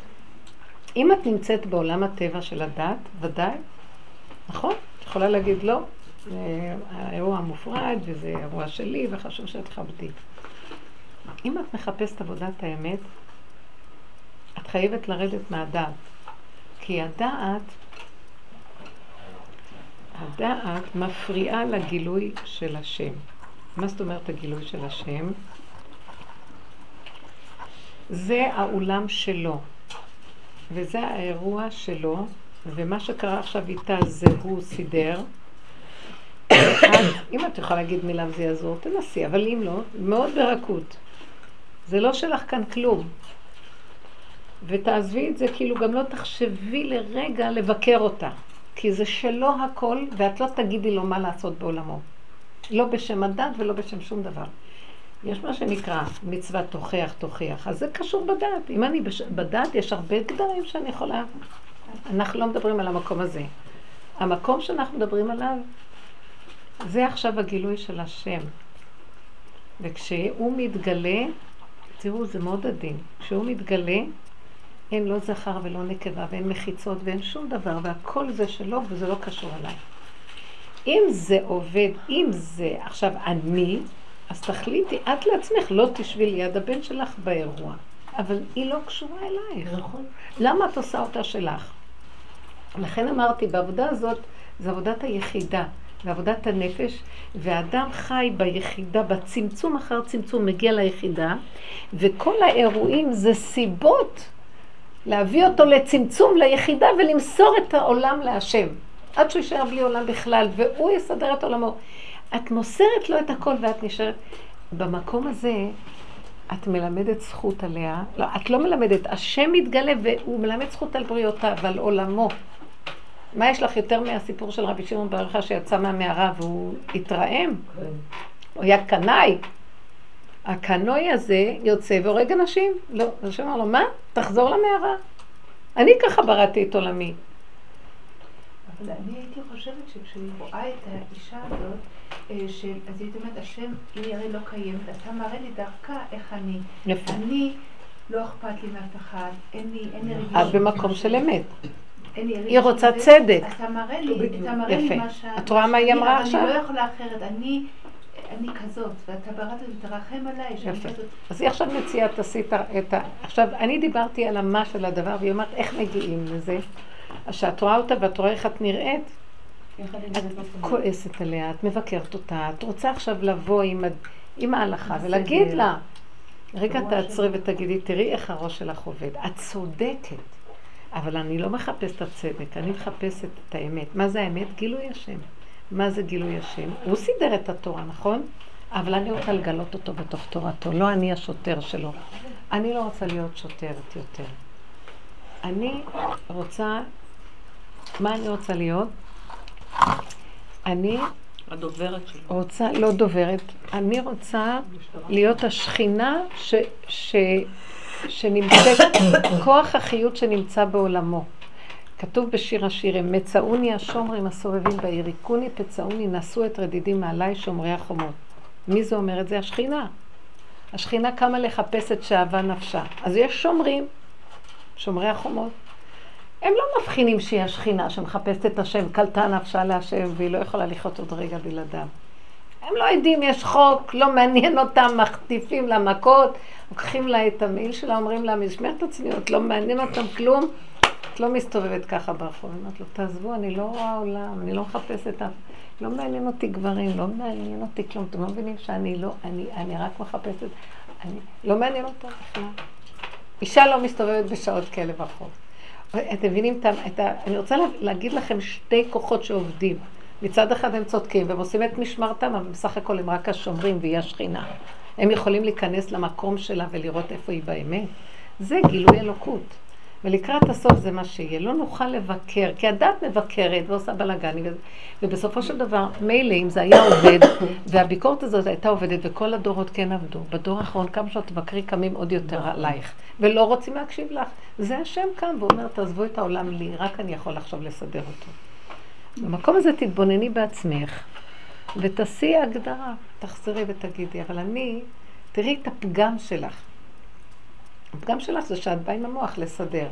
אם את נמצאת בעולם הטבע של הדת, ודאי, נכון? את יכולה להגיד לא, זה אירוע מופרד וזה אירוע שלי וחשוב שאת חבדית. אם את מחפשת עבודת האמת, את חייבת לרדת מהדעת. כי הדעת, הדעת מפריעה לגילוי של השם. מה זאת אומרת הגילוי של השם? זה העולם שלו, וזה האירוע שלו, ומה שקרה עכשיו איתה זה הוא סידר. אם את יכולה להגיד מילה וזה יעזור, תנסי, אבל אם לא, מאוד ברכות. זה לא שלך כאן כלום. ותעזבי את זה, כאילו גם לא תחשבי לרגע לבקר אותה. כי זה שלו הכל, ואת לא תגידי לו מה לעשות בעולמו. לא בשם הדת ולא בשם שום דבר. יש מה שנקרא מצוות תוכח, תוכיח. אז זה קשור בדת. אם אני בש... בדת, יש הרבה גדרים שאני יכולה... אנחנו לא מדברים על המקום הזה. המקום שאנחנו מדברים עליו, זה עכשיו הגילוי של השם. וכשהוא מתגלה... תראו, זה מאוד עדין. כשהוא מתגלה, אין לא זכר ולא נקבה, ואין מחיצות ואין שום דבר, והכל זה שלו, וזה לא קשור עליי. אם זה עובד, אם זה עכשיו אני, אז תחליטי, את לעצמך לא תשבי ליד הבן שלך באירוע. אבל היא לא קשורה אלייך. נכון. למה את עושה אותה שלך? לכן אמרתי, בעבודה הזאת, זה עבודת היחידה. ועבודת הנפש, והאדם חי ביחידה, בצמצום אחר צמצום מגיע ליחידה, וכל האירועים זה סיבות להביא אותו לצמצום ליחידה ולמסור את העולם להשם. עד שהוא יישאר בלי עולם בכלל, והוא יסדר את עולמו. את מוסרת לו את הכל ואת נשארת. במקום הזה את מלמדת זכות עליה, לא, את לא מלמדת, השם מתגלה והוא מלמד זכות על בריאותה ועל עולמו. מה יש לך יותר מהסיפור של רבי שמעון בר יוחאי שיצא מהמערה והוא התרעם? כן. הוא היה קנאי. הקנאי הזה יוצא והורג אנשים. לא, השם אמר לו, מה? תחזור למערה. אני ככה בראתי את עולמי. אבל אני הייתי חושבת שכשהיא רואה את האישה הזאת, של, אז היא אומרת, השם היא הרי לא קיימת, אתה מראה לי דרכה איך אני, אני לא אכפת לי מאף אחד, אין לי, אין לי רגיש. אז במקום של אמת. היא רוצה צדק. אתה מראה לי, אתה מראה לי מה ש... את רואה מה היא אמרה עכשיו? אני לא יכולה אחרת, אני... אני כזאת, ואתה בראת ותרחם עליי שאני כזאת. אז היא עכשיו מציעה, תעשי את ה... עכשיו, אני דיברתי על המה של הדבר, והיא אומרת, איך מגיעים לזה? אז שאת רואה אותה ואת רואה איך את נראית, את כועסת עליה, את מבקרת אותה, את רוצה עכשיו לבוא עם ההלכה ולהגיד לה, רגע תעצרי ותגידי, תראי איך הראש שלך עובד. את צודקת, אבל אני לא מחפשת את הצדק, אני מחפשת את האמת. מה זה האמת? גילוי השם. מה זה גילוי השם? הוא סידר את התורה, נכון? אבל אני רוצה לגלות אותו בתוך תורתו, לא אני השוטר שלו. אני לא רוצה להיות שוטרת יותר. אני רוצה, מה אני רוצה להיות? אני רוצה, לא דוברת, אני רוצה להיות השכינה ש, ש, שנמצאת, כוח החיות שנמצא בעולמו. כתוב בשיר השירים, מצאוני השומרים הסובבים בעיריקוני, פצאוני נשאו את רדידים מעלי שומרי החומות. מי זה אומר את זה? השכינה. השכינה קמה לחפש את שאהבה נפשה. אז יש שומרים, שומרי החומות. הם לא מבחינים שהיא השכינה שמחפשת את השם, קלטה נפשה להשם והיא לא יכולה לחיות עוד רגע בלעדיו. הם לא יודעים, יש חוק, לא מעניין אותם, מחטיפים לה מכות, לוקחים לה את המעיל שלה, אומרים לה, משמרת הצניעות, לא מעניין אותם כלום, את לא מסתובבת ככה ברחוב. אמרת לו, תעזבו, אני לא רואה עולם, אני לא מחפשת אף, לא מעניין אותי גברים, לא מעניין אותי כלום, אתם לא מבינים שאני לא, אני, אני רק מחפשת, אני לא מעניין אותה בכלל. אישה לא מסתובבת בשעות כאלה ברחוב. אתם מבינים, את ה... אני רוצה להגיד לכם שתי כוחות שעובדים. מצד אחד הם צודקים והם עושים את משמרתם, אבל בסך הכל הם רק השומרים והיא השכינה. הם יכולים להיכנס למקום שלה ולראות איפה היא באמת. זה גילוי אלוקות. ולקראת הסוף זה מה שיהיה. לא נוכל לבקר, כי הדת מבקרת ועושה בלגני. ובסופו של דבר, מילא אם זה היה עובד, והביקורת הזאת הייתה עובדת, וכל הדורות כן עבדו. בדור האחרון, כמה שאת תבקרי, קמים עוד יותר עלייך. ולא רוצים להקשיב לך. זה השם קם ואומר, תעזבו את העולם לי, רק אני יכול עכשיו לסדר אותו. במקום הזה תתבונני בעצמך, ותעשי הגדרה, תחזרי ותגידי, אבל אני, תראי את הפגם שלך. הפגם שלך זה שאת באה עם המוח לסדר,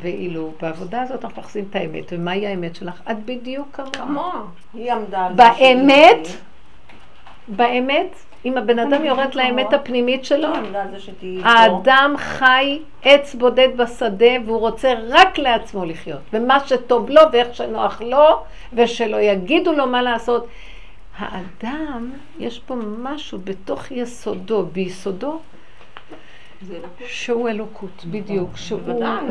ואילו בעבודה הזאת אנחנו מחפשים את האמת, ומהי האמת שלך? את בדיוק כמוה. היא עמדה על זה. באמת, באמת, אם הבן אדם יורד לאמת הפנימית שלו, האדם חי עץ בודד בשדה, והוא רוצה רק לעצמו לחיות, ומה שטוב לו ואיך שנוח לו, ושלא יגידו לו מה לעשות. האדם, יש פה משהו בתוך יסודו, ביסודו, שהוא אלוקות, בדיוק, שהוא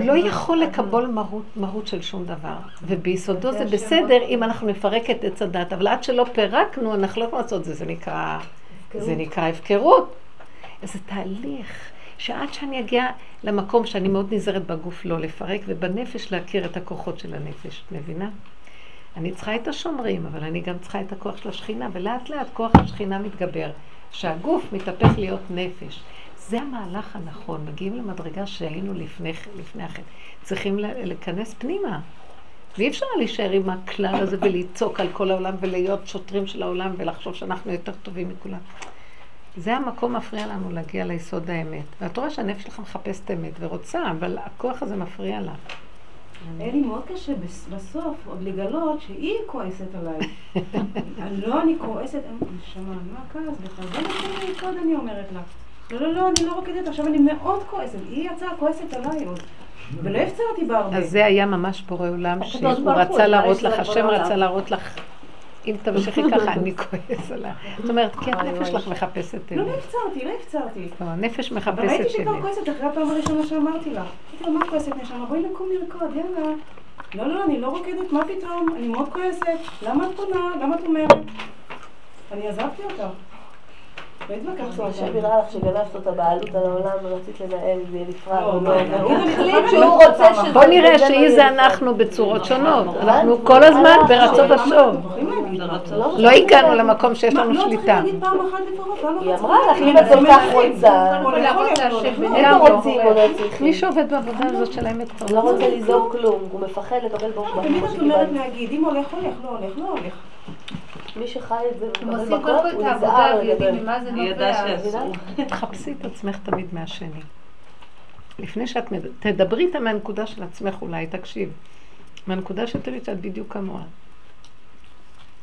לא יכול לקבול מרות של שום דבר, וביסודו זה בסדר אם אנחנו נפרק את עץ הדת, אבל עד שלא פירקנו אנחנו לא יכולים לעשות את זה, זה נקרא... זה נקרא הפקרות. זה תהליך שעד שאני אגיע למקום שאני מאוד נזהרת בגוף לא לפרק, ובנפש להכיר את הכוחות של הנפש, מבינה? אני צריכה את השומרים, אבל אני גם צריכה את הכוח של השכינה, ולאט לאט כוח השכינה מתגבר, שהגוף מתהפך להיות נפש. זה המהלך הנכון, מגיעים למדרגה שהיינו לפני, לפני אחת. צריכים להיכנס פנימה. ואי אפשר להישאר עם הכלל הזה ולצעוק על כל העולם ולהיות שוטרים של העולם ולחשוב שאנחנו יותר טובים מכולם. זה המקום מפריע לנו להגיע ליסוד האמת. ואת רואה שהנפש שלך מחפשת אמת ורוצה, אבל הכוח הזה מפריע לה. אין לי מאוד קשה בסוף עוד לגלות שהיא כועסת עליי. לא, אני כועסת, נשמע, מה כעס? בחזון הכי קוד אני אומרת לה. לא, לא, לא, אני לא רוקדת, עכשיו אני מאוד כועסת. היא יצאה כועסת עליי עוד. ולא הפצרתי בה הרבה. אז זה היה ממש בורא עולם שהוא רצה להראות לך, השם רצה להראות לך, אם תמשיכי ככה אני כועס עליך. זאת אומרת, כן, הנפש לך מחפשת אלה. לא, לא הפצרתי, לא הפצרתי. לא, הנפש מחפשת שלי. אבל הייתי שכבר כועסת אחרי הפעם הראשונה שאמרתי לך. הייתי למה כועסת נשמה, בואי נקום לרקוד, יאללה. לא, לא, אני לא רוקדת, מה פתאום? אני מאוד כועסת. למה את פונה? למה את אומרת? אני עזבתי אותה. השם יראה לך שגנבת אותה בעלות על העולם ורצית לנהל ולפרד. בוא נראה שהיא זה אנחנו בצורות שונות. אנחנו כל הזמן ברצות השוב. לא הגענו למקום שיש לנו שליטה. היא אמרה לך, אם את כל כך רוצה, אין פה רוצים או לא צריכים. מי שעובד בעבודה הזאת של האמת כבר לא רוצה ליזום כלום, הוא מפחד לקבל בו. תמיד את אומרת להגיד, אם הולך הולך, לא הולך, לא הולך. מי שחי את זה ומקבל מכות, הוא נזהר לגבל. אני ידע שעשו. תחפשי את עצמך תמיד מהשני. לפני שאת תדברי איתה מהנקודה של עצמך, אולי תקשיב. מהנקודה שתראית שאת בדיוק כמוה.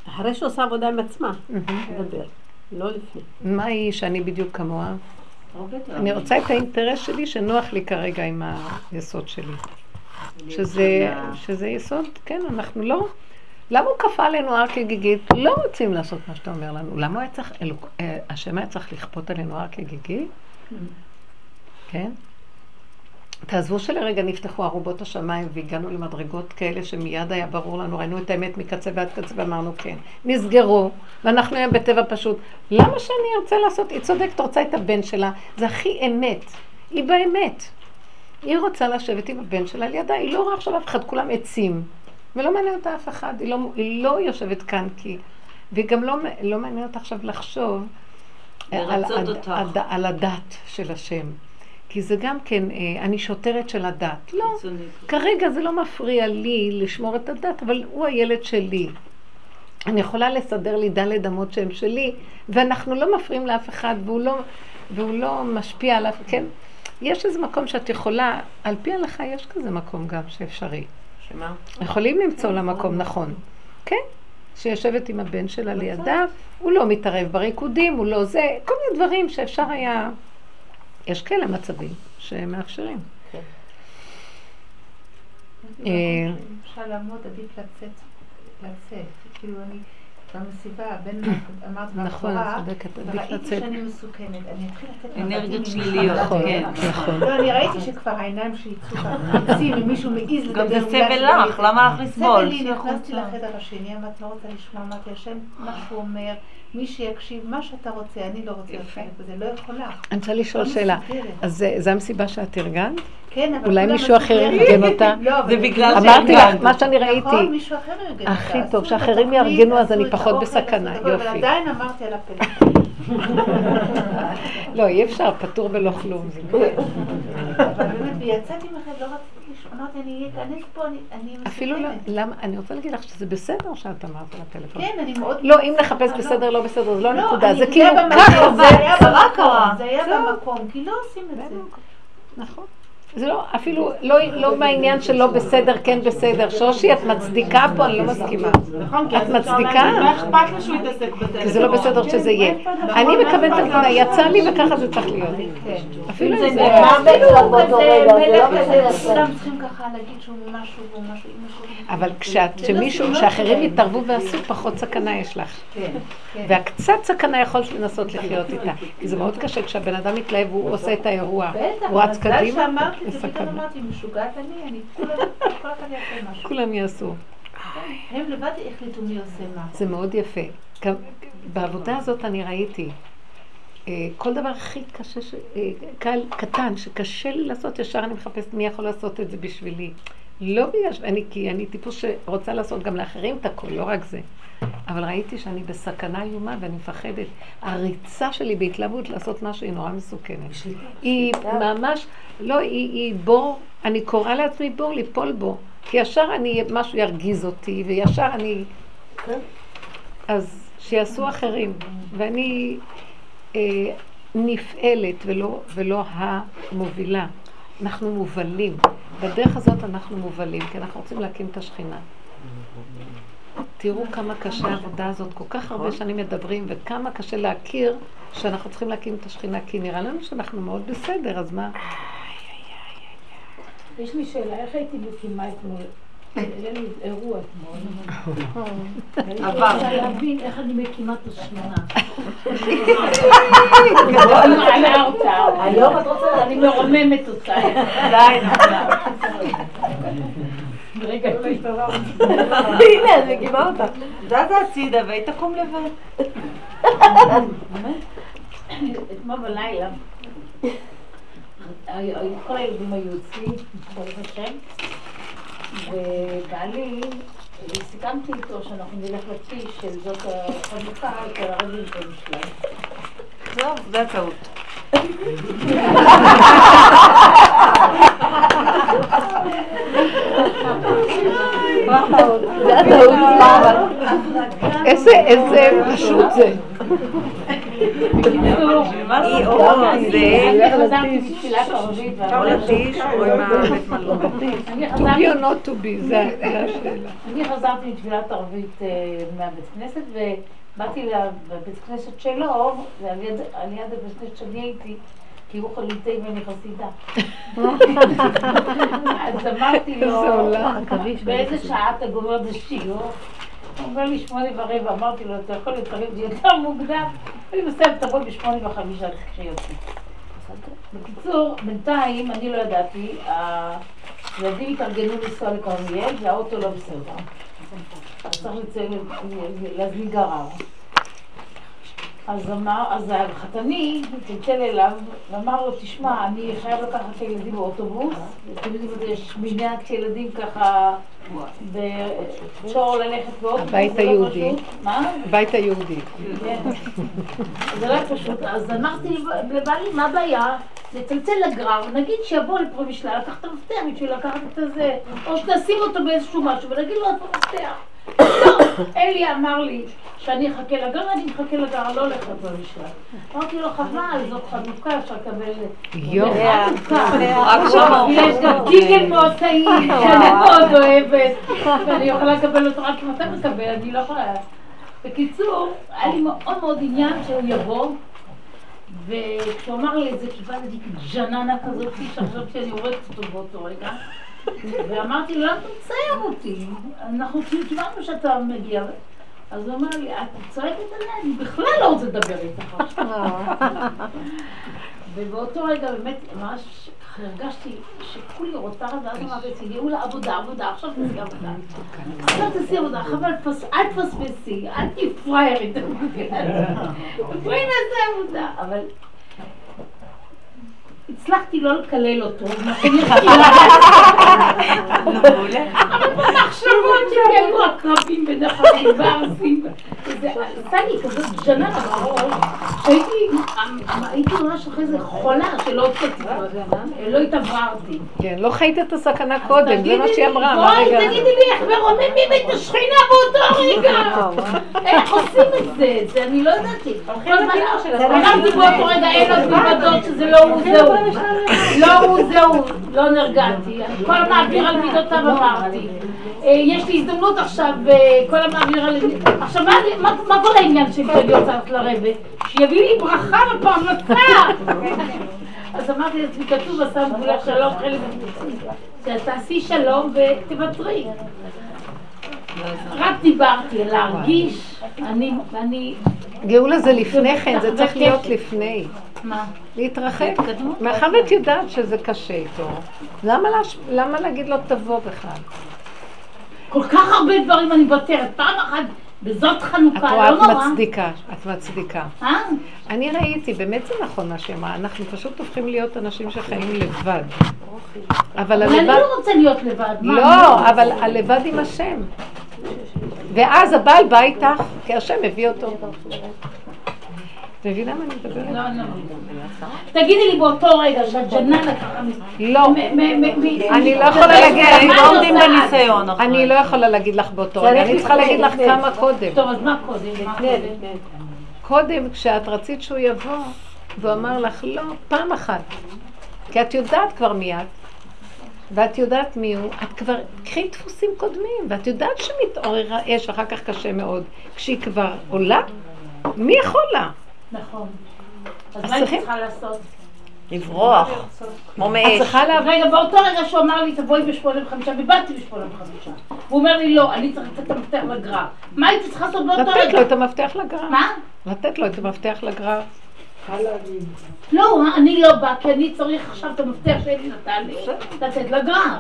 אחרי שעושה עבודה עם עצמה, לדבר. לא לפני. מה היא שאני בדיוק כמוה? אני רוצה את האינטרס שלי שנוח לי כרגע עם היסוד שלי. שזה יסוד, כן, אנחנו לא... למה הוא קפא עלינו הר כגיגית? לא רוצים לעשות מה שאתה אומר לנו. למה היה צריך, השם היה צריך לכפות עלינו הר כגיגית? כן? תעזבו שלרגע נפתחו ערובות השמיים והגענו למדרגות כאלה שמיד היה ברור לנו, ראינו את האמת מקצה ועד קצה ואמרנו כן. נסגרו, ואנחנו היום בטבע פשוט. למה שאני ארצה לעשות? היא צודקת, רוצה את הבן שלה. זה הכי אמת. היא באמת. היא רוצה לשבת עם הבן שלה לידה. היא לא רואה עכשיו אף אחד, כולם עצים. ולא מעניין אותה אף אחד, היא לא, היא לא יושבת כאן כי... והיא גם לא, לא מעניין אותה עכשיו לחשוב על, על, על, על הדת של השם. כי זה גם כן, אני שוטרת של הדת. לא, כרגע זה לא מפריע לי לשמור את הדת, אבל הוא הילד שלי. אני יכולה לסדר לי דלת אמות שהם שלי, ואנחנו לא מפריעים לאף אחד, והוא לא, והוא לא משפיע עליו. כן, יש איזה מקום שאת יכולה, על פי הלכה יש כזה מקום גם שאפשרי. שמה? יכולים למצוא למקום נכון. כן? שישבת עם הבן שלה לידיו, הוא לא מתערב בריקודים, הוא לא זה, כל מיני דברים שאפשר היה... יש כאלה מצבים שמאפשרים. אפשר לעמוד, עדיף לצאת, לצאת. כאילו אני, במסיבה, הבן אמרת מהתורה, ראיתי שאני מסוכנת, אני אתחיל לתת מבטים. אנרגיות שליליות, כן. לא, אני ראיתי שכבר העיניים שיצאו בפרצים, ומישהו מעיז לדבר. גם זה סבל לך, למה לך לסבול? סבל לי, נכנסתי לחדר השני, אמרת, לא רוצה לשמוע, אמרתי, השם, מה שהוא אומר, מי שיקשיב, מה שאתה רוצה, אני לא רוצה לשמוע, וזה לא יכולה. אני רוצה לשאול שאלה, אז זו המסיבה שאת ארגנת? כן, אבל... אולי מישהו אחר יארגן אותה? זה בגלל שארגן. אמרתי לך, מה שאני ראיתי, הכי טוב, שאחרים יארגנו אז אני פחות בסכנה, יופי. אבל עדיין אמרתי על הפלט. לא, אי אפשר, פטור בלא כלום. אבל באמת, ויצאתי מכם, לא רציתי לשעונות, אני אגנק פה, אני... אפילו לא, אני רוצה להגיד לך שזה בסדר שאת אמרת על הטלפון. כן, אני מאוד... לא, אם נחפש בסדר, לא בסדר, זה לא נקודה, זה כאילו ככה, זה רק קרה. זה היה במקום, כי לא עושים את זה. נכון. זה לא, אפילו לא מהעניין שלא בסדר, כן בסדר. שושי, את מצדיקה פה, אני לא מסכימה. את מצדיקה? מה אכפת לו שהוא יתעסק בטלפון? כי זה לא בסדר שזה יהיה. אני מקוונת על זה, יצא לי וככה זה צריך להיות. אפילו זה... זה לא בסדר, סתם צריכים ככה להגיד שהוא משהו או משהו. אבל כשמישהו, כשאחרים יתערבו ועשו, פחות סכנה יש לך. והקצת סכנה יכול לנסות לחיות איתה. כי זה מאוד קשה כשהבן אדם מתלהב, הוא עושה את האירוע. הוא רץ קדימה. ופתאום אמרתי, משוגעת אני, אני כולם יעשו משהו. כולם יעשו. הם לבד החליטו מי עושה מה. זה מאוד יפה. בעבודה הזאת אני ראיתי, כל דבר הכי קטן שקשה לי לעשות, ישר אני מחפשת מי יכול לעשות את זה בשבילי. לא בגלל, כי אני טיפוס שרוצה לעשות גם לאחרים את הכל, לא רק זה. אבל ראיתי שאני בסכנה איומה ואני מפחדת. הריצה שלי בהתלהבות לעשות משהו היא נורא מסוכנת. היא ממש, לא, היא בור, אני קוראה לעצמי בור, ליפול בו. כי ישר אני, משהו ירגיז אותי וישר אני... אז שיעשו אחרים. ואני נפעלת ולא המובילה. אנחנו מובלים. בדרך הזאת אנחנו מובלים, כי אנחנו רוצים להקים את השכינה. תראו כמה קשה העבודה הזאת, כל כך הרבה שנים מדברים, וכמה קשה להכיר שאנחנו צריכים להקים את השכינה, כי נראה לנו שאנחנו מאוד בסדר, אז מה? יש לי שאלה, איך הייתי בקימה אתמול? אין לי אירוע אתמול. אני רוצה להבין איך אני מקימה את השכינה. אני מעלה אותה. היום את רוצה, אני מרוממת אותה. די, נעלה. רגע, לא התערב. הנה, אני מגיבה אותה. זזה הצידה והיית קום לבד. אתמול בלילה, כל הילדים היו אצלי, ברוך השם, ובעלי, סיכמתי איתו שאנחנו נלך לפי של זאת החנוכה, את הרבים במשלם. זהו, זה הטעות. זה הטעות. איזה פשוט זה. היא או זה, או לטיש, או עם האמת מלון. To be או not to be, זה השאלה. אני חזרתי לתפילת ערבית מהבית כנסת, ובאתי לבית כנסת שלו, ועל יד הבית כנסת שאני הייתי, כי הוא חליטי ואני חסידה. אז אמרתי לו, באיזה שעה אתה גומר בשיעור? הוא אומר לי שמונה ורבע, אמרתי לו, אתה יכול להתקרב לי יותר מוקדם? אני מסיים, תבוא בשמונה וחמישה כשיוצאים. בקיצור, בינתיים, אני לא ידעתי, הילדים התארגנו לנסוע לכרמיאל והאוטו לא בסדר. אז צריך לציין להזמין גרר. אז אמר, אז החתני התקלקל אליו ואמר לו, תשמע, אני חייב לקחת את הילדים באוטובוס, אתם יודעים את זה, יש מניעת ילדים ככה בשור ללכת באוטובוס. הבית היהודי. מה? הבית היהודי. כן. זה לא פשוט. אז אמרתי לבעלי, מה הבעיה? לצלצל לגרר, נגיד שיבוא לפרי משלה, לקח את המפתח, בשביל לקחת את הזה, או שנשים אותו באיזשהו משהו, ונגיד לו, את המפתח. לא, אלי אמר לי שאני אחכה לגרר, אני מחכה לגרר, לא הולכת במשלה. אמרתי לו, חבל, זאת חנוכה, אפשר לקבל... יואה, חנוכה. יש גם גיגל מוצאים, שאני מאוד אוהבת, ואני יכולה לקבל אותו רק אם אתה מקבל, אני לא יכולה. בקיצור, היה לי מאוד מאוד עניין שהוא יבוא, וכשהוא אמר לי את זה, קיבלתי ג'ננה כזאת, שעכשיו כשאני הורדת אותו באותו רגע, ואמרתי לו, אתה מצייר אותי, אנחנו קיבלנו שאתה מגיע. אז הוא אמר לי, את צועקת עליה, אני בכלל לא רוצה לדבר איתך עכשיו. ובאותו רגע באמת ממש הרגשתי שכולי רותחת, ואז אמרתי, תגיעו לעבודה, עבודה, עכשיו תעשי עבודה. עכשיו תעשי עבודה, חבל, אל תפספסי, אל תהיי פריירית. ובואי נעשה עבודה, אבל... הצלחתי לא לקלל אותו, אבל במחשבות שלי היו הקרבים בנחלים והארסים, וזה עשה לי כזאת ג'נה בראש, שהייתי ממש אחרי זה חולה שלא הוצאתי, לא התעברתי. כן, לא חיית את הסכנה קודם, זה מה שהיא אמרה. בואי, תגידי לי איך מרוממים את השכינה באותו רגע, איך עושים את זה, זה אני לא יודעתי. אמרתי באותו רגע, אין עוד מלבדות שזה לא הוא, זהו. לא הוא, זהו, לא נרגעתי, כל המעביר על מידותיו אמרתי. יש לי הזדמנות עכשיו, כל המעביר על... עכשיו, מה כל העניין שלי שאני יוצאת לרבא? שיביא לי ברכה לפרנסה! אז אמרתי לעצמי, כתוב עשה מגולה שלום, חלק מפרסית. תעשי שלום ותוותרי. רק דיברתי, להרגיש, אני... גאולה זה לפני כן, זה צריך להיות לפני. מה? להתרחק. מאחר ואת יודעת שזה קשה איתו. למה להגיד לו תבוא בכלל? כל כך הרבה דברים אני בוטרת. פעם אחת בזאת חנוכה, לא נורא. את מצדיקה, את מצדיקה. אה? אני ראיתי, באמת זה נכון מה שאמרה, אנחנו פשוט הופכים להיות אנשים שחיים לבד. אבל הלבד... אני לא רוצה להיות לבד. לא, אבל הלבד עם השם. ואז הבעל בא איתך, כי השם הביא אותו. תגידי למה אני מדברת? לא, לא. תגידי לי באותו רגע שהג'ננה ככה... לא. אני לא יכולה להגיד... לא עומדים בניסיון. אני לא יכולה להגיד לך באותו רגע. אני צריכה להגיד לך כמה קודם. טוב, אז מה קודם? קודם, כשאת רצית שהוא יבוא, והוא אמר לך, לא, פעם אחת. כי את יודעת כבר מיד, ואת יודעת מי הוא, את כבר... קחי דפוסים קודמים, ואת יודעת שמתעורר אש, אחר כך קשה מאוד. כשהיא כבר עולה, מי יכול לה? נכון. אז מה היא צריכה לעשות? לברוח. כמו מאש. את צריכה להביא. רגע, באותו רגע שהוא אמר לי, תבואי בשמונה וחמישה, ובאתי בשמונה וחמישה. הוא אומר לי, לא, אני צריך לתת את המפתח לגרר. מה היא צריכה לעשות באותו רגע? לתת לו את המפתח לגרר. מה? לתת לו את המפתח לגרר. לא, אני לא בא, כי אני צריך עכשיו את המפתח שלי נתן לי, לתת לגרר.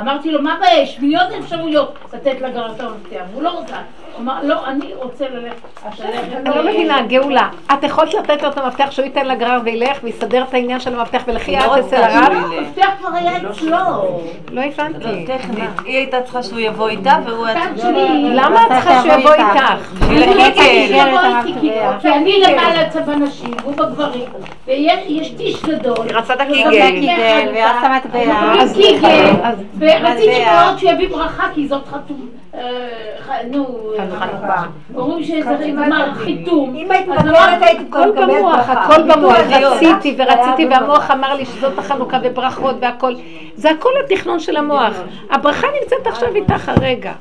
אמרתי לו, מה באש? מיליון אפשרויות לתת לגרר את המפתח. הוא לא רוצה. הוא אמר, לא, אני רוצה ללכת. אני לא מבינה, גאולה. את יכולת לתת לו את המפתח שהוא ייתן לגרר וילך ויסדר את העניין של המפתח ולכי את אצל הרב? לא, המפתח כבר היה אצלו. לא הבנתי. היא הייתה צריכה שהוא יבוא איתה והוא... למה את צריכה שהוא יבוא איתך? אני רוצה שהוא יבוא איתי, כי אני למעלה אצל בנשים, הוא בגברים, ויש טיש גדול. היא רצה את הקיגל, והיא רצה את הקיגל. רציתי מאוד שיביא ברכה, כי זאת חתום, נו, אומרים שזה גמר חיתום. אם היית מתקבלת היית כל במוח, הכל במוח, רציתי ורציתי והמוח אמר לי שזאת החנוכה וברכות והכל. זה הכל התכנון של המוח. הברכה נמצאת עכשיו איתך הרגע.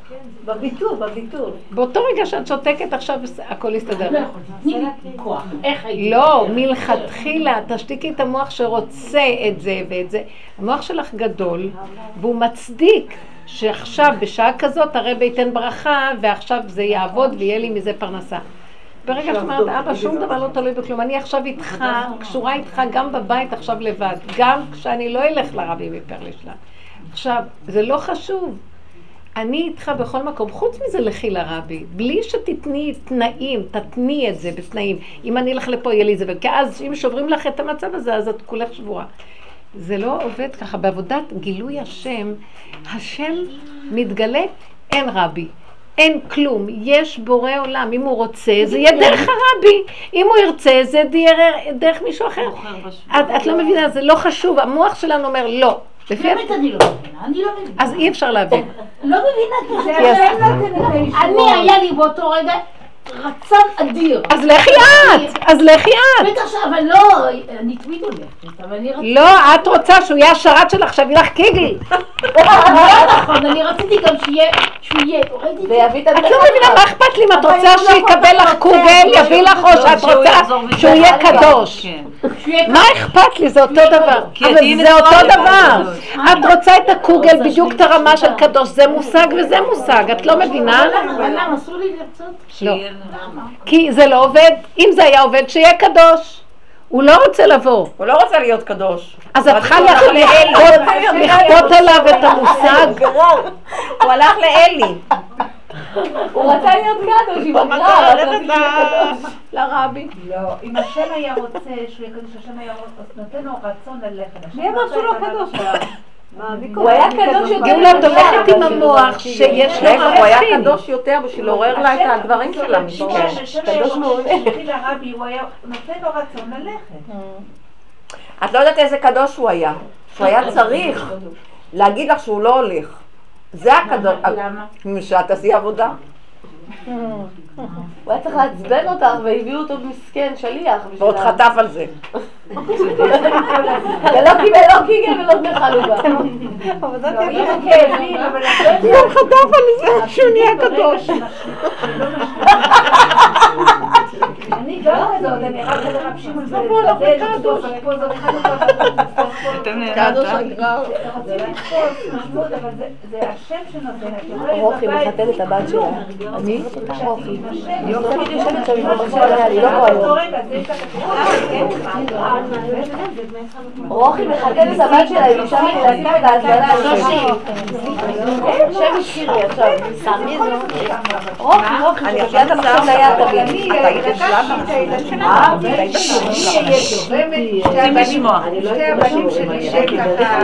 בביטור, בביטור. באותו רגע שאת שותקת עכשיו הכל יסתדר. לא יכול, נעשה לה כוח. איך הייתי? לא, מלכתחילה, תשתיקי את המוח שרוצה את זה ואת זה. המוח שלך גדול והוא מצדיק שעכשיו בשעה כזאת הרב ייתן ברכה ועכשיו זה יעבוד ויהיה לי מזה פרנסה. ברגע שאומרת, אבא, שום דבר לא תלוי בכלום, אני עכשיו איתך, קשורה איתך גם בבית עכשיו לבד, גם כשאני לא אלך לרבי מפרלישלה. עכשיו, זה לא חשוב. אני איתך בכל מקום, חוץ מזה לכי לרבי, בלי שתתני תנאים, תתני את זה בתנאים. אם אני אלך לפה, יהיה לי זה, כי אז אם שוברים לך את המצב הזה, אז את כולך שבורה. זה לא עובד ככה, בעבודת גילוי השם, השם מתגלה, אין רבי, אין כלום, יש בורא עולם, אם הוא רוצה זה יהיה דרך הרבי, אם הוא ירצה זה יהיה דרך מישהו אחר. את לא מבינה, זה לא חשוב, המוח שלנו אומר לא. באמת אני לא מבינה, אני לא מבינה. אז אי אפשר להבין. לא מבינה כזה, אני היה לי באותו רגע רצון אדיר. אז לכי את, אז לכי את. בטח אבל לא, אני תמיד הולכת, אבל אני רציתי. לא, את רוצה שהוא יהיה השרת שלך, שיביא לך קיגל. לא נכון, אני רציתי גם שיהיה, שהוא יהיה, ראיתי את זה. את לא מבינה מה אכפת לי, אם את רוצה שיקבל לך קוגל, יביא לך או שאת רוצה שהוא יהיה קדוש. מה אכפת לי, זה אותו דבר. אבל זה אותו דבר. את רוצה את הקוגל, בדיוק את הרמה של קדוש, זה מושג וזה מושג, את לא מבינה? למה, אסור לי לרצות? לא. כי זה לא עובד, אם זה היה עובד שיהיה קדוש, הוא לא רוצה לבוא, הוא לא רוצה להיות קדוש, אז את חל לכפות עליו את המושג. הוא הלך לאלי, הוא רצה להיות קדוש, היא בגרר לרבי. לא, אם השם היה רוצה שיהיה קדוש, השם היה נותן לו רצון ללכת, מי אמר שהוא לא קדוש? הוא היה קדוש יותר, גאולה תומכת עם המוח שיש לו ערכים. הוא היה קדוש יותר בשביל לעורר לה את הדברים שלה. קדוש מאוד. הוא היה נותן לו רצון ללכת. את לא יודעת איזה קדוש הוא היה. שהוא היה צריך להגיד לך שהוא לא הולך. זה הקדוש. למה? שאת עשי עבודה. הוא היה צריך להצבן אותך והביאו אותו מסכן שליח ועוד חטף על זה ולא קיבל לא קיגל ולא מחלובה אבל זאת כאבים הוא חטף על זה שהוא נהיה קדוש. אני גם כזאת, אני רק לרבשים על זה לבדל, לדוף, אני פה זאת אחד אותה קדוש הגרר אתה רוצה לתפוס, משמעות, אבל זה השם שנותן רוחי מחתן את הבת שלה אני? רוחי אני לא תמיד יושבת שם, היא ממש עליה, אני לא רואה רוחי מחתן את הבת שלה, היא שם מלעשים את ההזדלה שלושים שם שירי עכשיו רוחי, רוחי אני חושבת את המחשב ליד תבין אתה איתה שלנו רוצים לשמוע שתי הבנים שלי שככה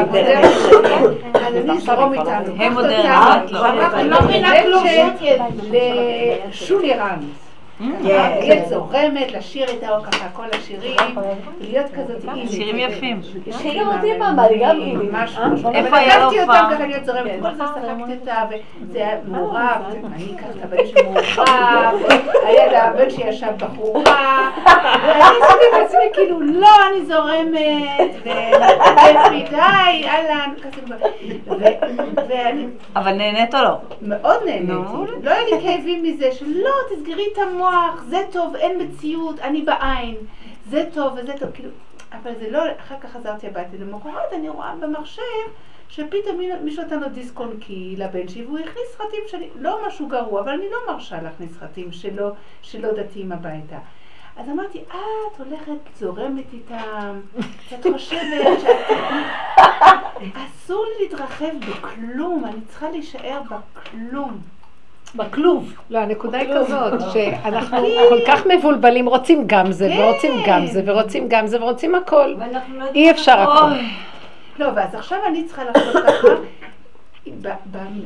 אני שרום איתנו הם מודרניות לא מבינה כלום לשולי רמז היא זורמת לשיר איתה או ככה כל השירים להיות כזאת אימית שירים יפים שירים אותי פעם בלי גם איפה היה לא פעם ככה להיות זורמת כל זה שחקת איתה וזה היה מעורב אני אקחת הבן שמעורב היה לה הבן שישב בחורה ואני עשיתי את עצמי כאילו לא אני זורמת וכפי די אלן אבל נהנית או לא? מאוד נהניתי לא היה לי כאבים מזה שלא תסגרי את המוח זה טוב, אין מציאות, אני בעין, זה טוב וזה טוב, כאילו, אבל זה לא, אחר כך חזרתי הביתה למחרת, אני רואה במחשב שפתאום מישהו נתן לו דיסק און-קי לבן שלי, והוא הכניס סרטים שלי, לא משהו גרוע, אבל אני לא מרשה להכניס סרטים שלא, שלא דתיים הביתה. אז אמרתי, אה, את הולכת, זורמת איתם, את חושבת שאת... אסור לי להתרחב בכלום, אני צריכה להישאר בכלום. בכלוב. לא, הנקודה היא כזאת, שאנחנו כל כך מבולבלים, רוצים גם זה, ורוצים גם זה, ורוצים גם זה, ורוצים הכל. אי אפשר הכל. לא, ואז עכשיו אני צריכה לחשוב ככה,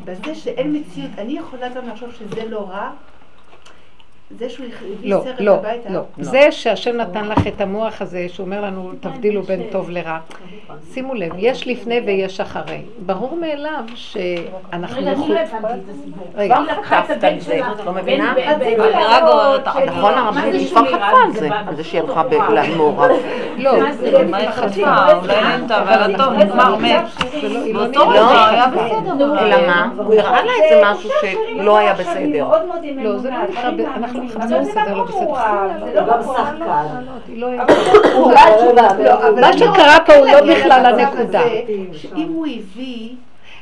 בזה שאין מציאות, אני יכולה גם לחשוב שזה לא רע, זה שהוא הביא סרט הביתה. לא, לא, זה שהשם נתן לך את המוח הזה, שאומר לנו, תבדילו בין טוב לרע. שימו לב, יש לפני ויש אחרי. ברור מאליו שאנחנו... רגע, אני לא הבנתי את הסיבור. רגע, חטפת את זה, את לא מבינה? נכון, הרמב"ם כבר חטפה על זה. זה שהיא הלכה באולי מעורב. לא, מה היא חטפה? אולי נמתה, אבל הטוב נגמר מת. באותו רגע היה בסדר. אלא מה? הוא הראה לה איזה משהו שלא היה בסדר. לא, זה לא נקרא... אנחנו מסדר לא בסדר. זה לא שחקן. מה שקרה פה הוא לא בכלל הנקודה. שאם הוא הביא,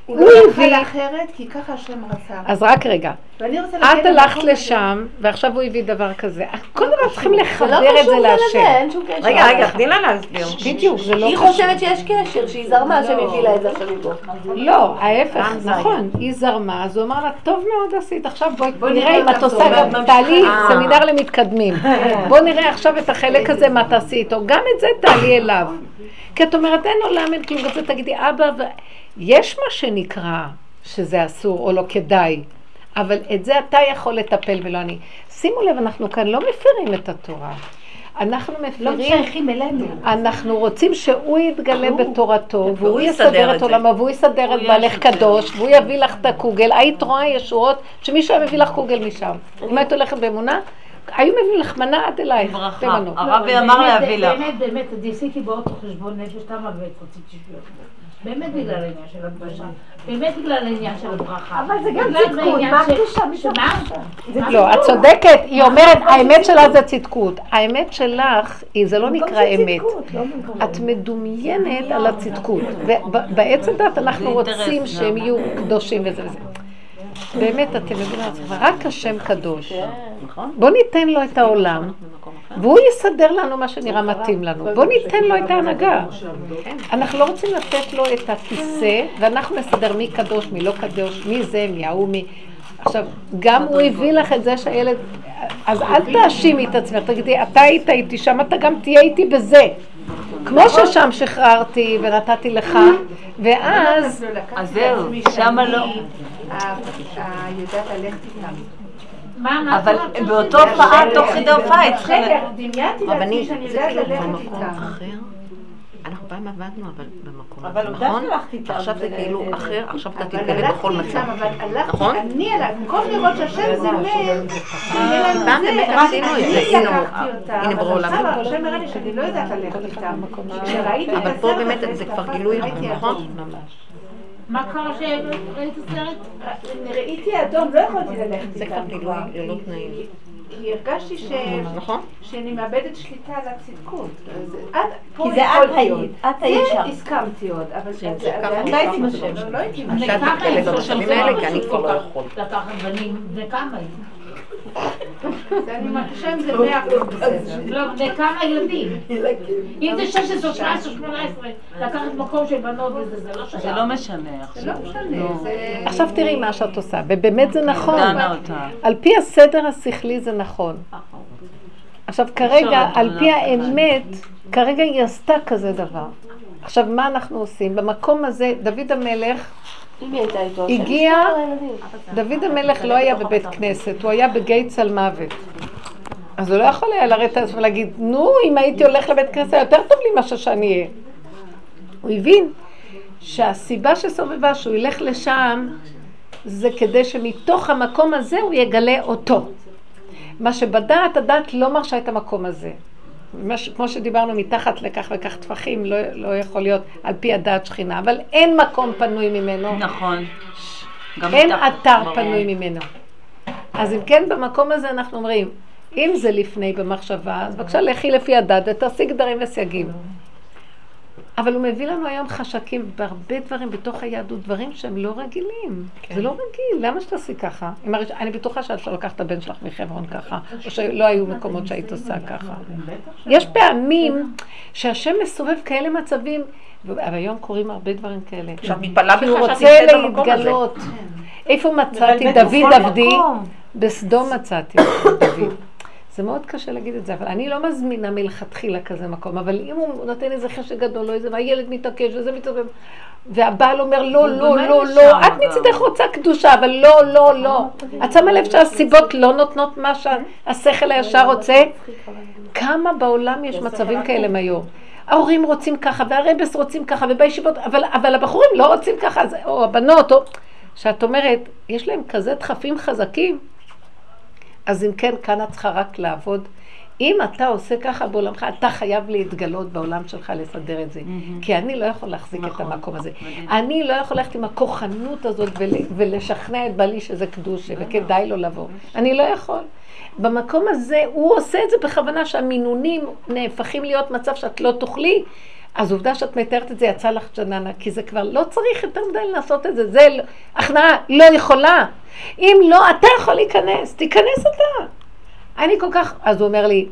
הוא לא יכל אחרת, כי ככה השם רצה. אז רק רגע. את הלכת לשם, ועכשיו הוא הביא דבר כזה. כל דבר צריכים לחבר את זה להשם. רגע, רגע, תני לה להסביר. בדיוק, זה לא... היא חושבת שיש קשר, שהיא זרמה, השם הביא לה את זה עכשיו איתו. לא, ההפך, נכון. היא זרמה, אז הוא אמר לה, טוב מאוד עשית, עכשיו בואי נראה אם את עושה גם... תעלי סמינר למתקדמים. בואי נראה עכשיו את החלק הזה, מה תעשי איתו. גם את זה תעלי אליו. כי את אומרת, אין עולם, אין כלום, וזה תגידי, אבא, יש מה שנקרא שזה אסור או לא כדאי, אבל את זה אתה יכול לטפל ולא אני. שימו לב, אנחנו כאן לא מפרים את התורה. אנחנו מפרים... לא שייכים אלינו. אנחנו רוצים שהוא יתגלה בתורתו, והוא יסדר את עולמו, והוא יסדר את בעלך קדוש, והוא יביא לך את הקוגל. היית רואה ישורות שמישהו יביא לך קוגל משם. אם היית הולכת באמונה, היו מביאים לך מנה עד אלייך. ברכה, הרבי אמר להביא לך. באמת, באמת, דיסיתי באותו חשבון נפש, תמה ורציתי שביעות. באמת בגלל העניין של הדבשה, באמת בגלל העניין של הברכה. אבל זה גם צדקות, מה הקדושה משמעה? לא, את צודקת, היא אומרת, האמת שלה זה צדקות. האמת שלך, זה לא נקרא אמת. את מדומיינת על הצדקות. ובעצם דת אנחנו רוצים שהם יהיו קדושים וזה וזה. באמת, אתם מבינים, רק השם קדוש. בוא ניתן לו את העולם, והוא יסדר לנו מה שנראה מתאים לנו. בוא ניתן לו את ההנהגה. אנחנו לא רוצים לתת לו את הכיסא, ואנחנו נסדר מי קדוש, מי לא קדוש, מי זה, מי ההוא, מי... עכשיו, גם הוא הביא לך את זה שהילד... אז אל תאשימי את עצמך, תגידי, אתה היית איתי שם, אתה גם תהיה איתי בזה. כמו ששם שחררתי ונתתי לך, ואז... אז זהו, שמה לא... הידעת הלכת איתם. אבל באותו פעם, תוך כדי הופעה, אצלך... דמייתי לעצמי שאני יודעת ללכת איתם. אנחנו פעם עבדנו, אבל במקום הזה, נכון? עכשיו זה כאילו אחר, עכשיו אתה תתגלה בכל מצב, נכון? אני הלכתי, במקום לראות שהשם זה מל, פעם באמת עשינו את זה, הנה בעולם. השם מראה לי שאני לא יודעת ללכת איתם, אבל פה באמת זה כבר גילוי, נכון? מה קרה שראית סרט? ראיתי אדום, לא יכולתי ללכת איתם. זה כבר גילוי, ללא תנאים. כי הרגשתי שאני מאבדת שליטה על הצדקות. כי זה עד היית, עד היית שם. זה הסכמתי עוד, אבל זה הייתי משם. לא הייתי משם. אתה תתקלת בשבילים האלה, כי אני כבר לא יכול. לקחת בנים, בני כמה הייתי? אני מרגישה אם זה מאה אחוז בסדר. לא, בני כמה ילדים. אם זה שש עשרה, שבע עשרה, שמונה עשרה, לקחת מקום של בנות וזה, זה לא שנה. זה לא משנה עכשיו. זה לא משנה. עכשיו תראי מה שאת עושה, ובאמת זה נכון. על פי הסדר השכלי זה נכון. עכשיו כרגע, על פי האמת, כרגע היא עשתה כזה דבר. עכשיו מה אנחנו עושים? במקום הזה, דוד המלך הגיע, דוד המלך לא היה בבית כנסת, הוא היה בגיא צלמוות. אז הוא לא יכול היה לרדת ולהגיד, נו, אם הייתי הולך לבית כנסת, יותר טוב לי משהו שאני אהיה. הוא הבין שהסיבה שסובבה, שהוא ילך לשם, זה כדי שמתוך המקום הזה הוא יגלה אותו. מה שבדעת, הדעת לא מרשה את המקום הזה. כמו שדיברנו, מתחת לכך וכך טפחים, לא, לא יכול להיות על פי הדעת שכינה, אבל אין מקום פנוי ממנו. נכון. אין אתר מראה. פנוי ממנו. אז אם כן, במקום הזה אנחנו אומרים, אם זה לפני במחשבה, אז בבקשה לכי לפי הדעת ותעשי גדרים וסייגים. אבל הוא מביא לנו היום חשקים בהרבה דברים בתוך היהדות, דברים שהם לא רגילים. זה לא רגיל, למה שתעשי ככה? אני בטוחה שאת לא לקחת את הבן שלך מחברון ככה, או שלא היו מקומות שהיית עושה ככה. יש פעמים שהשם מסובב כאלה מצבים, אבל היום קוראים הרבה דברים כאלה. שאת מתפלאה בכלל שאת נמצאת במקום הזה. הוא רוצה להתגלות. איפה מצאתי דוד עבדי? בסדום מצאתי דוד. זה מאוד קשה להגיד את זה, אבל אני לא מזמינה מלכתחילה כזה מקום, אבל אם הוא נותן איזה חשק גדול, לא איזה, והילד מתעקש וזה מתערב, והבעל אומר לא, לא, לא, לא, את מצדך רוצה קדושה, אבל לא, לא, לא. את שמה לב שהסיבות לא נותנות מה שהשכל הישר רוצה? כמה בעולם יש מצבים כאלה היום? ההורים רוצים ככה, והרבס רוצים ככה, ובישיבות, אבל הבחורים לא רוצים ככה, או הבנות, או... שאת אומרת, יש להם כזה דחפים חזקים, אז אם כן, כאן את צריכה רק לעבוד. אם אתה עושה ככה בעולמך, אתה חייב להתגלות בעולם שלך לסדר את זה. כי אני לא יכול להחזיק את המקום הזה. אני לא יכול ללכת עם הכוחנות הזאת ולשכנע את בעלי שזה קדוש וכדאי לו לבוא. אני לא יכול. במקום הזה, הוא עושה את זה בכוונה שהמינונים נהפכים להיות מצב שאת לא תוכלי, אז עובדה שאת מתארת את זה יצא לך ג'ננה, כי זה כבר לא צריך יותר מדי לנסות את זה, זה הכנעה לא יכולה. אם לא, אתה יכול להיכנס, תיכנס אתה. אני כל כך, אז הוא אומר לי,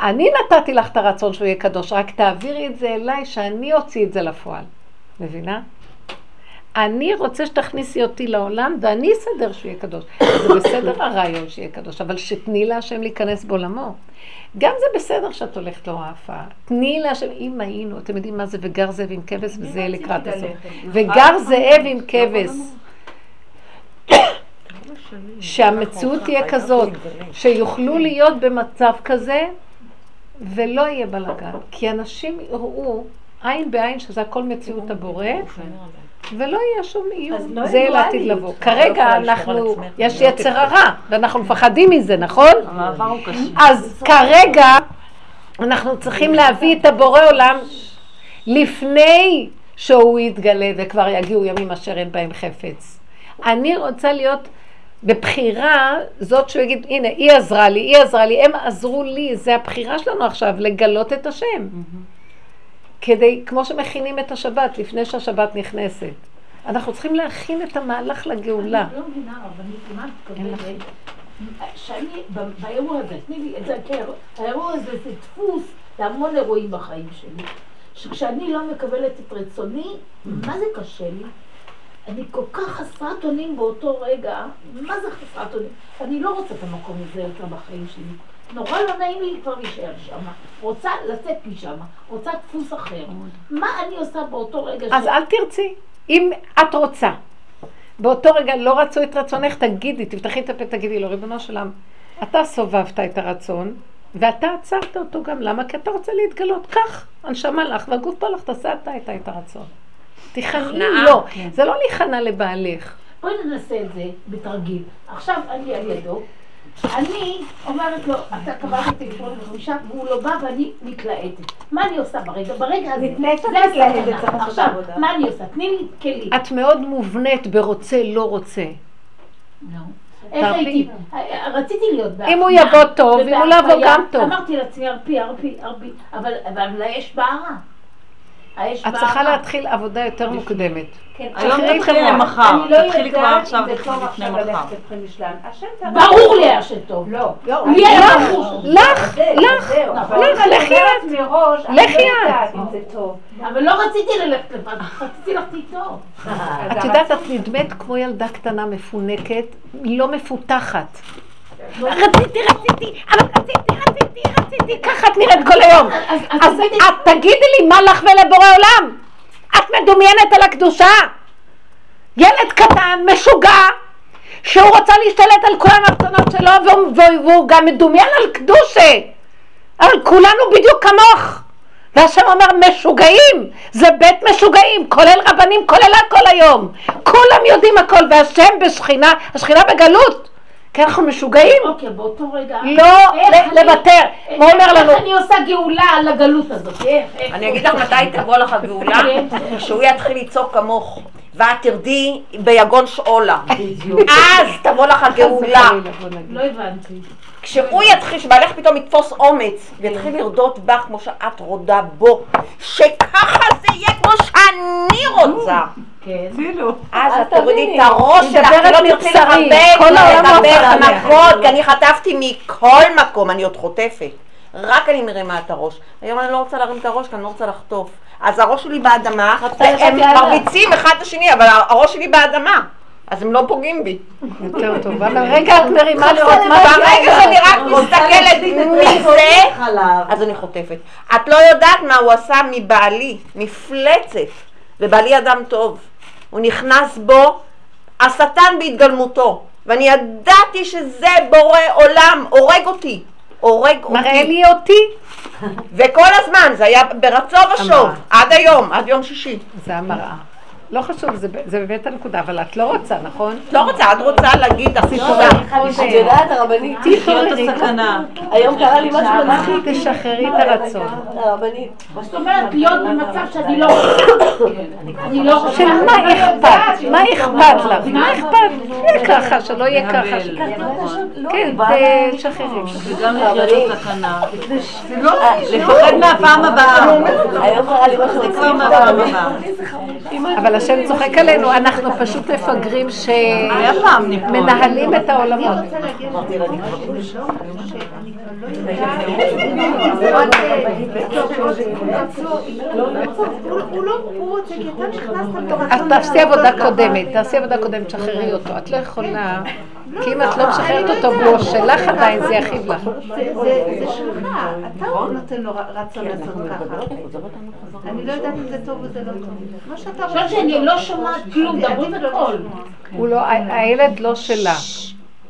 אני נתתי לך את הרצון שהוא יהיה קדוש, רק תעבירי את זה אליי שאני אוציא את זה לפועל. מבינה? אני רוצה שתכניסי אותי לעולם ואני אסדר שהוא יהיה קדוש. זה בסדר הרעיון שיהיה קדוש, אבל שתני לה השם להיכנס בעולמו. גם זה בסדר שאת הולכת לא רעפה. תני לה השם, אם היינו, אתם יודעים מה זה וגר זאב עם כבש וזה לקראת הסוף. וגר זאב עם כבש. שהמציאות תהיה כזאת, שיוכלו להיות במצב כזה ולא יהיה בלגן. כי אנשים יראו עין בעין שזה הכל מציאות הבורא, ולא יהיה שום איום. זה לעתיד לבוא. כרגע אנחנו, יש יצר הרע, ואנחנו מפחדים מזה, נכון? אז כרגע אנחנו צריכים להביא את הבורא עולם לפני שהוא יתגלה וכבר יגיעו ימים אשר אין בהם חפץ. אני רוצה להיות בבחירה זאת שהוא יגיד, הנה, היא עזרה לי, היא עזרה לי, הם עזרו לי, זה הבחירה שלנו עכשיו, לגלות את השם. כדי, כמו שמכינים את השבת, לפני שהשבת נכנסת. אנחנו צריכים להכין את המהלך לגאולה. אני לא מבינה, אבל אני כמעט מתכוונת, שאני, באירוע הזה, תני לי את זה, כי האירוע הזה זה דפוס להמון אירועים בחיים שלי. שכשאני לא מקבלת את רצוני, מה זה קשה לי? אני כל כך חסרת אונים באותו רגע, מה זה חסרת אונים? אני לא רוצה את המקום הזה יותר בחיים שלי. נורא לא נעים לי כבר להישאר שם. רוצה לצאת משם, רוצה דפוס אחר. מה אני עושה באותו רגע? אז אל תרצי. אם את רוצה, באותו רגע לא רצו את רצונך, תגידי, תפתחי את הפה, תגידי לו, ריבונו של עולם, אתה סובבת את הרצון, ואתה עצרת אותו גם. למה? כי אתה רוצה להתגלות. כך, הנשמה לך, והגוף פה לך, תעשה אתה את הרצון. תיכנעי, לא. זה לא להיכנע לבעלך. בואי ננסה את זה בתרגיל. עכשיו אני על ידו. אני אומרת לו, אתה קבעת את הטלפון בחמישה, והוא לא בא ואני מתלהטת. מה אני עושה ברגע? ברגע הזה. נתלהטת מתלהטת. עכשיו, מה אני עושה? תני לי כלי. את מאוד מובנית ברוצה, לא רוצה. לא. איך הייתי? רציתי להיות בה. אם הוא יבוא טוב, אם הוא לא יבוא גם טוב. אמרתי לעצמי, הרפי, הרפי, הרפי. אבל יש בערה. את צריכה להתחיל עבודה יותר מוקדמת. היום תתחיל למחר, תתחילי כבר עכשיו, תתחילי לפני מחר. ברור לי השם טוב. לא, לך, לך, לך, לך, לך יד. לך יד. אבל לא רציתי ללכת לבד, רציתי לך איתו. את יודעת, את נדמת כמו ילדה קטנה מפונקת, לא מפותחת. רציתי, רציתי, אבל רציתי, רציתי, רציתי, ככה את נראית כל היום. אז את תגידי לי מה לך ולבורא עולם. את מדומיינת על הקדושה. ילד קטן, משוגע, שהוא רוצה להשתלט על כל הרצונות שלו, והוא גם מדומיין על קדושה. אבל כולנו בדיוק כמוך. והשם אומר, משוגעים, זה בית משוגעים, כולל רבנים, כולל הכל היום. כולם יודעים הכל, והשם בשכינה, השכינה בגלות. כי אנחנו משוגעים. אוקיי, באותו רגע. לא לוותר. מה אומר לנו? איך אני עושה גאולה על הגלות הזאת? אני אגיד לך מתי תבוא לך גאולה, שהוא יתחיל ליצור כמוך, ואת תרדי ביגון שאולה. אז תבוא לך גאולה. לא הבנתי. כשהוא יתחיל, שבעלך פתאום יתפוס אומץ, ויתחיל לרדות בך כמו שאת רודה בו, שככה זה יהיה כמו שאני רוצה. אז את תורידי את הראש שלך, לא תרצי לרבק, לדבר מכות, כי אני חטפתי מכל מקום, אני עוד חוטפת. רק אני מרימה את הראש. היום אני לא רוצה להרים את הראש, כי אני לא רוצה לחטוף. אז הראש שלי באדמה, הם מרביצים אחד לשני, אבל הראש שלי באדמה. אז הם לא פוגעים בי. יותר טוב. רגע, את מרימה לראות מה... ברגע שאני רק מסתכלת מי זה, אז אני חוטפת. את לא יודעת מה הוא עשה מבעלי, מפלצת. ובעלי אדם טוב. הוא נכנס בו, השטן בהתגלמותו. ואני ידעתי שזה בורא עולם, הורג אותי. הורג אותי. מראה לי אותי. וכל הזמן, זה היה ברצו ושוב. עד היום, עד יום שישי. זה המראה. לא חשוב, זה באמת הנקודה, אבל את לא רוצה, נכון? את לא רוצה, את רוצה להגיד הסיפורה. את יודעת, הרבנית, תחיות הסכנה. היום קרה לי משהו מנחית. תשחררי את הרצון. הרבנית. זאת אומרת, להיות במצב שאני לא רוצה. שמה אכפת? מה אכפת לך? מה אכפת? יהיה ככה, שלא יהיה ככה. כן, תשחררי. וגם לחיות הסכנה. לפחד מהפעם הבאה. היום קרה לי משהו מנחית. אבל השם צוחק עלינו, אנחנו פשוט מפגרים שמנהלים את העולמות. אז תעשי עבודה קודמת, תעשי עבודה קודמת, שחררי אותו. את לא יכולה, כי אם את לא משחררת אותו בלו שלך עדיין, זה יחיב לך. זה שלך, אתה נותן לו רצון לעשות ככה. אני לא יודעת אם זה טוב או זה לא טוב. מה שאתה... אני לא שומעת כלום, דברות את הכל. הילד לא שלה.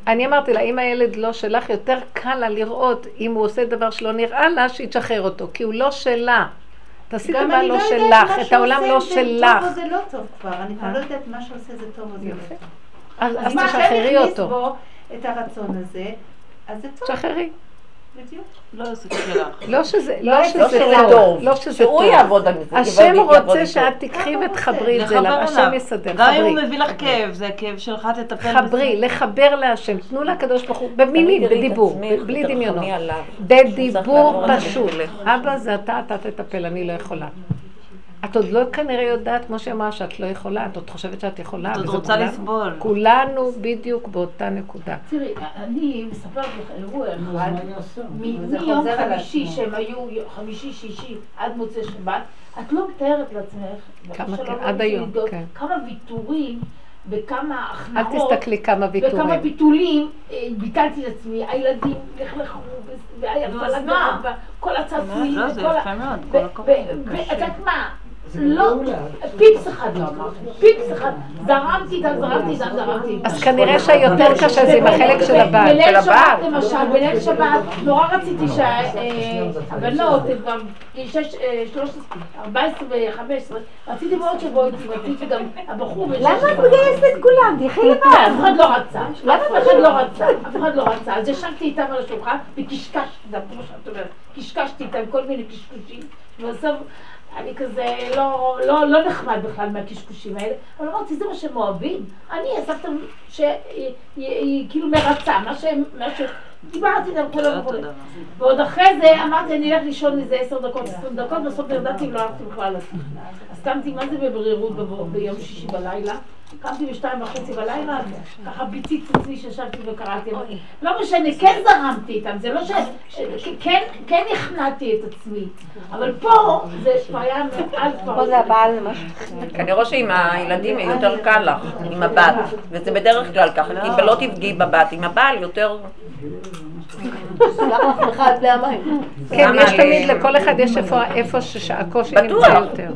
אני אמרתי לה, אם הילד לא שלך, יותר קל לה לראות אם הוא עושה דבר שלא נראה לה, שהיא תשחרר אותו, כי הוא לא שלה. תעשי את הבא לא שלך, את העולם לא שלך. זה לא טוב כבר, אני כבר לא יודעת מה שעושה זה טוב או זה לא טוב. אז תשחררי אותו. בו את הרצון הזה, אז זה טוב. תשחררי. בדיוק. לא שזה שלך. לא שזה טוב. לא שזה טוב. שהוא יעבוד על זה. השם רוצה שאת תקחי ותחברי את זה לה. השם יסדר. גם אם הוא מביא לך כאב, זה הכאב שלך, תטפל בזה. חברי, לחבר להשם. תנו לה הקדוש ברוך הוא. במילים, בדיבור. בלי דמיונות. בדיבור פשוט. אבא, זה אתה, אתה תטפל, אני לא יכולה. את עוד לא כנראה יודעת, כמו שאמרה, שאת לא יכולה, את עוד חושבת שאת יכולה. את עוד רוצה לסבול. כולנו בדיוק באותה נקודה. תראי, אני מספרת לך אירוע אחד, מיום חמישי שהם היו, חמישי, שישי, עד מוצא שבת, את לא מתארת לעצמך, עד היום, כן. כמה ויתורים וכמה הכנעות. אל תסתכלי כמה ויתורים. וכמה ביטולים, ביטלתי לעצמי, הילדים נחלכו, והירצלמה, כל הצפוי, לא, זה יפה מאוד, כל הכל. ואת יודעת מה? לא, פיפס אחד לא אמרתי, פיפס אחד, זרמתי איתם, זרמתי איתם, זרמתי איתם. אז כנראה שהיותר קשה זה עם החלק של הבן. בליל שבת למשל, בליל שבת, נורא רציתי שהבנות, גם ארבע עשרה וחמש עשרה, רציתי מאוד שבו איתי, רציתי גם הבחור... למה את מגייסת את כולם? תלכי לבד. אף אחד לא רצה, אף אחד לא רצה, אף אחד לא רצה. אז ישבתי איתם על השולחן וקשקשתי איתם, כמו שאת אומרת, קשקשתי איתם כל מיני קשקושים, ובסוף... אני כזה לא, לא, לא נחמד בכלל מהקשקושים האלה, אבל אמרתי, זה מה שהם אוהבים. אני אספתם שהיא כאילו מרצה, מה שהם, מה ש... דיברתי איתם כל הזמן. ועוד אחרי זה אמרתי, אני אלך לישון איזה עשר דקות, עשרים דקות, בסוף ירדתי אם לא הלכתי בכלל לספנה. אז קמתי, מה זה בברירות ביום שישי בלילה? קמתי בשתיים וחצי בלילה, ככה ביציץ עצמי שישבתי וקראתי. לא משנה, כן זרמתי איתם, זה לא ש... כן הכנעתי את עצמי. אבל פה זה היה מעל כבר... פה זה הבעל ממש. כנראה שעם הילדים יהיה יותר קל לך, עם הבת. וזה בדרך כלל ככה, כי לא תפגעי בבת, עם הבעל יותר... סלח לך עד בלי המים. כן, יש תמיד, לכל אחד יש איפה שהקושי נמצא יותר.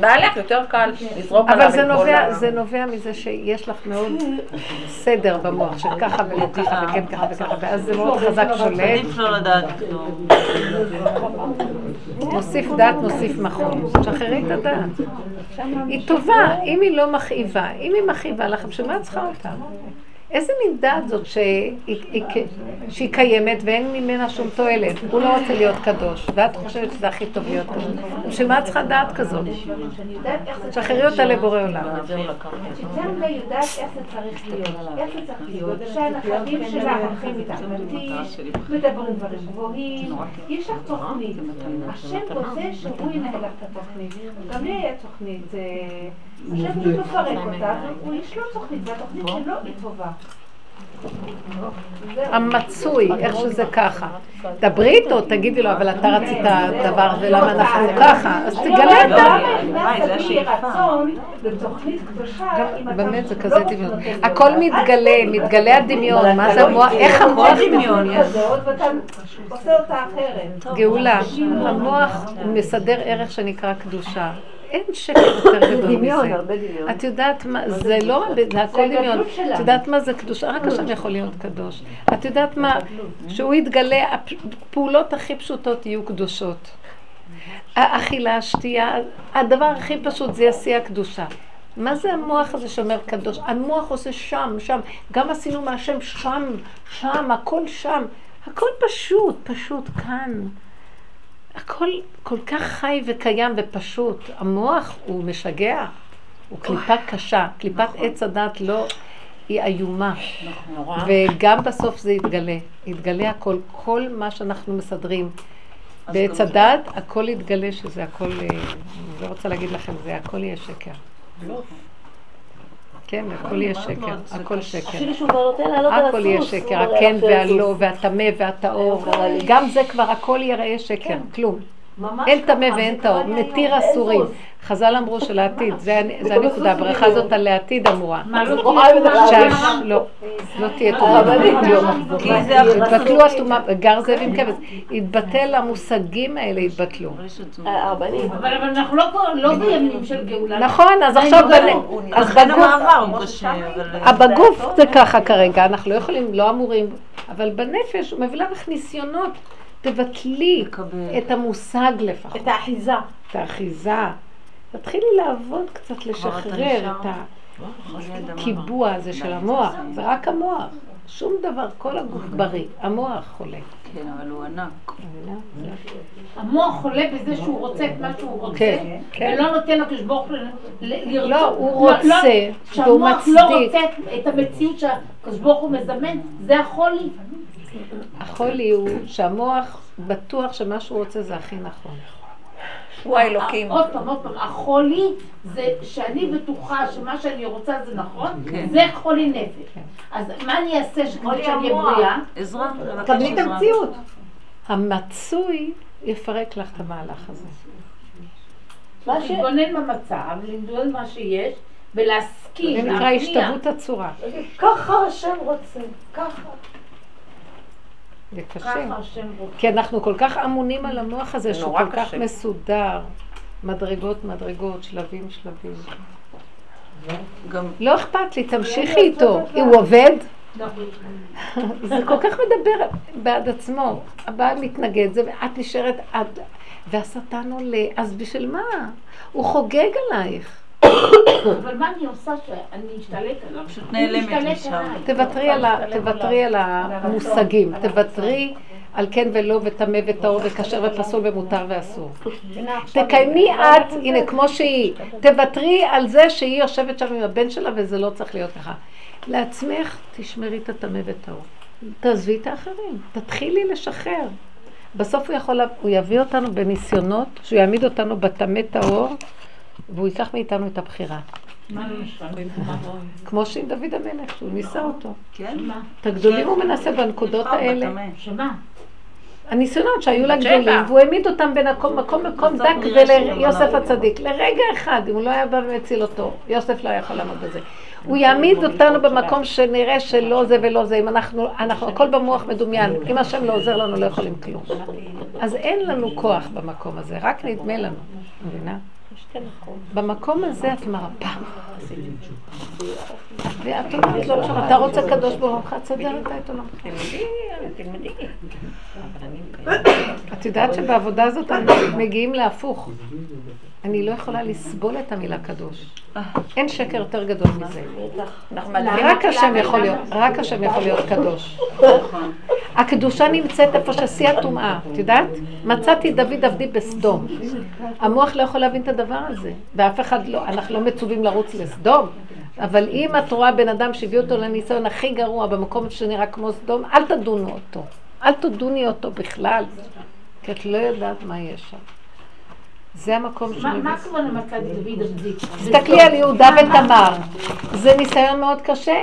בעלך יותר קל לזרוק עליו את כל העולם. אבל זה נובע מזה שיש לך מאוד סדר במוח של ככה ולא ככה וכן ככה וככה, ואז זה מאוד חזק שולט. נוסיף דעת, נוסיף מכון. שחררי את הדעת. היא טובה, אם היא לא מכאיבה. אם היא מכאיבה לך, בשביל מה את צריכה אותה? איזה מין דעת זאת שהיא קיימת ואין ממנה שום תועלת? הוא לא רוצה להיות קדוש, ואת חושבת שזה הכי טוב להיות קדוש. שמה צריכה דעת כזאת? שחררי אותה לבורא עולם. שצם לה יודעת איך זה צריך להיות, איך זה צריך להיות, שהנחבים שלה הולכים מתעמתיש, מדברים דברים גבוהים, יש לך תוכנית. השם רוצה שהוא ינהל לך את התוכנית. גם לי היה תוכנית, השם לא תפרק אותה, הוא יש לו תוכנית, והתוכנית שלו היא טובה. המצוי, איך שזה ככה. דברי איתו, תגידי לו, אבל אתה רצית דבר ולמה אנחנו ככה, אז תגלה את זה. באמת זה כזה דמיון. הכל מתגלה, מתגלה הדמיון, מה זה המוח, איך המוח דמיון יש. גאולה, המוח מסדר ערך שנקרא קדושה. אין שקט יותר גדול מזה. את יודעת מה, זה לא, הכל דמיון. את יודעת מה זה קדוש, רק השם יכול להיות קדוש. את יודעת מה, שהוא יתגלה, הפעולות הכי פשוטות יהיו קדושות. האכילה, השתייה, הדבר הכי פשוט זה יעשייה קדושה. מה זה המוח הזה שאומר קדוש? המוח עושה שם, שם. גם עשינו מהשם שם, שם, הכל שם. הכל פשוט, פשוט כאן. הכל כל כך חי וקיים ופשוט. המוח הוא משגע, הוא קליפה קשה, קליפת עץ הדת לא, היא איומה. וגם בסוף זה יתגלה, יתגלה הכל, כל מה שאנחנו מסדרים. בעץ הדת הכל יתגלה שזה הכל, אני לא רוצה להגיד לכם, זה הכל יהיה שקר. כן, הכל יהיה שקר, הכל שקר. הכל יהיה שקר, הכן והלא והטמא והטהור. גם זה כבר הכל יראה שקר, כלום. אין טמא ואין טהור, מתיר אסורים. חז"ל אמרו שלעתיד, זה הנקודה, הברכה הזאת על העתיד אמורה. לא, לא תהיה טומאה. התבטלו הטומאה, גר זאב עם כבש. התבטל המושגים האלה, התבטלו. אבל אנחנו לא בימים של גאולה. נכון, אז עכשיו בגוף זה ככה כרגע, אנחנו לא יכולים, לא אמורים, אבל בנפש הוא מביא לך ניסיונות. תבטלי את המושג לפחות. את האחיזה. את האחיזה. תתחילי לעבוד קצת, לשחרר את הקיבוע הזה של המוח. זה רק המוח. שום דבר, כל הגוף בריא. המוח חולה. כן, אבל הוא ענק. המוח חולה בזה שהוא רוצה את מה שהוא רוצה, ולא נותן לו כשבור לרצות. לא, הוא רוצה, והוא מצדיק. שהמוח לא רוצה את המציאות שהכשבור הוא מזמן, זה החולי. החולי הוא שהמוח בטוח שמה שהוא רוצה זה הכי נכון. הוא האלוקים. עוד פעם, עוד פעם, החולי זה שאני בטוחה שמה שאני רוצה זה נכון, זה חולי נפש. אז מה אני אעשה שכדי שאני בריאה? עזרה. תבני את המציאות. המצוי יפרק לך את המהלך הזה. להתגונן במצב, להתגונן מה שיש, ולהסכים. זה נקרא השתוות הצורה. ככה השם רוצה, ככה. זה קשה, כי אנחנו כל כך אמונים על המוח הזה שהוא כל כך מסודר, מדרגות מדרגות, שלבים שלבים. לא אכפת לי, תמשיכי איתו, הוא עובד. זה כל כך מדבר בעד עצמו, הבעל מתנגד, ואת נשארת, והשטן עולה, אז בשביל מה? הוא חוגג עלייך. אבל מה אני עושה שאני אשתלט עליו? פשוט נעלמת משם. תוותרי על המושגים, תוותרי על כן ולא וטמא וטהור וכשר ופסול ומותר ואסור. תקיימי את, הנה כמו שהיא, תוותרי על זה שהיא יושבת שם עם הבן שלה וזה לא צריך להיות לך. לעצמך תשמרי את הטמא וטהור. תעזבי את האחרים, תתחילי לשחרר. בסוף הוא יביא אותנו בניסיונות, שהוא יעמיד אותנו בטמא טהור, והוא ייקח מאיתנו את הבחירה. כמו שעם דוד המלך, שהוא ניסה אותו. את הגדולים הוא מנסה בנקודות האלה. הניסיונות שהיו לה גדולים, והוא העמיד אותם במקום מקום דק וליוסף הצדיק. לרגע אחד, אם הוא לא היה בא ומציל אותו, יוסף לא היה יכול לעמוד בזה. הוא יעמיד אותנו במקום שנראה שלא זה ולא זה. אם אנחנו, הכל במוח מדומיין. אם השם לא עוזר לנו, לא יכולים כלום. אז אין לנו כוח במקום הזה, רק נדמה לנו. מבינה? במקום הזה את מרפא ואת אומרת לו עכשיו אתה רוצה קדוש ברוך תסדר את עולמך. תלמדי, את יודעת שבעבודה הזאת מגיעים להפוך. אני לא יכולה לסבול את המילה קדוש. אין שקר יותר גדול מזה. רק השם יכול להיות, רק השם יכול להיות קדוש. הקדושה נמצאת איפה ששיא הטומאה, את יודעת? מצאתי דוד עבדי בסדום. המוח לא יכול להבין את הדבר הזה, ואף אחד לא, אנחנו לא מצווים לרוץ לסדום. אבל אם את רואה בן אדם שהביא אותו לניסיון הכי גרוע במקום שנראה כמו סדום, אל תדונו אותו, אל תדוני אותו בכלל, כי את לא יודעת מה יש שם. זה המקום של... מה כבר למצאת דוד עבדי? תסתכלי על יהודה ותמר, זה ניסיון מאוד קשה.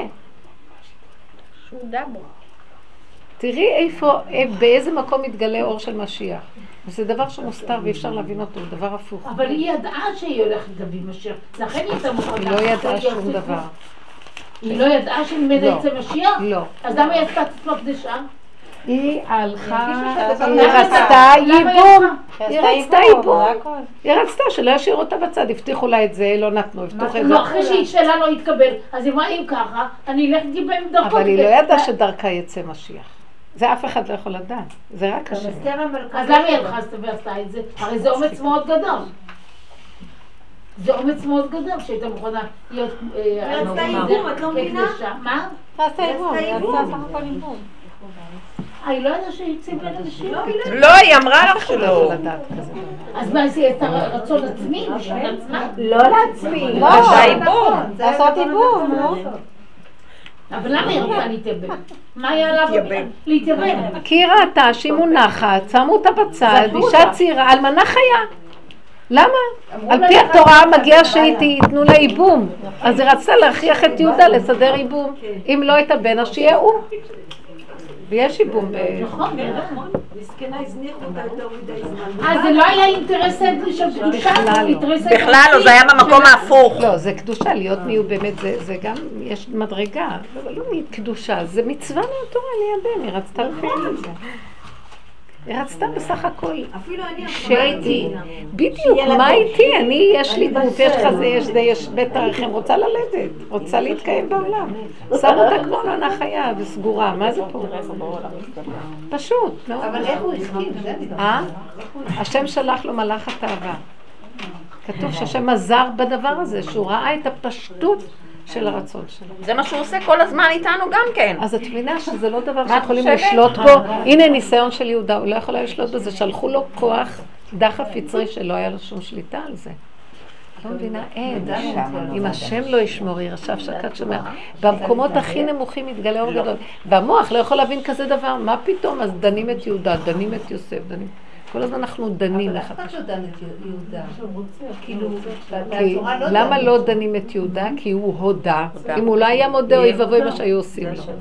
שעודה בו. תראי איפה, באיזה מקום מתגלה אור של משיח. וזה דבר שמוסתר ואפשר להבין אותו, דבר הפוך. אבל היא ידעה שהיא הולכת להביא משיח, לכן היא הייתה מוכנה. היא לא ידעה שום דבר. היא לא ידעה שממנה יצא משיח? לא. אז למה היא עשתה את מקדשה? היא הלכה, היא רצתה ייבום, היא רצתה ייבום, היא רצתה שלא ישאיר אותה בצד, הבטיחו לה את זה, לא נתנו, הבטיחו את זה. אחרי שהיא שאלה לא התקבל, אז היא אמרה אם ככה, אני אלך גיבם דרכו. אבל היא לא ידעה שדרכה יצא משיח, זה אף אחד לא יכול לדעת, זה רק השם. אז למה היא הלכה ועשתה את זה? הרי זה אומץ מאוד גדול. זה אומץ מאוד גדול שהייתה מוכנה להיות... רצתה ייבום, את לא מבינה? מה? רצתה ייבום, רצתה סך הכל ייבום. היא לא יודעת שהיא ציבל אנשים? לא, היא אמרה לך שלא. אז מה, זה את הרצון עצמי? לא לעצמי. לא, זה עיבור. לעשות עיבור, לא? אבל למה היא רוצה להתייבם? מה היה עליו? להתייבם. כי היא ראתה שהיא מונחת, שמו אותה בצד, אישה צעירה, אלמנה חיה. למה? על פי התורה מגיעה שייתנו לה ייבום. אז היא רצתה להכריח את יהודה לסדר ייבום. אם לא את הבן, אז שיהיה הוא. ויש שיבום ב... נכון, נכון. מסכנה הזניח אותה יותר מדי זמן. אז זה לא היה אינטרס של קדושה? בכלל לא, זה היה במקום ההפוך. לא, זה קדושה, להיות מיהו באמת, זה גם, יש מדרגה. לא קדושה, זה מצווה מהתורה לידם, היא רצתה לכם את זה. היא רצתה בסך הכל. אפילו אני... שהייתי. בדיוק, מה איתי? אני, יש לי גוף, יש חזה, יש זה, יש בית הרחם, רוצה ללדת, רוצה להתקיים בעולם. שמו אותה כמו עונה חיה וסגורה, מה זה פה? פשוט. אבל איך הוא הסכים? אה? השם שלח לו מלאך התאווה. כתוב שהשם עזר בדבר הזה, שהוא ראה את הפשטות של הרצון שלו. זה מה שהוא עושה כל הזמן איתנו גם כן. אז את מבינה שזה לא דבר שיכולים לשלוט בו. הנה ניסיון של יהודה, הוא לא יכולה לשלוט בזה. שלחו לו כוח דחף יצרי שלא היה לו שום שליטה על זה. לא מבינה, אין. אם השם לא ישמור, ירשב שקד שומר. במקומות הכי נמוכים מתגלה אור גדול. והמוח לא יכול להבין כזה דבר. מה פתאום? אז דנים את יהודה, דנים את יוסף, דנים. כל הזמן אנחנו דנים לך. אבל איך לא דן את יהודה? כאילו, והתורה לא דן. למה לא דנים את יהודה? כי הוא הודה. אם הוא לא היה מודה, הוא יבואי מה שהיו עושים לו.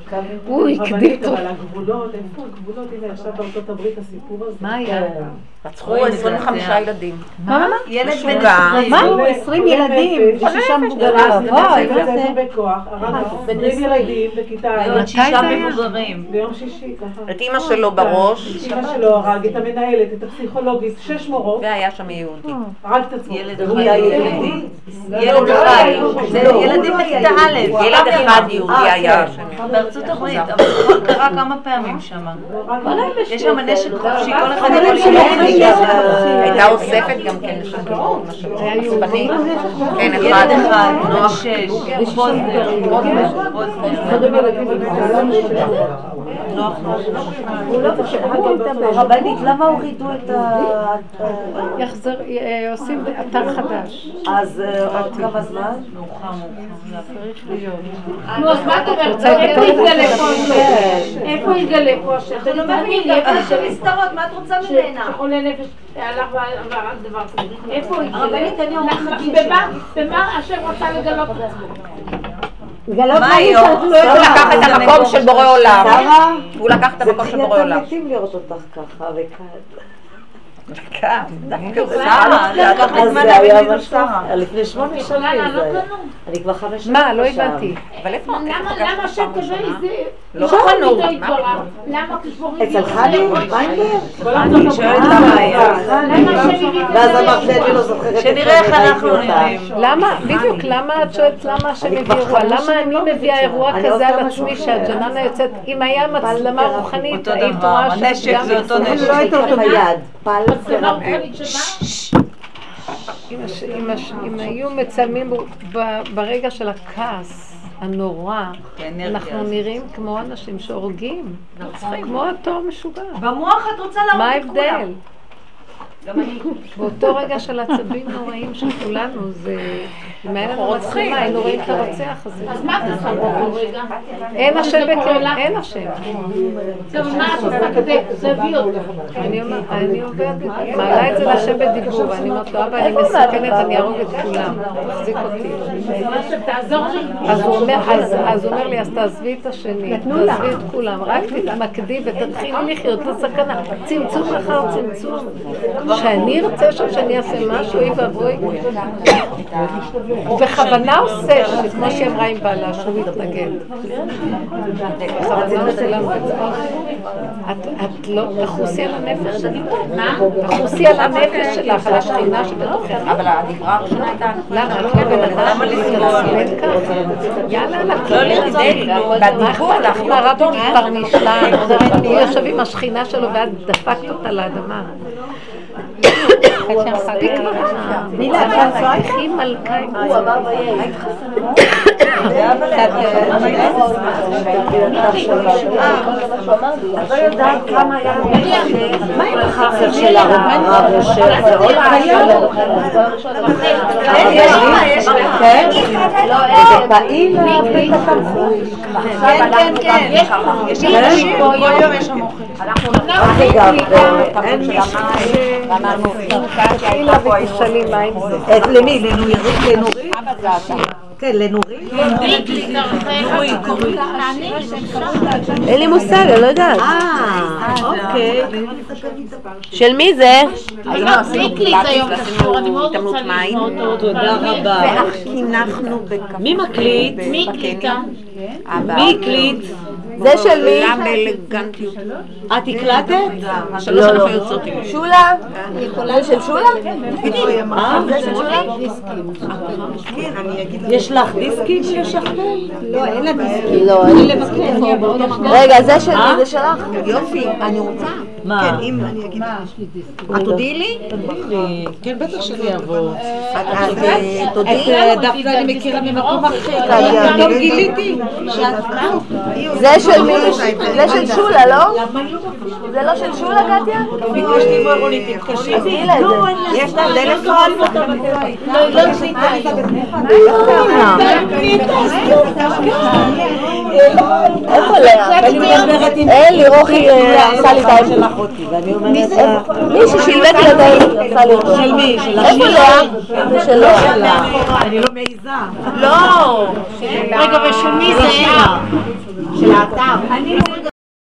הוא הקדיט אותו. אבל הגבולות, אין פה הגבולות, הנה עכשיו בארצות הברית הסיפור הזה. מה היה? רצחו עשרים וחמישה ילדים. מה? ילד בן עשרים. מה? עשרים ילדים. שישה מבוגרים. זה בכוח. עשרים ילדים בכיתה. ועוד שישה מבוגרים. ביום שישי. את אמא שלו בראש. אמא שלו הרג את המנהלת. את הפסיכולוגית, שש מורות. והיה שם יהודי. רק את עצמו. ילד אחד יהודי. ילד אחד יהודי. ילדים בכיתה א'. ילד אחד יהודי היה. בארצות הברית. אבל זה קרה כמה פעמים שם. יש שם נשק חופשי. כל אחד יכול להגיד. הייתה אוספת גם כן. היה יהודי. כן, אחד אחד. נוח שש. רוזנר. רוזנר. נוח נוח. הוא לא פשוט. הרבנית, למה הוא ריד? יחזר, עושים אתר חדש. אז עוד כמה זמן? מאוחר, מאוחר. אז מה את אומרת? איפה יתגלה פה? איפה יתגלה פה? אתה נאמר לי, איפה שמסתרות, מה את רוצה ממנה? שחולה נפש, הלך ועברת דבר כזה. איפה הוא יתגלה? הרבנית, אני אומרת חכים שלה. במה השם רוצה לגלות את עצמו? מה היא עוד? הוא לקח את המקום של בורא עולם. הוא לקח את המקום של בורא עולם. זה תחיית המתים לראות אותך ככה וכאן. דקה, דקה, שרה. אז זה היה ממש ככה. לפני שמונה שנים זה היה. אני כבר חמש שנים. מה, לא הבנתי. אבל איפה? למה השם כזה איזה... לא חנור. למה כשבורים... אצל חני? מה אני אומר? אני שואלת למה היה. ואז אמרת לי, אני לא זוכרת... שנראה איך אנחנו נראים. למה? בדיוק, למה את שואלת למה השם מביא אירוע? למה אני מביאה אירוע כזה על עצמי שהג'ננה יוצאת... אם היה מצלמה רוחנית, היית רואה שגם... לא הייתה אותו ביד. אם היו מצלמים ברגע של הכעס הנורא, אנחנו נראים כמו אנשים שהורגים, כמו אותו משוגע. במוח את רוצה להרוג את כולם. מה ההבדל? גם אני. באותו רגע של עצבים נוראים של כולנו, זה... אם היה לנו מצחימה, היינו רואים את הרוצח הזה. אז מה אתה עושה באותו רגע? אין השם בכל... אין השם. טוב, מה את עושה כזה? תביא אותה. אני עובדת, מעלה את זה לשם בדיבור, אני אומרת לו, אבא, אני מסוכנת, אני ארוג את כולם. תחזיק אותי. תעזור לי. אז הוא אומר לי, אז תעזבי את השני, תעזבי את כולם, רק תתמקדי ותתחילי לחיות לסכנה. צמצום אחר צמצום. שאני ארצה שם שאני אעשה משהו, אי ואבוי. בכוונה עושה, כמו שאמרה עם בעלה, שהוא מתנגד. בכוונה עושה לנו את זה. את לא, תחוסי על הנפש שלך. מה? תחוסי על הנפש שלך, על השכינה שבתוכך. אבל הדברה הראשונה הייתה... למה? למה לסלסלת ככה? יאללה, לא לרדל, בדיבור לך. הרב מתפרנישה, הוא יושב עם השכינה שלו ואת דפקת אותה לאדמה. תספיק מראה, מילה, הכי מלכה, הוא אמר ויהיה. לא יודעת כמה היה מה עם החפר של הרב יושב? יש מה, יש מה. ובאים להביא את הסמכות. כן, כן, כן. יש אנשים פה, יום יש המוחים. אנחנו נראה לי, אין משהו. ואמרנו, תחילה ותשאלי מה עם זה. את למי? לנוירים? לנורים? כן, לנורים? לנורים, לנורים, קוראים לך נעני? אין לי מושג, אני לא יודעת. אה, אוקיי. של מי זה? אני לא עשיתי לי את היום קשור, אני מאוד רוצה לנסות אותו. תודה רבה. ואך חינכנו בכבוד. מי מקליט? מי הקליטה? מי הקליט? זה של מי? את הקלטת? שלוש אנחנו יוצאות עם שולה? זה של שולה? אה, זה של שולה? יש לך דיסקים שיש לך? לא, אין לה דיסקים. לא, אין לה דיסקים. רגע, זה של מי? זה שלך? יופי, אני רוצה. מה? כן, אם אני אגיד... את תודיעי לי? כן, בטח שאני אעבור. אז תודיעי לי? דווקא אני מכירה ממקום אחר. אני לא גיליתי. זה של מי? זה של שולה, לא? זה לא של שולה, קטיה? ביקשתי מרונית, תתקשי. אז תהילה את זה. יש לה דלפון? לא, לא ניתה. לא ניתה. איפה לה? אלי רוחי עשה לי דיים שלך. אחותי, ואני אומרת לה... מי ששילבק לדעי, עשה לי אותו. של מי? איפה לא? שלא. אני לא מעיזה. לא! רגע, ושל מי זה? של האתר.